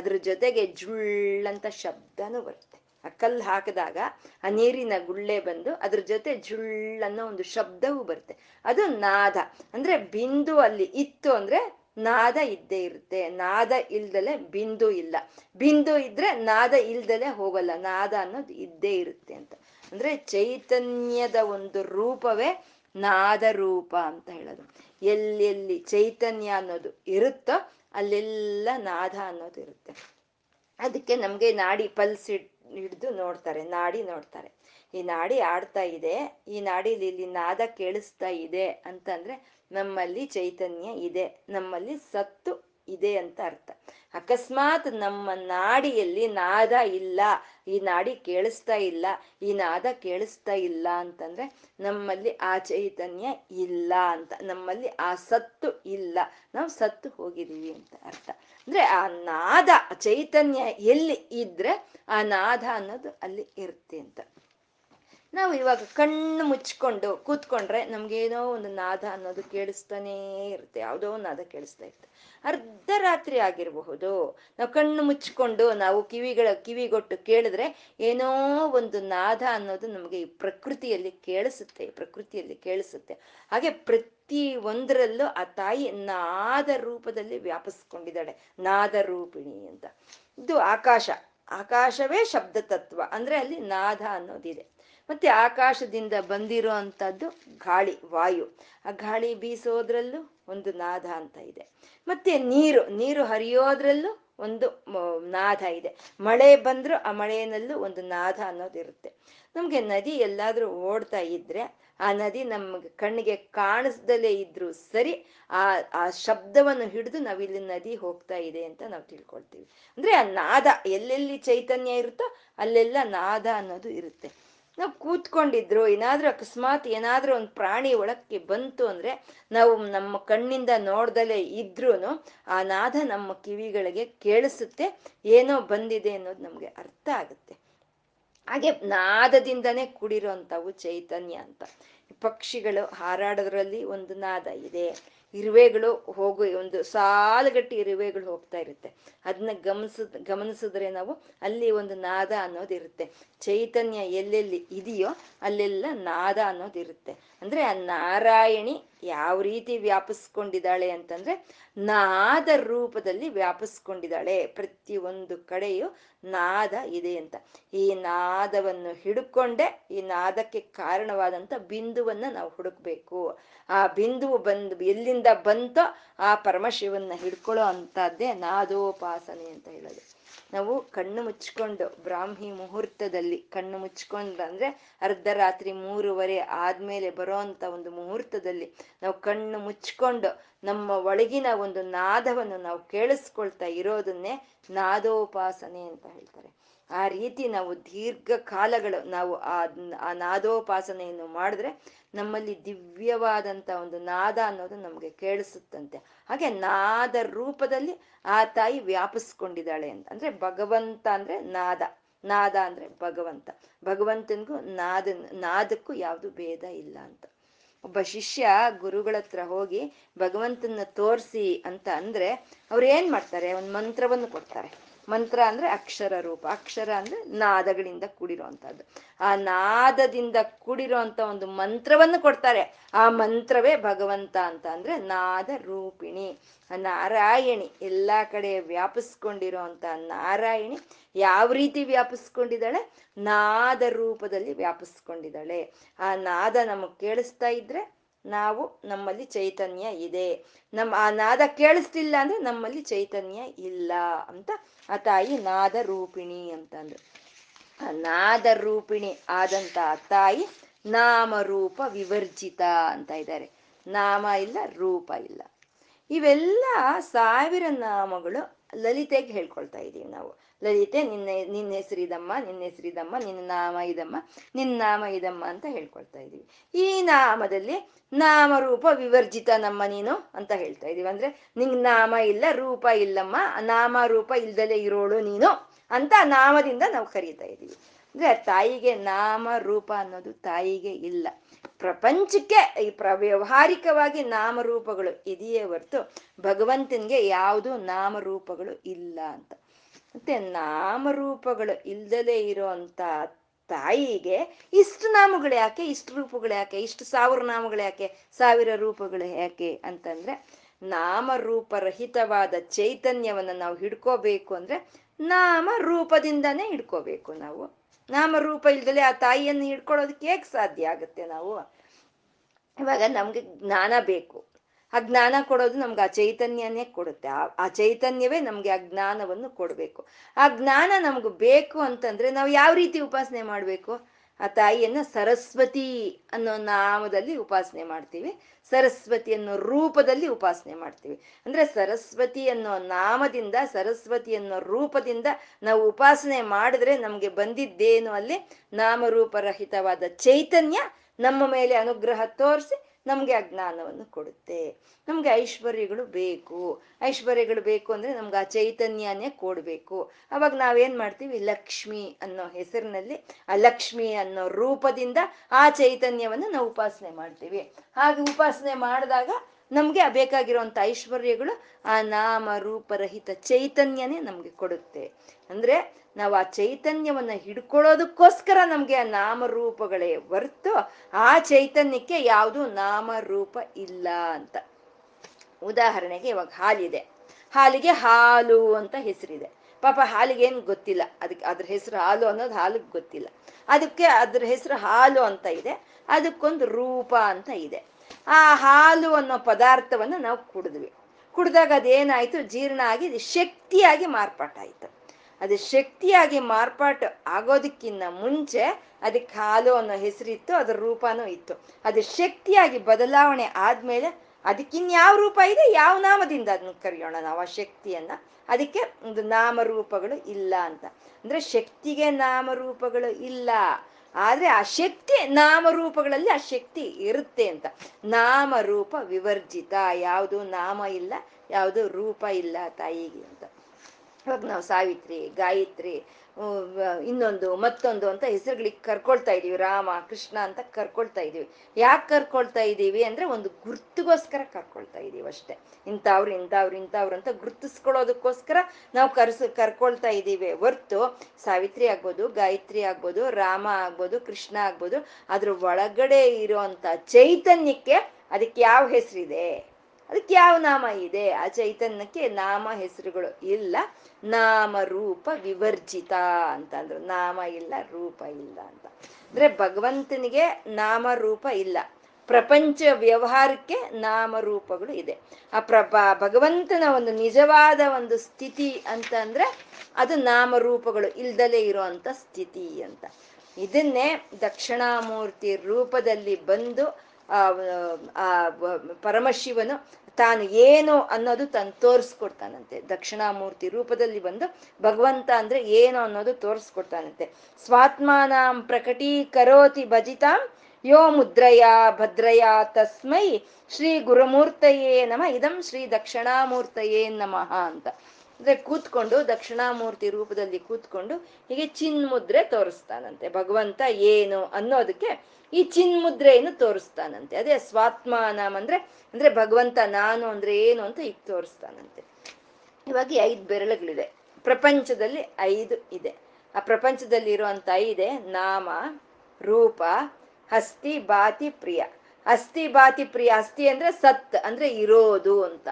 ಅದ್ರ ಜೊತೆಗೆ ಜುಳ್ಳಂತ ಶಬ್ದನೂ ಬರುತ್ತೆ. ಆ ಕಲ್ಲು ಹಾಕಿದಾಗ ಆ ನೀರಿನ ಗುಳ್ಳೆ ಬಂದು ಅದ್ರ ಜೊತೆ ಜುಳ್ಳನ್ನೋ ಒಂದು ಶಬ್ದವೂ ಬರುತ್ತೆ, ಅದು ನಾದ. ಅಂದ್ರೆ ಬಿಂದು ಅಲ್ಲಿ ಇತ್ತು ಅಂದ್ರೆ ನಾದ ಇದ್ದೇ ಇರುತ್ತೆ, ನಾದ ಇಲ್ದಲೆ ಬಿಂದು ಇಲ್ಲ, ಬಿಂದು ಇದ್ರೆ ನಾದ ಇಲ್ದಲೆ ಹೋಗಲ್ಲ, ನಾದ ಅನ್ನೋದು ಇದ್ದೇ ಇರುತ್ತೆ ಅಂತ. ಅಂದ್ರೆ ಚೈತನ್ಯದ ಒಂದು ರೂಪವೇ ನಾದ ರೂಪ ಅಂತ ಹೇಳೋದು. ಎಲ್ಲೆಲ್ಲಿ ಚೈತನ್ಯ ಅನ್ನೋದು ಇರುತ್ತೋ ಅಲ್ಲೆಲ್ಲ ನಾದ ಅನ್ನೋದು ಇರುತ್ತೆ. ಅದಕ್ಕೆ ನಮ್ಗೆ ನಾಡಿ ಹಿಡಿದು ನೋಡ್ತಾರೆ, ನಾಡಿ ನೋಡ್ತಾರೆ. ಈ ನಾಡಿ ಆಡ್ತಾ ಇದೆ, ಈ ನಾಡಿಲಿ ಇಲ್ಲಿ ನಾದ ಕೇಳಿಸ್ತಾ ಇದೆ ಅಂತಂದ್ರೆ ನಮ್ಮಲ್ಲಿ ಚೈತನ್ಯ ಇದೆ, ನಮ್ಮಲ್ಲಿ ಸತ್ತು ಇದೆ ಅಂತ ಅರ್ಥ. ಅಕಸ್ಮಾತ್ ನಮ್ಮ ನಾಡಿಯಲ್ಲಿ ನಾದ ಇಲ್ಲ, ಈ ನಾಡಿ ಕೇಳಿಸ್ತಾ ಇಲ್ಲ, ಈ ನಾದ ಕೇಳಿಸ್ತಾ ಇಲ್ಲ ಅಂತಂದ್ರೆ ನಮ್ಮಲ್ಲಿ ಆ ಚೈತನ್ಯ ಇಲ್ಲ ಅಂತ, ನಮ್ಮಲ್ಲಿ ಆ ಸತ್ತು ಇಲ್ಲ, ನಾವು ಸತ್ತು ಹೋಗಿದ್ದೀವಿ ಅಂತ ಅರ್ಥ. ಅಂದ್ರೆ ಆ ನಾದ ಚೈತನ್ಯ ಎಲ್ಲಿ ಇದ್ರೆ ಆ ನಾದ ಅನ್ನೋದು ಅಲ್ಲಿ ಇರುತ್ತೆ ಅಂತ. ನಾವು ಇವಾಗ ಕಣ್ಣು ಮುಚ್ಕೊಂಡು ಕೂತ್ಕೊಂಡ್ರೆ ನಮ್ಗೇನೋ ಒಂದು ನಾದ ಅನ್ನೋದು ಕೇಳಿಸ್ತಾನೇ ಇರುತ್ತೆ, ಯಾವುದೋ ಒಂದು ನಾದ ಕೇಳಿಸ್ತಾ ಇರುತ್ತೆ. ಅರ್ಧರಾತ್ರಿ ಆಗಿರಬಹುದು, ನಾವು ಕಣ್ಣು ಮುಚ್ಕೊಂಡು ನಾವು ಕಿವಿಗೊಟ್ಟು ಕೇಳಿದ್ರೆ ಏನೋ ಒಂದು ನಾದ ಅನ್ನೋದು ನಮಗೆ ಈ ಪ್ರಕೃತಿಯಲ್ಲಿ ಕೇಳಿಸುತ್ತೆ, ಪ್ರಕೃತಿಯಲ್ಲಿ ಕೇಳಿಸುತ್ತೆ. ಹಾಗೆ ಪ್ರತಿ ಒಂದರಲ್ಲೂ ಆ ತಾಯಿ ನಾದ ರೂಪದಲ್ಲಿ ವ್ಯಾಪಿಸ್ಕೊಂಡಿದ್ದಾಳೆ, ನಾದ ರೂಪಿಣಿ ಅಂತ. ಇದು ಆಕಾಶ, ಆಕಾಶವೇ ಶಬ್ದ ತತ್ವ, ಅಂದ್ರೆ ಅಲ್ಲಿ ನಾದ ಅನ್ನೋದಿದೆ. ಮತ್ತೆ ಆಕಾಶದಿಂದ ಬಂದಿರೋ ಅಂಥದ್ದು ಗಾಳಿ, ವಾಯು, ಆ ಗಾಳಿ ಬೀಸೋದ್ರಲ್ಲೂ ಒಂದು ನಾದ ಅಂತ ಇದೆ. ಮತ್ತೆ ನೀರು, ನೀರು ಹರಿಯೋದ್ರಲ್ಲೂ ಒಂದು ನಾದ ಇದೆ. ಮಳೆ ಬಂದರೂ ಆ ಮಳೆಯಲ್ಲೂ ಒಂದು ನಾದ ಅನ್ನೋದಿರುತ್ತೆ. ನಮಗೆ ನದಿ ಎಲ್ಲಾದರೂ ಓಡ್ತಾ ಇದ್ರೆ ಆ ನದಿ ನಮ್ಗೆ ಕಣ್ಣಿಗೆ ಕಾಣಿಸ್ದಲೇ ಇದ್ರೂ ಸರಿ, ಆ ಆ ಶಬ್ದವನ್ನು ಹಿಡಿದು ನಾವಿಲ್ಲಿ ನದಿ ಹೋಗ್ತಾ ಇದೆ ಅಂತ ನಾವು ತಿಳ್ಕೊಳ್ತೀವಿ. ಅಂದರೆ ಆ ನಾದ, ಎಲ್ಲೆಲ್ಲಿ ಚೈತನ್ಯ ಇರುತ್ತೋ ಅಲ್ಲೆಲ್ಲ ನಾದ ಅನ್ನೋದು ಇರುತ್ತೆ. ನಾವು ಕೂತ್ಕೊಂಡಿದ್ರು ಏನಾದ್ರೂ ಅಕಸ್ಮಾತ್ ಏನಾದ್ರೂ ಒಂದು ಪ್ರಾಣಿ ಒಳಕ್ಕೆ ಬಂತು ಅಂದ್ರೆ ನಾವು ನಮ್ಮ ಕಣ್ಣಿಂದ ನೋಡ್ದಲೇ ಇದ್ರೂ ಆ ನಾದ ನಮ್ಮ ಕಿವಿಗಳಿಗೆ ಕೇಳಿಸುತ್ತೆ, ಏನೋ ಬಂದಿದೆ ಅನ್ನೋದು ನಮ್ಗೆ ಅರ್ಥ ಆಗುತ್ತೆ. ಹಾಗೆ ನಾದದಿಂದನೇ ಕೂಡಿರೋ ಅಂಥವು ಚೈತನ್ಯ ಅಂತ. ಪಕ್ಷಿಗಳು ಹಾರಾಡೋದ್ರಲ್ಲಿ ಒಂದು ನಾದ ಇದೆ, ಇರುವೆಗಳು ಒಂದು ಸಾಲುಗಟ್ಟಿ ಇರುವೆಗಳು ಹೋಗ್ತಾ ಇರುತ್ತೆ, ಅದನ್ನ ಗಮನಿಸಿದ್ರೆ ನಾವು ಅಲ್ಲಿ ಒಂದು ನಾದ ಅನ್ನೋದಿರುತ್ತೆ. ಚೈತನ್ಯ ಎಲ್ಲೆಲ್ಲಿ ಇದೆಯೋ ಅಲ್ಲೆಲ್ಲ ನಾದ ಅನ್ನೋದಿರುತ್ತೆ. ಅಂದ್ರೆ ಆ ನಾರಾಯಣಿ ಯಾವ ರೀತಿ ವ್ಯಾಪಿಸ್ಕೊಂಡಿದ್ದಾಳೆ ಅಂತಂದ್ರೆ ನಾದ ರೂಪದಲ್ಲಿ ವ್ಯಾಪಿಸ್ಕೊಂಡಿದ್ದಾಳೆ, ಪ್ರತಿ ಒಂದು ಕಡೆಯೂ ನಾದ ಇದೆ ಅಂತ. ಈ ನಾದವನ್ನು ಹಿಡ್ಕೊಂಡೆ ಈ ನಾದಕ್ಕೆ ಕಾರಣವಾದಂಥ ಬಿಂದುವನ್ನ ನಾವು ಹುಡುಕ್ಬೇಕು. ಆ ಬಿಂದುವು ಎಲ್ಲಿಂದ ಬಂತೋ ಆ ಪರಮಶಿವನ್ನ ಹಿಡ್ಕೊಳ್ಳೋ ಅಂತದ್ದೇ ನಾದೋಪಾಸನೆ ಅಂತ ಹೇಳೋದು. ನಾವು ಕಣ್ಣು ಮುಚ್ಕೊಂಡು ಬ್ರಾಹ್ಮಿ ಮುಹೂರ್ತದಲ್ಲಿ ಕಣ್ಣು ಮುಚ್ಕೊಂಡ್ರೆ ಅರ್ಧರಾತ್ರಿ 3:30 ಆದ್ಮೇಲೆ ಬರೋ ಅಂತ ಒಂದು ಮುಹೂರ್ತದಲ್ಲಿ ನಾವು ಕಣ್ಣು ಮುಚ್ಕೊಂಡು ನಮ್ಮ ಒಳಗಿನ ಒಂದು ನಾದವನ್ನು ನಾವು ಕೇಳಿಸ್ಕೊಳ್ತಾ ಇರೋದನ್ನೇ ನಾದೋಪಾಸನೆ ಅಂತ ಹೇಳ್ತಾರೆ. ಆ ರೀತಿ ನಾವು ದೀರ್ಘ ಕಾಲಗಳು ನಾವು ಆ ನಾದೋಪಾಸನೆಯನ್ನು ಮಾಡಿದ್ರೆ ನಮ್ಮಲ್ಲಿ ದಿವ್ಯವಾದಂಥ ಒಂದು ನಾದ ಅನ್ನೋದು ನಮಗೆ ಕೇಳಿಸುತ್ತಂತೆ. ಹಾಗೆ ನಾದ ರೂಪದಲ್ಲಿ ಆ ತಾಯಿ ವ್ಯಾಪಿಸ್ಕೊಂಡಿದ್ದಾಳೆ ಅಂತ. ಅಂದರೆ ಭಗವಂತ ಅಂದರೆ ನಾದ, ನಾದ ಅಂದರೆ ಭಗವಂತ, ಭಗವಂತನಿಗೂ ನಾದಕ್ಕೂ ಯಾವುದು ಭೇದ ಇಲ್ಲ ಅಂತ. ಒಬ್ಬ ಶಿಷ್ಯ ಗುರುಗಳ ಹತ್ರ ಹೋಗಿ ಭಗವಂತನ ತೋರಿಸಿ ಅಂತ ಅಂದರೆ ಅವ್ರು ಏನು ಮಾಡ್ತಾರೆ, ಒಂದು ಮಂತ್ರವನ್ನು ಕೊಡ್ತಾರೆ. ಮಂತ್ರ ಅಂದ್ರೆ ಅಕ್ಷರ ರೂಪ, ಅಕ್ಷರ ಅಂದ್ರೆ ನಾದಗಳಿಂದ ಕೂಡಿರೋ ಅಂಥದ್ದು. ಆ ನಾದದಿಂದ ಕೂಡಿರೋ ಅಂಥ ಒಂದು ಮಂತ್ರವನ್ನು ಕೊಡ್ತಾರೆ. ಆ ಮಂತ್ರವೇ ಭಗವಂತ ಅಂತ ಅಂದ್ರೆ ನಾದ ರೂಪಿಣಿ, ನಾರಾಯಣಿ, ಎಲ್ಲ ಕಡೆ ವ್ಯಾಪಿಸ್ಕೊಂಡಿರೋ ಅಂಥ ನಾರಾಯಣಿ ಯಾವ ರೀತಿ ವ್ಯಾಪಿಸ್ಕೊಂಡಿದ್ದಾಳೆ, ನಾದ ರೂಪದಲ್ಲಿ ವ್ಯಾಪಿಸ್ಕೊಂಡಿದ್ದಾಳೆ. ಆ ನಾದ ನಮಗೆ ಕೇಳಿಸ್ತಾ ಇದ್ರೆ ನಾವು ನಮ್ಮಲ್ಲಿ ಚೈತನ್ಯ ಇದೆ, ಆ ನಾದ ಕೇಳಿಸ್ತಿಲ್ಲ ಅಂದ್ರೆ ನಮ್ಮಲ್ಲಿ ಚೈತನ್ಯ ಇಲ್ಲ ಅಂತ ಆ ತಾಯಿ ನಾದ ರೂಪಿಣಿ ಅಂತಂದ್ರು. ಆ ನಾದ ರೂಪಿಣಿ ಆದಂತ ತಾಯಿ ನಾಮರೂಪ ವಿವರ್ಜಿತ ಅಂತ ಇದ್ದಾರೆ. ನಾಮ ಇಲ್ಲ, ರೂಪ ಇಲ್ಲ. ಇವೆಲ್ಲ 1000 ನಾಮಗಳು ಲಲಿತೆಗೆ ಹೇಳ್ಕೊಳ್ತಾ ಇದೀವಿ ನಾವು. ಲಲಿತೆ ನಿನ್ನ ಹೆಸರಿದಮ್ಮ, ನಿನ್ನ ಹೆಸರಿದಮ್ಮ, ನಿನ್ನ ನಾಮ ಇದಮ್ಮ, ನಿನ್ನ ನಾಮ ಇದಮ್ಮ ಅಂತ ಹೇಳ್ಕೊಳ್ತಾ ಇದೀವಿ. ಈ ನಾಮದಲ್ಲಿ ನಾಮರೂಪ ವಿವರ್ಜಿತ ನಮ್ಮ ನೀನು ಅಂತ ಹೇಳ್ತಾ ಇದೀವಿ. ಅಂದ್ರೆ ನಿಂಗೆ ನಾಮ ಇಲ್ಲ, ರೂಪ ಇಲ್ಲಮ್ಮ, ನಾಮ ರೂಪ ಇಲ್ದಲೇ ಇರೋಳು ನೀನು ಅಂತ ನಾಮದಿಂದ ನಾವು ಕರೀತಾ ಇದೀವಿ. ಅಂದ್ರೆ ತಾಯಿಗೆ ನಾಮ ರೂಪ ಅನ್ನೋದು ತಾಯಿಗೆ ಇಲ್ಲ. ಪ್ರಪಂಚಕ್ಕೆ ಈ ವ್ಯಾವಹಾರಿಕವಾಗಿ ನಾಮರೂಪಗಳು ಇದೆಯೇ ಹೊರತು ಭಗವಂತನಿಗೆ ಯಾವುದೂ ನಾಮರೂಪಗಳು ಇಲ್ಲ ಅಂತ. ಮತ್ತೆ ನಾಮರೂಪಗಳು ಇಲ್ದಲೇ ಇರೋ ಅಂಥ ತಾಯಿಗೆ ಇಷ್ಟು ನಾಮಗಳು ಯಾಕೆ, ಇಷ್ಟು ರೂಪಗಳು ಯಾಕೆ, ಇಷ್ಟು 1000 ನಾಮಗಳು ಯಾಕೆ, ಸಾವಿರ ರೂಪಗಳು ಯಾಕೆ ಅಂತಂದ್ರೆ ನಾಮರೂಪರಹಿತವಾದ ಚೈತನ್ಯವನ್ನು ನಾವು ಹಿಡ್ಕೋಬೇಕು ಅಂದ್ರೆ ನಾಮರೂಪದಿಂದಾನೇ ಹಿಡ್ಕೋಬೇಕು ನಾವು. ನಾಮರೂಪ ಇಲ್ದಲೇ ಆ ತಾಯಿಯನ್ನು ಹಿಡ್ಕೊಳ್ಳೋದಕ್ಕೆ ಹೇಗೆ ಸಾಧ್ಯ ಆಗುತ್ತೆ ನಾವು? ಇವಾಗ ನಮ್ಗೆ ಜ್ಞಾನ ಬೇಕು, ಆ ಜ್ಞಾನ ಕೊಡೋದು ನಮ್ಗೆ ಆ ಚೈತನ್ಯನೇ ಕೊಡುತ್ತೆ. ಆ ಚೈತನ್ಯವೇ ನಮ್ಗೆ ಆ ಜ್ಞಾನವನ್ನು ಕೊಡಬೇಕು. ಆ ಜ್ಞಾನ ನಮ್ಗೆ ಬೇಕು ಅಂತಂದ್ರೆ ನಾವು ಯಾವ ರೀತಿ ಉಪಾಸನೆ ಮಾಡಬೇಕು? ಆ ತಾಯಿಯನ್ನ ಸರಸ್ವತಿ ಅನ್ನೋ ನಾಮದಲ್ಲಿ ಉಪಾಸನೆ ಮಾಡ್ತೀವಿ, ಸರಸ್ವತಿ ಅನ್ನೋ ರೂಪದಲ್ಲಿ ಉಪಾಸನೆ ಮಾಡ್ತೀವಿ. ಅಂದ್ರೆ ಸರಸ್ವತಿ ಅನ್ನೋ ನಾಮದಿಂದ, ಸರಸ್ವತಿ ಅನ್ನೋ ರೂಪದಿಂದ ನಾವು ಉಪಾಸನೆ ಮಾಡಿದ್ರೆ ನಮ್ಗೆ ಬಂದಿದ್ದೇನು, ಅಲ್ಲಿ ನಾಮರೂಪರಹಿತವಾದ ಚೈತನ್ಯ ನಮ್ಮ ಮೇಲೆ ಅನುಗ್ರಹ ತೋರಿಸಿ ನಮ್ಗೆ ಆ ಜ್ಞಾನವನ್ನು ಕೊಡುತ್ತೆ. ನಮ್ಗೆ ಐಶ್ವರ್ಯಗಳು ಬೇಕು, ಐಶ್ವರ್ಯಗಳು ಬೇಕು ಅಂದ್ರೆ ನಮ್ಗೆ ಆ ಚೈತನ್ಯನೇ ಕೊಡ್ಬೇಕು. ಅವಾಗ ನಾವೇನ್ ಮಾಡ್ತೀವಿ, ಲಕ್ಷ್ಮಿ ಅನ್ನೋ ಹೆಸರಿನಲ್ಲಿ ಆ ಲಕ್ಷ್ಮಿ ಅನ್ನೋ ರೂಪದಿಂದ ಆ ಚೈತನ್ಯವನ್ನು ನಾವು ಉಪಾಸನೆ ಮಾಡ್ತೀವಿ. ಹಾಗೆ ಉಪಾಸನೆ ಮಾಡಿದಾಗ ನಮ್ಗೆ ಆ ಬೇಕಾಗಿರುವಂತ ಐಶ್ವರ್ಯಗಳು ಆ ನಾಮ ರೂಪರಹಿತ ಚೈತನ್ಯನೇ ನಮ್ಗೆ ಕೊಡುತ್ತೆ. ಅಂದ್ರೆ ನಾವು ಆ ಚೈತನ್ಯವನ್ನ ಹಿಡ್ಕೊಳ್ಳೋದಕ್ಕೋಸ್ಕರ ನಮ್ಗೆ ಆ ನಾಮರೂಪಗಳೇ ಹೊರ್ತು ಆ ಚೈತನ್ಯಕ್ಕೆ ಯಾವುದು ನಾಮರೂಪ ಇಲ್ಲ ಅಂತ. ಉದಾಹರಣೆಗೆ ಇವಾಗ ಹಾಲಿದೆ, ಹಾಲಿಗೆ ಹಾಲು ಅಂತ ಹೆಸರಿದೆ. ಪಾಪ ಹಾಲಿಗೆ ಏನು ಗೊತ್ತಿಲ್ಲ, ಅದಕ್ಕೆ ಅದ್ರ ಹೆಸರು ಹಾಲು ಅನ್ನೋದು ಹಾಲಿಗೆ ಗೊತ್ತಿಲ್ಲ, ಅದಕ್ಕೆ ಅದ್ರ ಹೆಸರು ಹಾಲು ಅಂತ ಇದೆ, ಅದಕ್ಕೊಂದು ರೂಪ ಅಂತ ಇದೆ. ಆ ಹಾಲು ಅನ್ನೋ ಪದಾರ್ಥವನ್ನು ನಾವು ಕುಡಿದ್ವಿ, ಕುಡಿದಾಗ ಅದೇನಾಯ್ತು, ಜೀರ್ಣ ಆಗಿ ಶಕ್ತಿಯಾಗಿ ಮಾರ್ಪಾಟಾಯಿತು. ಅದು ಶಕ್ತಿಯಾಗಿ ಮಾರ್ಪಾಟು ಆಗೋದಕ್ಕಿಂತ ಮುಂಚೆ ಅದಕ್ಕೆ ಹಾಲು ಅನ್ನೋ ಹೆಸರಿತ್ತು, ಅದ್ರ ರೂಪನೂ ಇತ್ತು. ಅದು ಶಕ್ತಿಯಾಗಿ ಬದಲಾವಣೆ ಆದ್ಮೇಲೆ ಅದಕ್ಕಿನ್ಯಾವ ರೂಪ ಇದೆ, ಯಾವ ನಾಮದಿಂದ ಅದನ್ನ ಕರೆಯೋಣ ನಾವು ಆ ಶಕ್ತಿಯನ್ನ, ಅದಕ್ಕೆ ಒಂದು ನಾಮರೂಪಗಳು ಇಲ್ಲ ಅಂತ. ಅಂದ್ರೆ ಶಕ್ತಿಗೆ ನಾಮರೂಪಗಳು ಇಲ್ಲ, ಆದ್ರೆ ಆ ಶಕ್ತಿ ನಾಮರೂಪಗಳಲ್ಲಿ ಆ ಶಕ್ತಿ ಇರುತ್ತೆ ಅಂತ. ನಾಮರೂಪ ವಿವರ್ಜಿತ, ಯಾವುದು ನಾಮ ಇಲ್ಲ, ಯಾವುದು ರೂಪ ಇಲ್ಲ ತಾಯಿಗೆ ಅಂತ. ಇವಾಗ ನಾವು ಸಾವಿತ್ರಿ, ಗಾಯತ್ರಿ, ಇನ್ನೊಂದು ಮತ್ತೊಂದು ಅಂತ ಹೆಸರುಗಳಿಗೆ ಕರ್ಕೊಳ್ತಾ ಇದ್ದೀವಿ, ರಾಮ ಕೃಷ್ಣ ಅಂತ ಕರ್ಕೊಳ್ತಾ ಇದ್ದೀವಿ. ಯಾಕೆ ಕರ್ಕೊಳ್ತಾ ಇದ್ದೀವಿ ಅಂದ್ರೆ ಒಂದು ಗುರುತುಗೋಸ್ಕರ ಕರ್ಕೊಳ್ತಾ ಇದ್ದೀವಿ ಅಷ್ಟೆ. ಇಂಥವ್ರು ಇಂಥವ್ರು ಇಂಥವ್ರು ಅಂತ ಗುರುತಿಸ್ಕೊಳ್ಳೋದಕ್ಕೋಸ್ಕರ ನಾವು ಕರ್ಕೊಳ್ತಾ ಇದ್ದೀವಿ ಹೊರ್ತು, ಸಾವಿತ್ರಿ ಆಗ್ಬೋದು, ಗಾಯತ್ರಿ ಆಗ್ಬೋದು, ರಾಮ ಆಗ್ಬೋದು, ಕೃಷ್ಣ ಆಗ್ಬೋದು, ಅದ್ರ ಒಳಗಡೆ ಇರೋಂಥ ಚೈತನ್ಯಕ್ಕೆ ಅದಕ್ಕೆ ಯಾವ ಹೆಸರಿದೆ, ಅದಕ್ಕೆ ಯಾವ ನಾಮ ಇದೆ, ಆ ಚೈತನ್ಯಕ್ಕೆ ನಾಮ ಹೆಸರುಗಳು ಇಲ್ಲ. ನಾಮರೂಪ ವಿವರ್ಜಿತ ಅಂತ ಅಂದ್ರು, ನಾಮ ಇಲ್ಲ ರೂಪ ಇಲ್ಲ ಅಂತ. ಅಂದ್ರೆ ಭಗವಂತನಿಗೆ ನಾಮರೂಪ ಇಲ್ಲ, ಪ್ರಪಂಚ ವ್ಯವಹಾರಕ್ಕೆ ನಾಮರೂಪಗಳು ಇದೆ. ಆ ಭಗವಂತನ ಒಂದು ನಿಜವಾದ ಒಂದು ಸ್ಥಿತಿ ಅಂತ ಅಂದ್ರೆ ಅದು ನಾಮರೂಪಗಳು ಇಲ್ದಲೇ ಇರೋಂಥ ಸ್ಥಿತಿ ಅಂತ. ಇದನ್ನೇ ದಕ್ಷಿಣಾಮೂರ್ತಿ ರೂಪದಲ್ಲಿ ಬಂದು ಆ ಪರಮಶಿವನು ತಾನು ಏನು ಅನ್ನೋದು ತಾನು ತೋರಿಸ್ಕೊಡ್ತಾನಂತೆ. ದಕ್ಷಿಣಾಮೂರ್ತಿ ರೂಪದಲ್ಲಿ ಬಂದು ಭಗವಂತ ಅಂದ್ರೆ ಏನು ಅನ್ನೋದು ತೋರಿಸ್ಕೊಡ್ತಾನಂತೆ. ಸ್ವಾತ್ಮಾನಾಂ ಪ್ರಕಟೀಕರೋತಿ ಭಜಿತಾಂ ಯೋ ಮುದ್ರಯಾ ಭದ್ರಯಾ ತಸ್ಮೈ ಶ್ರೀ ಗುರುಮೂರ್ತಯೇ ನಮಃ ಇದಂ ಶ್ರೀ ದಕ್ಷಿಣಾಮೂರ್ತಯೇ ನಮಃ ಅಂತ. ಅಂದ್ರೆ ಕೂತ್ಕೊಂಡು ದಕ್ಷಿಣಾಮೂರ್ತಿ ರೂಪದಲ್ಲಿ ಕೂತ್ಕೊಂಡು ಹೀಗೆ ಚಿನ್ಮುದ್ರೆ ತೋರಿಸ್ತಾನಂತೆ. ಭಗವಂತ ಏನು ಅನ್ನೋದಕ್ಕೆ ಈ ಚಿನ್ಮುದ್ರೆಯನ್ನು ತೋರಿಸ್ತಾನಂತೆ. ಅದೇ ಸ್ವಾತ್ಮಾನಾಮ್ ಅಂದ್ರೆ ಭಗವಂತ ನಾನು ಅಂದ್ರೆ ಏನು ಅಂತ ಈಗ ತೋರಿಸ್ತಾನಂತೆ. ಇವಾಗ 5 ಬೆರಳುಗಳಿದೆ, ಪ್ರಪಂಚದಲ್ಲಿ 5 ಇದೆ. ಆ ಪ್ರಪಂಚದಲ್ಲಿ ಇರುವಂತ 5 ನಾಮ ರೂಪ ಹಸ್ತಿ ಭಾತಿ ಪ್ರಿಯ. ಹಸ್ತಿ ಭಾತಿ ಪ್ರಿಯ, ಹಸ್ತಿ ಅಂದ್ರೆ ಸತ್ ಅಂದ್ರೆ ಇರೋದು ಅಂತ,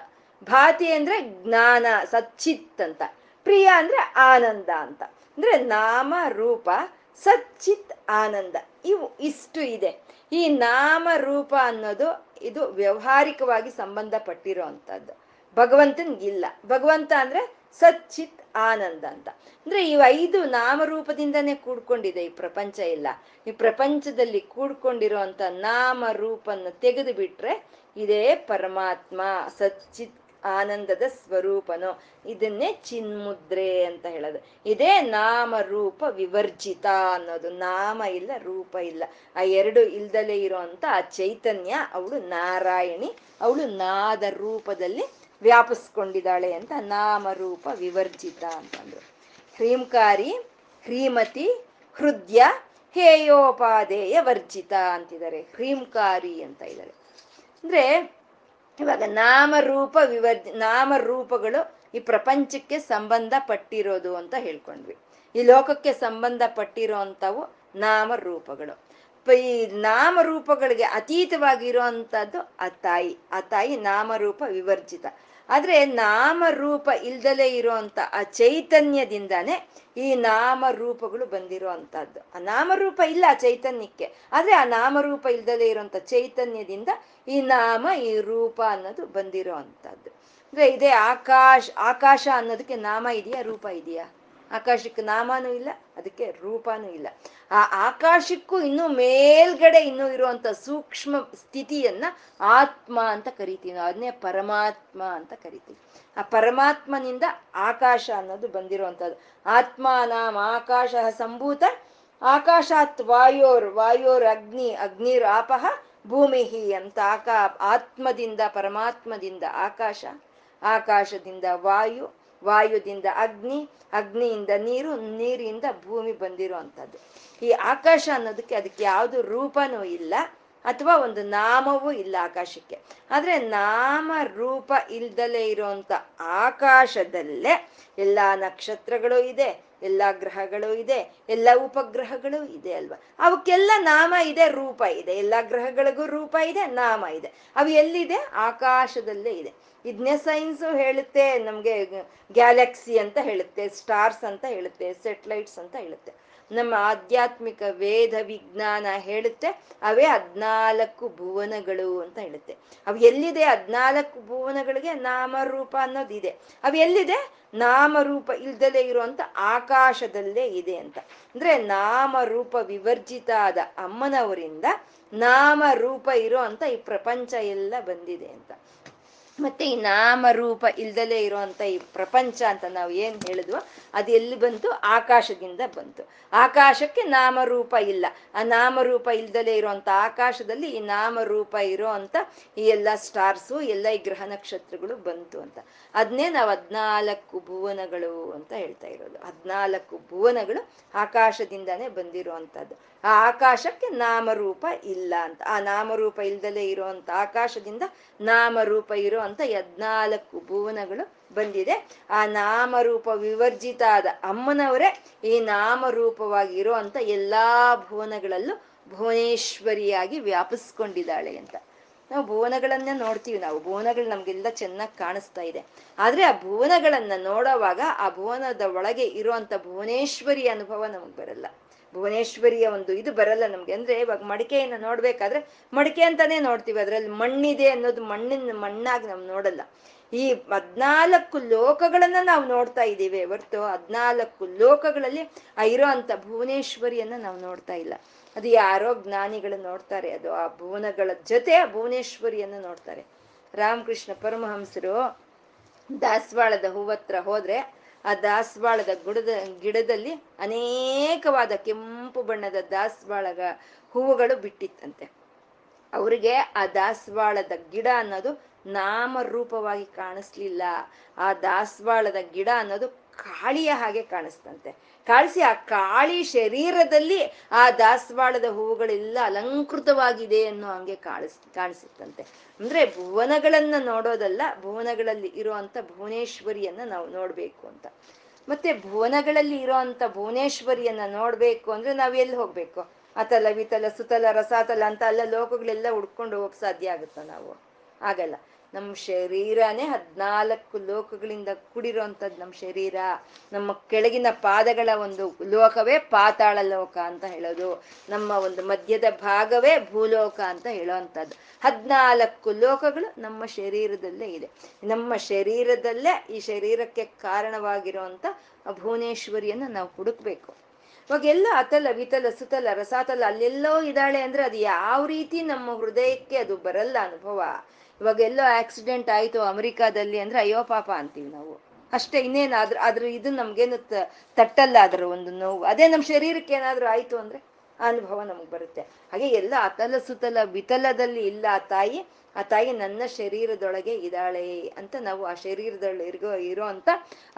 ಭಾತಿ ಅಂದ್ರೆ ಜ್ಞಾನ ಸಚ್ಚಿತ್ ಅಂತ, ಪ್ರಿಯ ಅಂದ್ರೆ ಆನಂದ ಅಂತ. ಅಂದ್ರೆ ನಾಮ ರೂಪ ಸಚ್ಚಿತ್ ಆನಂದ ಇವು ಇಷ್ಟು ಇದೆ. ಈ ನಾಮ ರೂಪ ಅನ್ನೋದು ಇದು ವ್ಯವಹಾರಿಕವಾಗಿ ಸಂಬಂಧಪಟ್ಟಿರೋ ಅಂಥದ್ದು, ಭಗವಂತನಿಗಿಲ್ಲ. ಭಗವಂತ ಅಂದ್ರೆ ಸಚ್ಚಿತ್ ಆನಂದ ಅಂತ. ಅಂದ್ರೆ ಈ 5 ನಾಮರೂಪದಿಂದಾನೇ ಕೂಡ್ಕೊಂಡಿದೆ ಈ ಪ್ರಪಂಚ ಎಲ್ಲ. ಈ ಪ್ರಪಂಚದಲ್ಲಿ ಕೂಡ್ಕೊಂಡಿರೋಂಥ ನಾಮರೂಪನ್ನು ತೆಗೆದು ಬಿಟ್ರೆ ಇದೇ ಪರಮಾತ್ಮ ಸಚ್ಚಿತ್ ಆನಂದದ ಸ್ವರೂಪನು. ಇದನ್ನೇ ಚಿನ್ಮುದ್ರೆ ಅಂತ ಹೇಳೋದು. ಇದೇ ನಾಮರೂಪ ವಿವರ್ಜಿತ ಅನ್ನೋದು. ನಾಮ ಇಲ್ಲ ರೂಪ ಇಲ್ಲ, ಆ 2 ಇಲ್ದಲೇ ಇರೋಂಥ ಆ ಚೈತನ್ಯ ಅವಳು ನಾರಾಯಣಿ, ಅವಳು ನಾದ ರೂಪದಲ್ಲಿ ವ್ಯಾಪಿಸ್ಕೊಂಡಿದ್ದಾಳೆ ಅಂತ ನಾಮರೂಪ ವಿವರ್ಜಿತ ಅಂತಂದ್ರು. ಹ್ರೀಂಕಾರಿ, ಹ್ರೀಮತಿ, ಹೃದಯ, ಹೇಯೋಪಾದೇಯ ವರ್ಜಿತ ಅಂತಿದ್ದಾರೆ. ಹ್ರೀಂಕಾರಿ ಅಂತ ಇದ್ದಾರೆ. ಅಂದ್ರೆ ಇವಾಗ ನಾಮರೂಪ ನಾಮರೂಪಗಳು ಈ ಪ್ರಪಂಚಕ್ಕೆ ಸಂಬಂಧ ಪಟ್ಟಿರೋದು ಅಂತ ಹೇಳ್ಕೊಂಡ್ವಿ. ಈ ಲೋಕಕ್ಕೆ ಸಂಬಂಧ ಪಟ್ಟಿರೋ ಅಂಥವು ನಾಮರೂಪಗಳು. ಈ ನಾಮರೂಪಗಳಿಗೆ ಅತೀತವಾಗಿರೋ ಅಂಥದ್ದು ಆ ತಾಯಿ. ಆ ತಾಯಿ ನಾಮರೂಪ ವಿವರ್ಜಿತ. ಆದರೆ ನಾಮರೂಪ ಇಲ್ದಲೇ ಇರೋಂಥ ಆ ಚೈತನ್ಯದಿಂದಾನೇ ಈ ನಾಮರೂಪಗಳು ಬಂದಿರೋ ಅಂಥದ್ದು. ಆ ನಾಮರೂಪ ಇಲ್ಲ ಆ ಚೈತನ್ಯಕ್ಕೆ, ಆದರೆ ಆ ನಾಮರೂಪ ಇಲ್ದಲೇ ಇರೋಂಥ ಚೈತನ್ಯದಿಂದ ಈ ನಾಮ ಈ ರೂಪ ಅನ್ನೋದು ಬಂದಿರೋ ಅಂಥದ್ದು. ಅಂದರೆ ಇದೇ ಆಕಾಶ ಅನ್ನೋದಕ್ಕೆ ನಾಮ ಇದೆಯಾ ರೂಪ ಇದೆಯಾ? ಆಕಾಶಕ್ಕೆ ನಾಮನೂ ಇಲ್ಲ, ಅದಕ್ಕೆ ರೂಪನೂ ಇಲ್ಲ. ಆ ಆಕಾಶಕ್ಕೂ ಇನ್ನೂ ಮೇಲ್ಗಡೆ ಇನ್ನೂ ಇರುವಂತ ಸೂಕ್ಷ್ಮ ಸ್ಥಿತಿಯನ್ನ ಆತ್ಮ ಅಂತ ಕರಿತೀವಿ, ಅದನ್ನೇ ಪರಮಾತ್ಮ ಅಂತ ಕರಿತೀವಿ. ಆ ಪರಮಾತ್ಮನಿಂದ ಆಕಾಶ ಅನ್ನೋದು ಬಂದಿರುವಂಥದ್ದು. ಆತ್ಮ ನಾಮ ಆಕಾಶ ಸಂಭೂತ ಆಕಾಶಾತ್ ವಾಯೋರ್ ವಾಯೋರ್ ಅಗ್ನಿ ಅಗ್ನಿರ್ ಆಪಹ ಭೂಮಿ ಅಂತ ಆತ್ಮದಿಂದ ಪರಮಾತ್ಮದಿಂದ ಆಕಾಶ, ಆಕಾಶದಿಂದ ವಾಯು, ವಾಯುದಿಂದ ಅಗ್ನಿ, ಅಗ್ನಿಯಿಂದ ನೀರು, ನೀರಿಂದ ಭೂಮಿ ಬಂದಿರುವಂಥದ್ದು. ಈ ಆಕಾಶ ಅನ್ನೋದಕ್ಕೆ ಅದಕ್ಕೆ ಯಾವುದು ರೂಪನೂ ಇಲ್ಲ ಅಥವಾ ಒಂದು ನಾಮವೂ ಇಲ್ಲ ಆಕಾಶಕ್ಕೆ. ಆದರೆ ನಾಮ ರೂಪ ಇಲ್ದಲೇ ಇರುವಂಥ ಆಕಾಶದಲ್ಲೇ ಎಲ್ಲ ನಕ್ಷತ್ರಗಳು ಇದೆ, ಎಲ್ಲ ಗ್ರಹಗಳು ಇದೆ, ಎಲ್ಲ ಉಪಗ್ರಹಗಳು ಇದೆ ಅಲ್ವಾ. ಅವಕ್ಕೆಲ್ಲ ನಾಮ ಇದೆ, ರೂಪ ಇದೆ. ಎಲ್ಲ ಗ್ರಹಗಳಿಗೂ ರೂಪ ಇದೆ, ನಾಮ ಇದೆ. ಅವು ಎಲ್ಲಿದೆ? ಆಕಾಶದಲ್ಲೇ ಇದೆ. ಇದನ್ನೇ ಸೈನ್ಸು ಹೇಳುತ್ತೆ, ನಮಗೆ ಗ್ಯಾಲಕ್ಸಿ ಅಂತ ಹೇಳುತ್ತೆ, ಸ್ಟಾರ್ಸ್ ಅಂತ ಹೇಳುತ್ತೆ, ಸ್ಯಾಟಲೈಟ್ಸ್ ಅಂತ ಹೇಳುತ್ತೆ. ನಮ್ಮ ಆಧ್ಯಾತ್ಮಿಕ ವೇದ ವಿಜ್ಞಾನ ಹೇಳುತ್ತೆ ಅವೇ 14 ಭುವನಗಳು ಅಂತ ಹೇಳುತ್ತೆ. ಅವು ಎಲ್ಲಿದೆ? 14 ಭುವನಗಳಿಗೆ ನಾಮರೂಪ ಅನ್ನೋದಿದೆ. ಅವು ಎಲ್ಲಿದೆ? ನಾಮರೂಪ ಇಲ್ದಲೇ ಇರುವಂತ ಆಕಾಶದಲ್ಲೇ ಇದೆ ಅಂತ. ಅಂದ್ರೆ ನಾಮರೂಪ ವಿವರ್ಜಿತ ಆದ ಅಮ್ಮನವರಿಂದ ನಾಮರೂಪ ಇರೋ ಅಂತ ಈ ಪ್ರಪಂಚ ಎಲ್ಲ ಬಂದಿದೆ ಅಂತ. ಮತ್ತೆ ಈ ನಾಮರೂಪ ಇಲ್ದಲೇ ಇರುವಂತ ಈ ಪ್ರಪಂಚ ಅಂತ ನಾವು ಏನ್ ಹೇಳಿದ್ವೋ ಅದು ಎಲ್ಲಿ ಬಂತು? ಆಕಾಶದಿಂದ ಬಂತು. ಆಕಾಶಕ್ಕೆ ನಾಮರೂಪ ಇಲ್ಲ. ಆ ನಾಮರೂಪ ಇಲ್ದಲೇ ಇರುವಂತ ಆಕಾಶದಲ್ಲಿ ಈ ನಾಮರೂಪ ಇರೋ ಅಂತ ಈ ಎಲ್ಲ ಸ್ಟಾರ್ಸು, ಎಲ್ಲ ಈ ಗ್ರಹ ನಕ್ಷತ್ರಗಳು ಬಂತು ಅಂತ. ಅದನ್ನೇ ನಾವು 14 ಭುವನಗಳು ಅಂತ ಹೇಳ್ತಾ ಇರೋದು. 14 ಭುವನಗಳು ಆಕಾಶದಿಂದಾನೇ ಬಂದಿರುವಂತಹದ್ದು. ಆ ಆಕಾಶಕ್ಕೆ ನಾಮರೂಪ ಇಲ್ಲ ಅಂತ. ಆ ನಾಮರೂಪ ಇಲ್ದಲೇ ಇರುವಂತ ಆಕಾಶದಿಂದ ನಾಮರೂಪ ಇರೋ ಅಂತ 14 ಭುವನಗಳು ಬಂದಿದೆ. ಆ ನಾಮರೂಪ ವಿವರ್ಜಿತ ಆದ ಅಮ್ಮನವರೇ ಈ ನಾಮರೂಪವಾಗಿ ಇರುವಂತ ಎಲ್ಲಾ ಭುವನಗಳಲ್ಲೂ ಭುವನೇಶ್ವರಿಯಾಗಿ ವ್ಯಾಪಿಸ್ಕೊಂಡಿದ್ದಾಳೆ ಅಂತ ನಾವು ಭುವನಗಳನ್ನೇ ನೋಡ್ತೀವಿ. ನಾವು ಭುವನಗಳು ನಮ್ಗೆಲ್ಲ ಚೆನ್ನಾಗಿ ಕಾಣಿಸ್ತಾ ಇದೆ. ಆದ್ರೆ ಆ ಭುವನಗಳನ್ನ ನೋಡೋವಾಗ ಆ ಭುವನದ ಒಳಗೆ ಇರುವಂತ ಭುವನೇಶ್ವರಿ ಅನುಭವ ನಮಗ್ ಬರಲ್ಲ. ಭುವನೇಶ್ವರಿಯ ಒಂದು ಇದು ಬರಲ್ಲ ನಮ್ಗೆ. ಅಂದ್ರೆ ಇವಾಗ ಮಡಿಕೆಯನ್ನ ನೋಡ್ಬೇಕಾದ್ರೆ ಮಡಿಕೆ ಅಂತಾನೆ ನೋಡ್ತೀವಿ, ಅದ್ರಲ್ಲಿ ಮಣ್ಣಿದೆ ಅನ್ನೋದು ಮಣ್ಣಾಗಿ ನಾವು ನೋಡಲ್ಲ. ಈ 14 ಲೋಕಗಳನ್ನ ನಾವು ನೋಡ್ತಾ ಇದ್ದೀವಿ ಹೊರತು 14 ಲೋಕಗಳಲ್ಲಿ ಇರೋ ಅಂತ ಭುವನೇಶ್ವರಿಯನ್ನ ನಾವು ನೋಡ್ತಾ ಇಲ್ಲ. ಅದು ಯಾರೋ ಜ್ಞಾನಿಗಳು ನೋಡ್ತಾರೆ, ಅದು ಆ ಭುವನಗಳ ಜೊತೆ ಭುವನೇಶ್ವರಿಯನ್ನ ನೋಡ್ತಾರೆ. ರಾಮಕೃಷ್ಣ ಪರಮಹಂಸರು ದಾಸವಾಳದ ಹೂವತ್ರ ಹೋದ್ರೆ ಆ ದಾಸವಾಳದ ಗಿಡದಲ್ಲಿ ಅನೇಕವಾದ ಕೆಂಪು ಬಣ್ಣದ ದಾಸವಾಳದ ಹೂವುಗಳು ಬಿಟ್ಟಿತ್ತಂತೆ. ಅವ್ರಿಗೆ ಆ ದಾಸವಾಳದ ಗಿಡ ಅನ್ನೋದು ನಾಮರೂಪವಾಗಿ ಕಾಣಿಸ್ಲಿಲ್ಲ. ಆ ದಾಸವಾಳದ ಗಿಡ ಅನ್ನೋದು ಕಾಳಿಯ ಹಾಗೆ ಕಾಣಿಸ್ತಂತೆ. ಕಾಳಿಸಿ ಆ ಕಾಳಿ ಶರೀರದಲ್ಲಿ ಆ ದಾಸವಾಳದ ಹೂವುಗಳೆಲ್ಲ ಅಲಂಕೃತವಾಗಿದೆ ಅನ್ನೋ ಹಂಗೆ ಕಾಣಿಸುತ್ತಂತೆ. ಅಂದ್ರೆ ಭುವನಗಳನ್ನ ನೋಡೋದಲ್ಲ, ಭುವನಗಳಲ್ಲಿ ಇರುವಂತ ಭುವನೇಶ್ವರಿಯನ್ನ ನಾವು ನೋಡ್ಬೇಕು ಅಂತ. ಮತ್ತೆ ಭುವನಗಳಲ್ಲಿ ಇರೋಂಥ ಭುವನೇಶ್ವರಿಯನ್ನ ನೋಡ್ಬೇಕು ಅಂದ್ರೆ ನಾವ್ ಎಲ್ಲಿ ಹೋಗ್ಬೇಕು? ಅತಲ ವಿತಲ ಸುತಲ ರಸಾತಲ ಅಂತ ಅಲ್ಲ ಲೋಕಗಳೆಲ್ಲ ಹುಡ್ಕೊಂಡು ಹೋಗ್ ಸಾಧ್ಯ ಆಗುತ್ತಾ? ನಾವು ಆಗಲ್ಲ. ನಮ್ಮ ಶರೀರನೇ 14 ಲೋಕಗಳಿಂದ ಕೂಡಿರುವಂಥದ್ದು. ನಮ್ಮ ಶರೀರ, ನಮ್ಮ ಕೆಳಗಿನ ಪಾದಗಳ ಒಂದು ಲೋಕವೇ ಪಾತಾಳ ಲೋಕ ಅಂತ ಹೇಳೋದು, ನಮ್ಮ ಒಂದು ಮಧ್ಯದ ಭಾಗವೇ ಭೂಲೋಕ ಅಂತ ಹೇಳೋವಂಥದ್ದು. 14 ಲೋಕಗಳು ನಮ್ಮ ಶರೀರದಲ್ಲೇ ಇದೆ. ನಮ್ಮ ಶರೀರದಲ್ಲೇ ಈ ಶರೀರಕ್ಕೆ ಕಾರಣವಾಗಿರುವಂಥ ಭುವನೇಶ್ವರಿಯನ್ನು ನಾವು ಹುಡುಕ್ಬೇಕು. ಇವಾಗೆಲ್ಲ ಅತಲ ವಿತಲ ಸುತಲ ರಸಾತಲ ಅಲ್ಲೆಲ್ಲೋ ಇದ್ದಾಳೆ ಅಂದ್ರೆ ಅದು ಯಾವ ರೀತಿ ನಮ್ಮ ಹೃದಯಕ್ಕೆ ಅದು ಬರಲ್ಲ ಅನುಭವ. ಇವಾಗ ಎಲ್ಲೋ ಆಕ್ಸಿಡೆಂಟ್ ಆಯಿತು ಅಮೆರಿಕಾದಲ್ಲಿ ಅಂದರೆ ಅಯ್ಯೋ ಪಾಪ ಅಂತೀವಿ ನಾವು, ಅಷ್ಟೇ. ಇನ್ನೇನು ಅದ್ರ ಇದು ನಮಗೇನು ತಟ್ಟಲ್ಲ, ಅದರ ಒಂದು ನೋವು. ಅದೇ ನಮ್ಮ ಶರೀರಕ್ಕೆ ಏನಾದರೂ ಆಯಿತು ಅಂದರೆ ಅನುಭವ ನಮಗೆ ಬರುತ್ತೆ. ಹಾಗೆ ಎಲ್ಲ ಅತಲ ಸುತಲ ವಿತಲದಲ್ಲಿ ಇಲ್ಲ ಆ ತಾಯಿ. ಆ ತಾಯಿ ನನ್ನ ಶರೀರದೊಳಗೆ ಇದ್ದಾಳೆ ಅಂತ ನಾವು ಆ ಶರೀರದೊಳಗೆ ಇರೋ ಅಂತ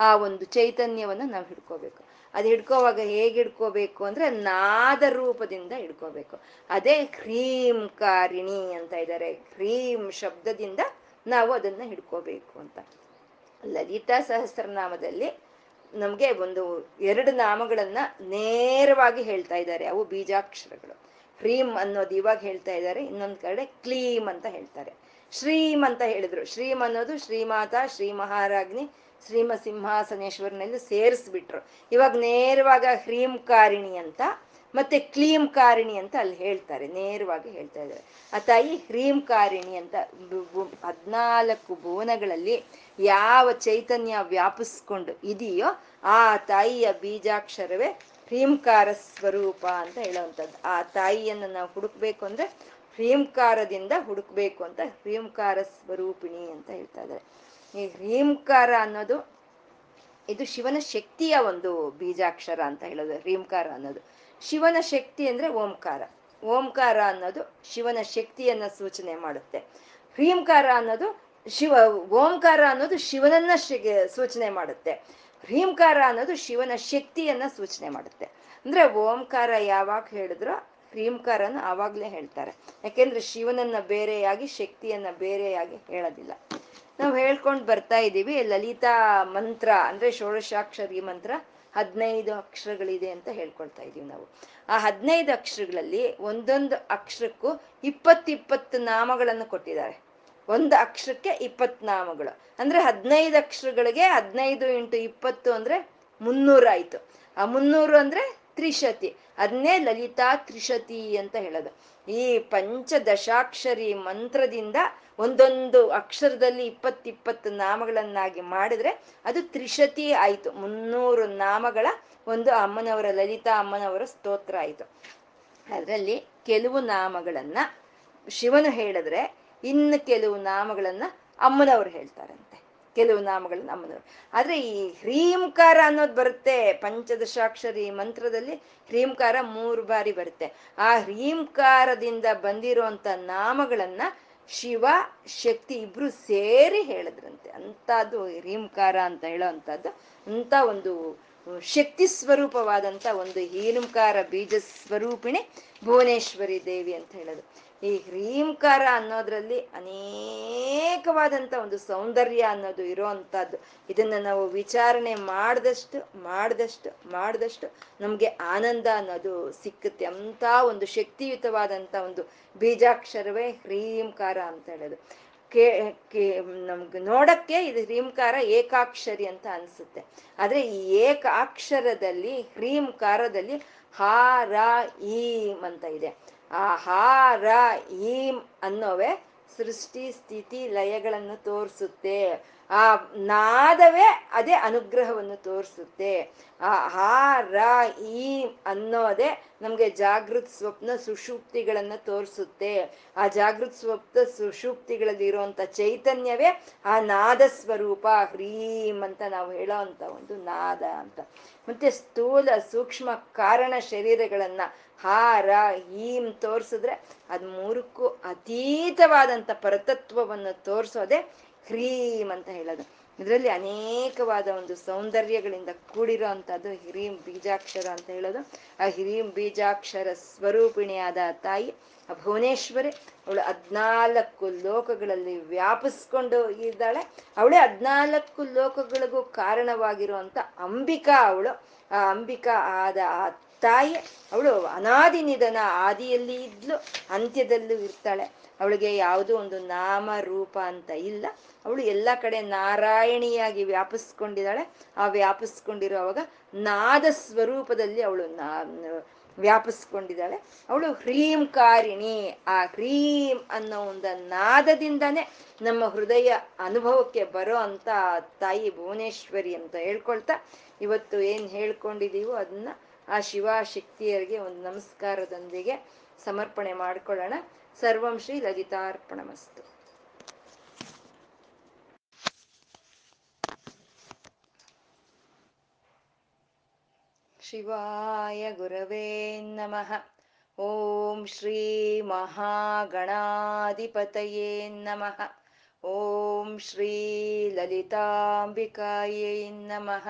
ಆ ಒಂದು ಚೈತನ್ಯವನ್ನು ನಾವು ಹಿಡ್ಕೋಬೇಕು. ಅದು ಹಿಡ್ಕೋವಾಗ ಹೇಗೆ ಹಿಡ್ಕೋಬೇಕು ಅಂದರೆ ನಾದ ರೂಪದಿಂದ ಹಿಡ್ಕೋಬೇಕು. ಅದೇ ಹ್ರೀಂಕಾರಿಣಿ ಅಂತ ಇದ್ದಾರೆ. ಹ್ರೀಂ ಶಬ್ದದಿಂದ ನಾವು ಅದನ್ನು ಹಿಡ್ಕೋಬೇಕು ಅಂತ. ಲಲಿತಾ ಸಹಸ್ರನಾಮದಲ್ಲಿ ನಮಗೆ ಒಂದು 2 ನಾಮಗಳನ್ನು ನೇರವಾಗಿ ಹೇಳ್ತಾ ಇದ್ದಾರೆ. ಅವು ಬೀಜಾಕ್ಷರಗಳು. ಹ್ರೀಂ ಅನ್ನೋದು ಇವಾಗ ಹೇಳ್ತಾ ಇದ್ದಾರೆ, ಇನ್ನೊಂದು ಕಡೆ ಕ್ಲೀಂ ಅಂತ ಹೇಳ್ತಾರೆ. ಶ್ರೀಮ್ ಅಂತ ಹೇಳಿದ್ರು. ಶ್ರೀಮ್ ಅನ್ನೋದು ಶ್ರೀಮಾತಾ, ಶ್ರೀ ಮಹಾರಾಜ್ನಿ, ಶ್ರೀಮ ಸಿಂಹಾಸನೇಶ್ವರನೆಲ್ಲ ಸೇರಿಸ್ಬಿಟ್ರು. ಇವಾಗ ನೇರವಾಗ ಹ್ರೀಂಕಾರಿಣಿ ಅಂತ ಮತ್ತೆ ಕ್ಲೀಂ ಕಾರಿಣಿ ಅಂತ ಅಲ್ಲಿ ಹೇಳ್ತಾರೆ, ನೇರವಾಗಿ ಹೇಳ್ತಾ ಇದ್ದಾರೆ. ಆ ತಾಯಿ ಹ್ರೀಂ ಕಾರಿಣಿ ಅಂತ 14 ಭುವನಗಳಲ್ಲಿ ಯಾವ ಚೈತನ್ಯ ವ್ಯಾಪಿಸ್ಕೊಂಡು ಇದೆಯೋ ಆ ತಾಯಿಯ ಬೀಜಾಕ್ಷರವೇ ಹ್ರೀಂಕಾರ ಸ್ವರೂಪ ಅಂತ ಹೇಳುವಂಥದ್ದು. ಆ ತಾಯಿಯನ್ನು ನಾವು ಹುಡುಕ್ಬೇಕು ಅಂದ್ರೆ ಹ್ರೀಂಕಾರದಿಂದ ಹುಡುಕ್ಬೇಕು ಅಂತ ಹ್ರೀಂಕಾರ ಸ್ವರೂಪಿಣಿ ಅಂತ ಹೇಳ್ತಾ ಇದ್ದಾರೆ. ಈ ಹ್ರೀಂಕಾರ ಅನ್ನೋದು ಇದು ಶಿವನ ಶಕ್ತಿಯ ಒಂದು ಬೀಜಾಕ್ಷರ ಅಂತ ಹೇಳೋದು. ಹ್ರೀಂಕಾರ ಅನ್ನೋದು ಶಿವನ ಶಕ್ತಿ ಅಂದ್ರೆ ಓಂಕಾರ. ಓಂಕಾರ ಅನ್ನೋದು ಶಿವನ ಶಕ್ತಿಯನ್ನ ಸೂಚನೆ ಮಾಡುತ್ತೆ. ಹ್ರೀಂಕಾರ ಅನ್ನೋದು ಓಂಕಾರ ಅನ್ನೋದು ಶಿವನನ್ನ ಸೂಚನೆ ಮಾಡುತ್ತೆ. ಹ್ರೀಂಕಾರ ಅನ್ನೋದು ಶಿವನ ಶಕ್ತಿಯನ್ನ ಸೂಚನೆ ಮಾಡುತ್ತೆ. ಅಂದ್ರೆ ಓಂಕಾರ ಯಾವಾಗ ಹೇಳಿದ್ರು ಹ್ರೀಂಕಾರನ ಆವಾಗ್ಲೇ ಹೇಳ್ತಾರೆ. ಯಾಕೆಂದ್ರೆ ಶಿವನನ್ನ ಬೇರೆಯಾಗಿ ಶಕ್ತಿಯನ್ನ ಬೇರೆಯಾಗಿ ಹೇಳೋದಿಲ್ಲ. ನಾವು ಹೇಳ್ಕೊಂಡು ಬರ್ತಾ ಇದ್ದೀವಿ ಲಲಿತಾ ಮಂತ್ರ ಅಂದ್ರೆ ಷೋಡಶಾಕ್ಷರಿ ಮಂತ್ರ 15 ಅಕ್ಷರಗಳಿದೆ ಅಂತ ಹೇಳ್ಕೊಳ್ತಾ ಇದೀವಿ ನಾವು. ಆ 15 ಅಕ್ಷರಗಳಲ್ಲಿ ಒಂದೊಂದು ಅಕ್ಷರಕ್ಕೂ 20 ನಾಮಗಳನ್ನು ಕೊಟ್ಟಿದ್ದಾರೆ. ಒಂದು ಅಕ್ಷರಕ್ಕೆ 20 ನಾಮಗಳು ಅಂದ್ರೆ 15 ಅಕ್ಷರಗಳಿಗೆ 15 × 20 ಅಂದ್ರೆ 300 ಆಯ್ತು. ಆ 300 ಅಂದ್ರೆ ತ್ರಿಶತಿ. ಅದನ್ನೇ ಲಲಿತಾ ತ್ರಿಶತಿ ಅಂತ ಹೇಳೋದು. ಈ ಪಂಚದಶಾಕ್ಷರಿ ಮಂತ್ರದಿಂದ ಒಂದೊಂದು ಅಕ್ಷರದಲ್ಲಿ 20 ನಾಮಗಳನ್ನಾಗಿ ಮಾಡಿದ್ರೆ ಅದು ತ್ರಿಶತಿ ಆಯಿತು. 300 ನಾಮಗಳ ಒಂದು ಅಮ್ಮನವರ ಲಲಿತಾ ಅಮ್ಮನವರ ಸ್ತೋತ್ರ ಆಯಿತು. ಅದರಲ್ಲಿ ಕೆಲವು ನಾಮಗಳನ್ನ ಶಿವನು ಹೇಳಿದ್ರೆ ಇನ್ನು ಕೆಲವು ನಾಮಗಳನ್ನ ಅಮ್ಮನವರು ಹೇಳ್ತಾರಂತೆ, ಕೆಲವು ನಾಮಗಳನ್ನ ಅಮ್ಮನವರು. ಆದ್ರೆ ಈ ಹ್ರೀಂಕಾರ ಅನ್ನೋದು ಬರುತ್ತೆ ಪಂಚದಶಾಕ್ಷರಿ ಮಂತ್ರದಲ್ಲಿ. ಹ್ರೀಂಕಾರ 3 ಬಾರಿ ಬರುತ್ತೆ. ಆ ಹ್ರೀಂಕಾರದಿಂದ ಬಂದಿರುವಂತ ನಾಮಗಳನ್ನ ಶಿವ ಶಕ್ತಿ ಇಬ್ರು ಸೇರಿ ಹೇಳಿದ್ರಂತೆ. ಅಂತದ್ದು ಹ್ರೀಂಕಾರ ಅಂತ ಹೇಳೋವಂಥದ್ದು. ಅಂತ ಒಂದು ಶಕ್ತಿ ಸ್ವರೂಪವಾದಂಥ ಒಂದು ಹೀಂಕಾರ ಬೀಜ ಸ್ವರೂಪಿಣಿ ಭುವನೇಶ್ವರಿ ದೇವಿ ಅಂತ ಹೇಳೋದು. ಈ ಹ್ರೀಂಕಾರ ಅನ್ನೋದ್ರಲ್ಲಿ ಅನೇಕವಾದಂಥ ಒಂದು ಸೌಂದರ್ಯ ಅನ್ನೋದು ಇರೋವಂಥದ್ದು. ಇದನ್ನು ನಾವು ವಿಚಾರಣೆ ಮಾಡಿದಷ್ಟು ನಮಗೆ ಆನಂದ ಅನ್ನೋದು ಸಿಕ್ಕುತ್ತೆ. ಅಂಥ ಒಂದು ಶಕ್ತಿಯುತವಾದಂಥ ಒಂದು ಬೀಜಾಕ್ಷರವೇ ಹ್ರೀಂಕಾರ ಅಂತ ಹೇಳೋದು. ನಮ್ಗೆ ನೋಡಕ್ಕೆ ಇದು ಹ್ರೀಂಕಾರ ಏಕಾಕ್ಷರಿ ಅಂತ ಅನಿಸುತ್ತೆ. ಆದರೆ ಈ ಏಕಾಕ್ಷರದಲ್ಲಿ ಹ್ರೀಂಕಾರದಲ್ಲಿ ಹಾ ರ ಈಂ ಅಂತ ಇದೆ. ಆ ಹಾ ರ ಈಂ ಅನ್ನೋವೇ ಸೃಷ್ಟಿ ಸ್ಥಿತಿ ಲಯಗಳನ್ನು ತೋರಿಸುತ್ತೆ. ಆ ನಾದವೇ ಅದೇ ಅನುಗ್ರಹವನ್ನು ತೋರಿಸುತ್ತೆ. ಆ ಹಾ ರ ಈಂ ಅನ್ನೋದೇ ನಮಗೆ ಜಾಗೃತ ಸ್ವಪ್ನ ಸುಷುಪ್ತಿಗಳನ್ನು ತೋರಿಸುತ್ತೆ. ಆ ಜಾಗೃತ ಸ್ವಪ್ನ ಸುಷುಪ್ತಿಗಳಲ್ಲಿ ಇರುವಂಥ ಚೈತನ್ಯವೇ ಆ ನಾದ ಸ್ವರೂಪ ಹ್ರೀಂ ಅಂತ ನಾವು ಹೇಳೋ ಅಂಥ ಒಂದು ನಾದ ಅಂತ. ಮತ್ತೆ ಸ್ಥೂಲ ಸೂಕ್ಷ್ಮ ಕಾರಣ ಶರೀರಗಳನ್ನು ಹಾ ರ ಈಂ ತೋರಿಸಿದ್ರೆ ಅದು ಮೂರಕ್ಕೂ ಅತೀತವಾದಂಥ ಪರತತ್ವವನ್ನು ತೋರಿಸೋದೆ ಹ್ರೀಂ ಅಂತ ಹೇಳೋದು. ಇದರಲ್ಲಿ ಅನೇಕವಾದ ಒಂದು ಸೌಂದರ್ಯಗಳಿಂದ ಕೂಡಿರೋ ಅಂಥದ್ದು ಹ್ರೀಂ ಬೀಜಾಕ್ಷರ ಅಂತ ಹೇಳೋದು. ಆ ಹ್ರೀಂ ಬೀಜಾಕ್ಷರ ಸ್ವರೂಪಿಣಿಯಾದ ತಾಯಿ ಭುವನೇಶ್ವರಿ, ಅವಳು 14 ಲೋಕಗಳಲ್ಲಿ ವ್ಯಾಪಿಸ್ಕೊಂಡು ಇದ್ದಾಳೆ. ಅವಳೇ 14 ಲೋಕಗಳಿಗೂ ಕಾರಣವಾಗಿರುವಂಥ ಅಂಬಿಕಾ. ಅವಳು ಆ ಅಂಬಿಕಾ ಆದ ಆ ತಾಯಿ ಅವಳು ಅನಾದಿ ನಿಧನ, ಆದಿಯಲ್ಲಿ ಇದ್ಲು ಅಂತ್ಯದಲ್ಲೂ ಇರ್ತಾಳೆ. ಅವಳಿಗೆ ಯಾವುದೋ ಒಂದು ನಾಮ ರೂಪ ಅಂತ ಇಲ್ಲ. ಅವಳು ಎಲ್ಲ ಕಡೆ ನಾರಾಯಣಿಯಾಗಿ ವ್ಯಾಪಿಸ್ಕೊಂಡಿದ್ದಾಳೆ. ಆ ವ್ಯಾಪಿಸ್ಕೊಂಡಿರುವಾಗ ನಾದ ಸ್ವರೂಪದಲ್ಲಿ ಅವಳು ವ್ಯಾಪಿಸ್ಕೊಂಡಿದ್ದಾಳೆ. ಅವಳು ಹ್ರೀಂಕಾರಿಣಿ. ಆ ಹ್ರೀಂ ಅನ್ನೋ ಒಂದು ನಾದದಿಂದಾನೇ ನಮ್ಮ ಹೃದಯ ಅನುಭವಕ್ಕೆ ಬರೋ ಅಂತ ತಾಯಿ ಭುವನೇಶ್ವರಿ ಅಂತ ಹೇಳ್ಕೊಳ್ತಾ ಇವತ್ತು ಏನು ಹೇಳ್ಕೊಂಡಿದ್ದೀವೋ ಅದನ್ನ ಆ ಶಿವಶಕ್ತಿಯರಿಗೆ ಒಂದು ನಮಸ್ಕಾರದೊಂದಿಗೆ ಸಮರ್ಪಣೆ ಮಾಡಿಕೊಳ್ಳೋಣ. ಸರ್ವಂ ಶ್ರೀ ಲಲಿತಾರ್ಪಣಮಸ್ತು. ಶಿವಾಯ ಗುರವೇ ನಮಃ. ಓಂ ಶ್ರೀ ಮಹಾಗಣಾಧಿಪತಯೇ ನಮಃ. ಓಂ ಶ್ರೀ ಲಲಿತಾಂಬಿಕಾಯೈ ನಮಃ.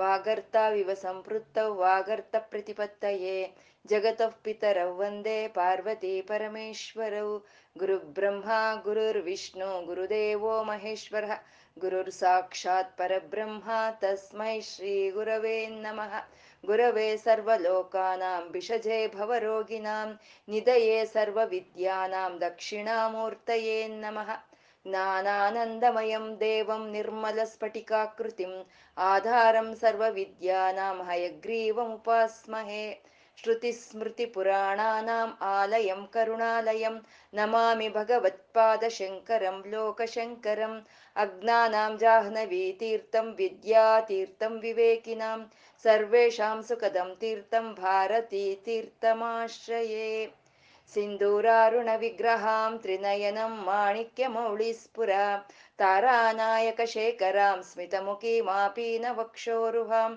ವಾಗರ್ತಾವಿವ ಸಂಪೃತ್ತೌ ವಾಗರ್ತ ಪ್ರತಿಪತ್ತಯೇ ಜಗತಃ ಪಿತರೌ ವಂದೇ ಪಾರ್ವತೀ ಪರಮೇಶ್ವರೌ. ಗುರುರ್ಬ್ರಹ್ಮ ಗುರುರ್ವಿಷ್ಣು ಗುರುದೇವೋ ಮಹೇಶ್ವರಃ. ಗುರುರ್ ಸಾಕ್ಷಾತ್ ಪರಬ್ರಹ್ಮ ತಸ್ಮೈ ಶ್ರೀ ಗುರವೇ ನಮಃ. ಗುರವೇ ಸರ್ವಲೋಕಾನಾಂ ಭಿಷಜೇ ಭವರೋಗಿಣಾಂ ನಿಧಯೇ ಸರ್ವವಿದ್ಯಾನಾಂ ದಕ್ಷಿಣಾಮೂರ್ತಯೇ ನಮಃ. ಜ್ಞಾನಾನಂದಮಯಂ ದೇವಂ ನಿರ್ಮಲಸ್ಫಟಿಕಾಕೃತಿಂ ಆಧಾರಂ ಸರ್ವವಿದ್ಯಾನಾಂ ಹಯಗ್ರೀವಮುಪಾಸ್ಮಹೇ. श्रुतिस्मृतिपुराणानाम् आलयं करुणालयं नमामि भगवत्पादशङ्करं लोकशङ्करम् अज्ञानां जाह्नवीतीर्थं विद्यातीर्थं विवेकिनां सर्वेषां सुखदं तीर्थं भारतीतीर्थमाश्रये सिन्दूरारुणविग्रहां त्रिनयनं माणिक्यमौळिस्फुरा तारानायकशेखरां स्मितमुखीमापीनवक्षोरुहां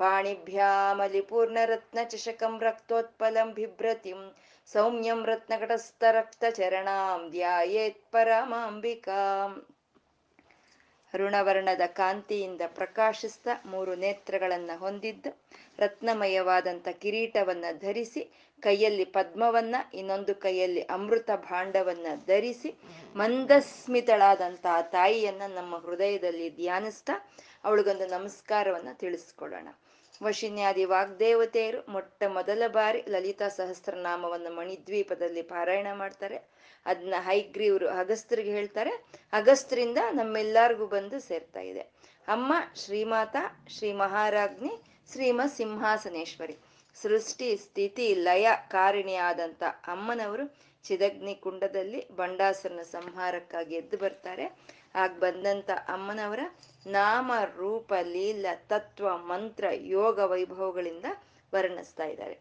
पाणिभ्यामलिपूर्णरत्नचषकं रक्तोत्पलं बिभ्रतिं सौम्यं रत्नकटस्थरक्तचरणां ध्यायेत्परमाम्बिकाम्. ಋಣವರ್ಣದ ಕಾಂತಿಯಿಂದ ಪ್ರಕಾಶಿಸ್ತಾ ಮೂರು ನೇತ್ರಗಳನ್ನು ಹೊಂದಿದ್ದು ರತ್ನಮಯವಾದಂಥ ಕಿರೀಟವನ್ನು ಧರಿಸಿ, ಕೈಯಲ್ಲಿ ಪದ್ಮವನ್ನ, ಇನ್ನೊಂದು ಕೈಯಲ್ಲಿ ಅಮೃತ ಭಾಂಡವನ್ನ ಧರಿಸಿ ಮಂದಸ್ಮಿತಳಾದಂತಹ ತಾಯಿಯನ್ನ ನಮ್ಮ ಹೃದಯದಲ್ಲಿ ಧ್ಯಾನಿಸ್ತಾ ಅವಳಿಗೊಂದು ನಮಸ್ಕಾರವನ್ನ ತಿಳಿಸ್ಕೊಡೋಣ. ವಶಿನ್ಯಾದಿ ವಾಗ್ದೇವತೆಯರು ಮೊಟ್ಟ ಮೊದಲ ಬಾರಿ ಲಲಿತಾ ಸಹಸ್ರನಾಮವನ್ನು ಮಣಿದ್ವೀಪದಲ್ಲಿ ಪಾರಾಯಣ ಮಾಡ್ತಾರೆ. ಅದನ್ನ ಹೈಗ್ರೀವರು ಅಗಸ್ತ್ರಿಗೆ ಹೇಳ್ತಾರೆ. ಅಗಸ್ತ್ರಿಂದ ನಮ್ಮೆಲ್ಲರಿಗೂ ಬಂದು ಸೇರ್ತಾ ಇದೆ. ಅಮ್ಮ ಶ್ರೀಮಾತ, ಶ್ರೀ ಮಹಾರಾಜ್ಞಿ, ಶ್ರೀಮ ಸಿಂಹಾಸನೇಶ್ವರಿ, ಸೃಷ್ಟಿ ಸ್ಥಿತಿ ಲಯ ಕಾರಣಿಯಾದಂಥ ಅಮ್ಮನವರು ಚಿದಗ್ನಿ ಕುಂಡದಲ್ಲಿ ಬಂಡಾಸರನ ಸಂಹಾರಕ್ಕಾಗಿ ಎದ್ದು ಬರ್ತಾರೆ. ಆಗ ಬಂದಂಥ ಅಮ್ಮನವರ ನಾಮ ರೂಪ ಲೀಲ ತತ್ವ ಮಂತ್ರ ಯೋಗ ವೈಭವಗಳಿಂದ ವರ್ಣಿಸ್ತಾ ಇದ್ದಾರೆ.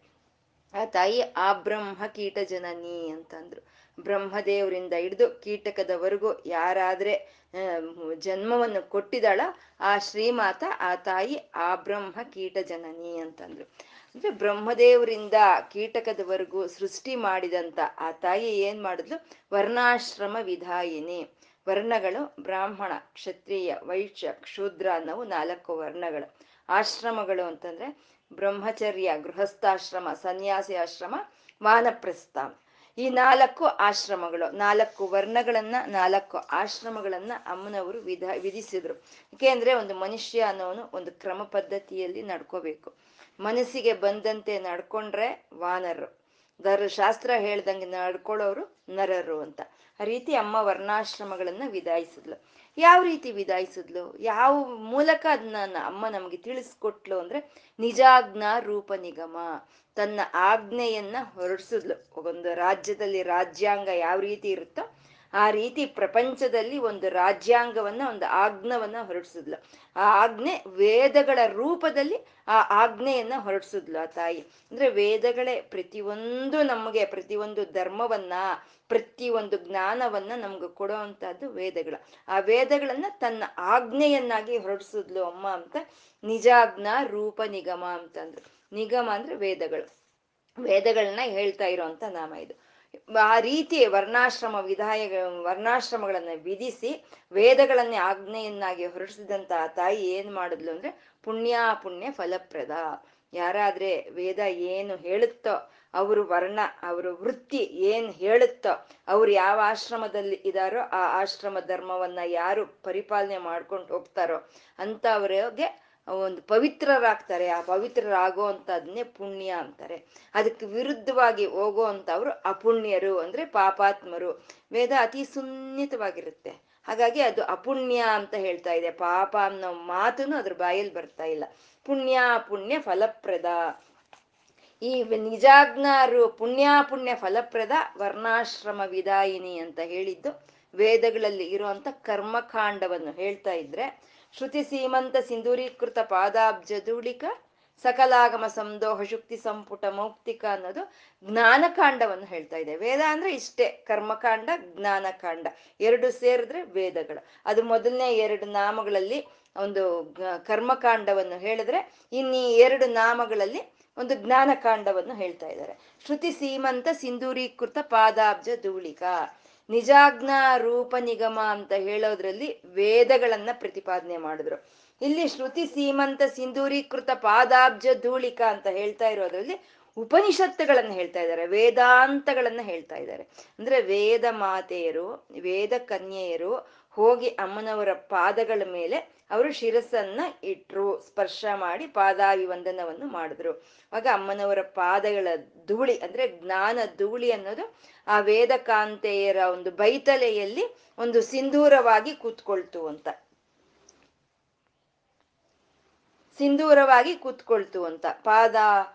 ಆ ತಾಯಿ ಆ ಬ್ರಹ್ಮ ಕೀಟ ಜನನಿ ಅಂತಂದ್ರು. ಬ್ರಹ್ಮದೇವರಿಂದ ಹಿಡಿದು ಕೀಟಕದವರೆಗೂ ಯಾರಾದ್ರೆ ಜನ್ಮವನ್ನು ಕೊಟ್ಟಿದ್ದಾಳ ಆ ಶ್ರೀಮಾತ, ಆ ತಾಯಿ ಆ ಬ್ರಹ್ಮ ಕೀಟ ಜನನಿ ಅಂತಂದ್ರು. ಅಂದ್ರೆ ಬ್ರಹ್ಮದೇವರಿಂದ ಕೀಟಕದವರೆಗೂ ಸೃಷ್ಟಿ ಮಾಡಿದಂತ ಆ ತಾಯಿ ಏನ್ ಮಾಡಿದ್ಲು? ವರ್ಣಾಶ್ರಮ ವಿಧಾಯಿನಿ. ವರ್ಣಗಳು ಬ್ರಾಹ್ಮಣ, ಕ್ಷತ್ರಿಯ, ವೈಶ್ಯ, ಶೂದ್ರ ಅನ್ನವು ನಾಲ್ಕು ವರ್ಣಗಳು. ಆಶ್ರಮಗಳು ಅಂತಂದ್ರೆ ಬ್ರಹ್ಮಚರ್ಯ, ಗೃಹಸ್ಥಾಶ್ರಮ, ಸನ್ಯಾಸಿ ಆಶ್ರಮ, ವಾನಪ್ರಸ್ಥ. ಈ ನಾಲ್ಕು ಆಶ್ರಮಗಳು, ನಾಲ್ಕು ವರ್ಣಗಳನ್ನ, ನಾಲ್ಕು ಆಶ್ರಮಗಳನ್ನ ಅಮ್ಮನವರು ವಿಧಿಸಿದ್ರು. ಏಕೆಂದ್ರೆ ಒಂದು ಮನುಷ್ಯ ಅನ್ನೋನು ಒಂದು ಕ್ರಮ ಪದ್ಧತಿಯಲ್ಲಿ ನಡ್ಕೋಬೇಕು. ಮನಸ್ಸಿಗೆ ಬಂದಂತೆ ನಡ್ಕೊಂಡ್ರೆ ವಾನರು, ಶಾಸ್ತ್ರ ಹೇಳ್ದಂಗೆ ನಡ್ಕೊಳ್ಳೋರು ನರರು ಅಂತ. ಆ ರೀತಿ ಅಮ್ಮ ವರ್ಣಾಶ್ರಮಗಳನ್ನ ವಿಧಾಯಿಸಿದ್ಲು. ಯಾವ ರೀತಿ ವಿಧಾಯಿಸಿದ್ಲು, ಯಾವ ಮೂಲಕ ಅದನ್ನ ಅಮ್ಮ ನಮಗೆ ತಿಳಿಸ್ಕೊಟ್ಲು ಅಂದ್ರೆ ನಿಜಾಜ್ಞಾ ರೂಪ ನಿಗಮ. ತನ್ನ ಆಜ್ಞೆಯನ್ನ ಹೊರಡಿಸಿದ್ಲು. ಒಂದು ರಾಜ್ಯದಲ್ಲಿ ರಾಜ್ಯಾಂಗ ಯಾವ ರೀತಿ ಇರುತ್ತೋ ಆ ರೀತಿ ಪ್ರಪಂಚದಲ್ಲಿ ಒಂದು ರಾಜ್ಯಾಂಗವನ್ನ, ಒಂದು ಆಜ್ಞವನ್ನ ಹೊರಡಿಸಿದ್ಲು. ಆ ಆಜ್ಞೆ ವೇದಗಳ ರೂಪದಲ್ಲಿ ಆ ಆಜ್ಞೆಯನ್ನ ಹೊರಡಿಸಿದ್ಲು ಆ ತಾಯಿ. ಅಂದ್ರೆ ವೇದಗಳೇ ಪ್ರತಿಯೊಂದು ನಮಗೆ ಪ್ರತಿಯೊಂದು ಧರ್ಮವನ್ನ, ಪ್ರತಿಯೊಂದು ಜ್ಞಾನವನ್ನ ನಮ್ಗೆ ಕೊಡೋ ಅಂತದ್ದು ವೇದಗಳು. ಆ ವೇದಗಳನ್ನ ತನ್ನ ಆಜ್ಞೆಯನ್ನಾಗಿ ಹೊರಡಿಸಿದ್ಲು ಅಮ್ಮ ಅಂತ ನಿಜಾಜ್ಞಾ ರೂಪ ನಿಗಮ ಅಂತಂದ್ರು. ನಿಗಮ ಅಂದ್ರೆ ವೇದಗಳು, ವೇದಗಳನ್ನ ಹೇಳ್ತಾ ಇರೋಂಥ ನಾಮ ಇದು. ಆ ರೀತಿ ವರ್ಣಾಶ್ರಮಗಳನ್ನ ವಿಧಿಸಿ ವೇದಗಳನ್ನೇ ಆಜ್ಞೆಯನ್ನಾಗಿ ಹೊರಡಿಸಿದಂತ ತಾಯಿ ಏನ್ ಮಾಡಿದ್ಲು ಅಂದ್ರೆ ಪುಣ್ಯ ಫಲಪ್ರದ. ಯಾರಾದ್ರೆ ವೇದ ಏನು ಹೇಳುತ್ತೋ, ಅವರು ವರ್ಣ, ಅವರು ವೃತ್ತಿ ಏನ್ ಹೇಳುತ್ತೋ, ಅವ್ರು ಯಾವ ಆಶ್ರಮದಲ್ಲಿ ಇದಾರೋ ಆ ಆಶ್ರಮ ಧರ್ಮವನ್ನ ಯಾರು ಪರಿಪಾಲನೆ ಮಾಡ್ಕೊಂಡು ಹೋಗ್ತಾರೋ ಅಂತ ಅವರಿಗೆ ಒಂದು ಪವಿತ್ರರಾಗ್ತಾರೆ. ಆ ಪವಿತ್ರರಾಗೋವಂಥದನ್ನೇ ಪುಣ್ಯ ಅಂತಾರೆ. ಅದಕ್ಕೆ ವಿರುದ್ಧವಾಗಿ ಹೋಗೋವಂಥವ್ರು ಅಪುಣ್ಯರು, ಅಂದ್ರೆ ಪಾಪಾತ್ಮರು. ವೇದ ಅತಿ ಸುನ್ನಿತವಾಗಿರುತ್ತೆ, ಹಾಗಾಗಿ ಅದು ಅಪುಣ್ಯ ಅಂತ ಹೇಳ್ತಾ ಇದೆ. ಪಾಪ ಅನ್ನೋ ಮಾತನ್ನು ಅದ್ರ ಬಾಯಲ್ಲಿ ಬರ್ತಾ ಇಲ್ಲ. ಪುಣ್ಯ ಫಲಪ್ರದ ಈ ನಿಜಾಜ್ಞಾರು ಪುಣ್ಯ ಫಲಪ್ರದ ವರ್ಣಾಶ್ರಮ ವಿದಾಯಿನಿ ಅಂತ ಹೇಳಿದ್ದು ವೇದಗಳಲ್ಲಿ ಇರುವಂತ ಕರ್ಮಕಾಂಡವನ್ನು ಹೇಳ್ತಾ ಇದ್ರೆ ಶ್ರುತಿ ಸೀಮಂತ ಸಿಂಧೂರೀಕೃತ ಪಾದಾಬ್ಜ ಧೂಳಿಕ ಸಕಲಾಗಮ ಸಂದೋಹ ಶುಕ್ತಿ ಸಂಪುಟ ಮೌಕ್ತಿಕ ಅನ್ನೋದು ಜ್ಞಾನಕಾಂಡವನ್ನು ಹೇಳ್ತಾ ಇದೆ. ವೇದ ಅಂದ್ರೆ ಇಷ್ಟೇ, ಕರ್ಮಕಾಂಡ, ಜ್ಞಾನಕಾಂಡ ಎರಡು ಸೇರಿದ್ರೆ ವೇದಗಳು. ಅದು ಮೊದಲನೇ ಎರಡು ನಾಮಗಳಲ್ಲಿ ಒಂದು ಕರ್ಮಕಾಂಡವನ್ನು ಹೇಳಿದ್ರೆ, ಇನ್ನೀ ಎರಡು ನಾಮಗಳಲ್ಲಿ ಒಂದು ಜ್ಞಾನಕಾಂಡವನ್ನು ಹೇಳ್ತಾ ಇದ್ದಾರೆ. ಶ್ರುತಿ ಸೀಮಂತ ಸಿಂಧೂರೀಕೃತ ಪಾದಾಬ್ಜ ಧೂಳಿಕ ನಿಜಾಜ್ಞಾ ರೂಪ ನಿಗಮ ಅಂತ ಹೇಳೋದ್ರಲ್ಲಿ ವೇದಗಳನ್ನ ಪ್ರತಿಪಾದನೆ ಮಾಡಿದ್ರು. ಇಲ್ಲಿ ಶ್ರುತಿ ಸೀಮಂತ ಸಿಂಧೂರೀಕೃತ ಪಾದಾಬ್ಜ ಧೂಳಿಕ ಅಂತ ಹೇಳ್ತಾ ಇರೋದ್ರಲ್ಲಿ ಉಪನಿಷತ್ತುಗಳನ್ನ ಹೇಳ್ತಾ ಇದ್ದಾರೆ, ವೇದಾಂತಗಳನ್ನ ಹೇಳ್ತಾ ಇದ್ದಾರೆ. ಅಂದ್ರೆ ವೇದ ಮಾತೆಯರು, ವೇದ ಕನ್ಯೆಯರು ಹೋಗಿ ಅಮ್ಮನವರ ಪಾದಗಳ ಮೇಲೆ ಅವರು ಶಿರಸ್ಸನ್ನ ಇಟ್ರು, ಸ್ಪರ್ಶ ಮಾಡಿ ಪಾದಾವಿ ವಂದನವನ್ನು ಮಾಡಿದ್ರು. ಆಗ ಅಮ್ಮನವರ ಪಾದಗಳ ಧೂಳಿ ಅಂದ್ರೆ ಜ್ಞಾನ ಧೂಳಿ ಅನ್ನೋದು ಆ ವೇದಕಾಂತೆಯರ ಒಂದು ಬೈತಲೆಯಲ್ಲಿ ಒಂದು ಸಿಂಧೂರವಾಗಿ ಕೂತ್ಕೊಳ್ತು ಅಂತ, ಸಿಂಧೂರವಾಗಿ ಕೂತ್ಕೊಳ್ತು ಅಂತ. ಪಾದ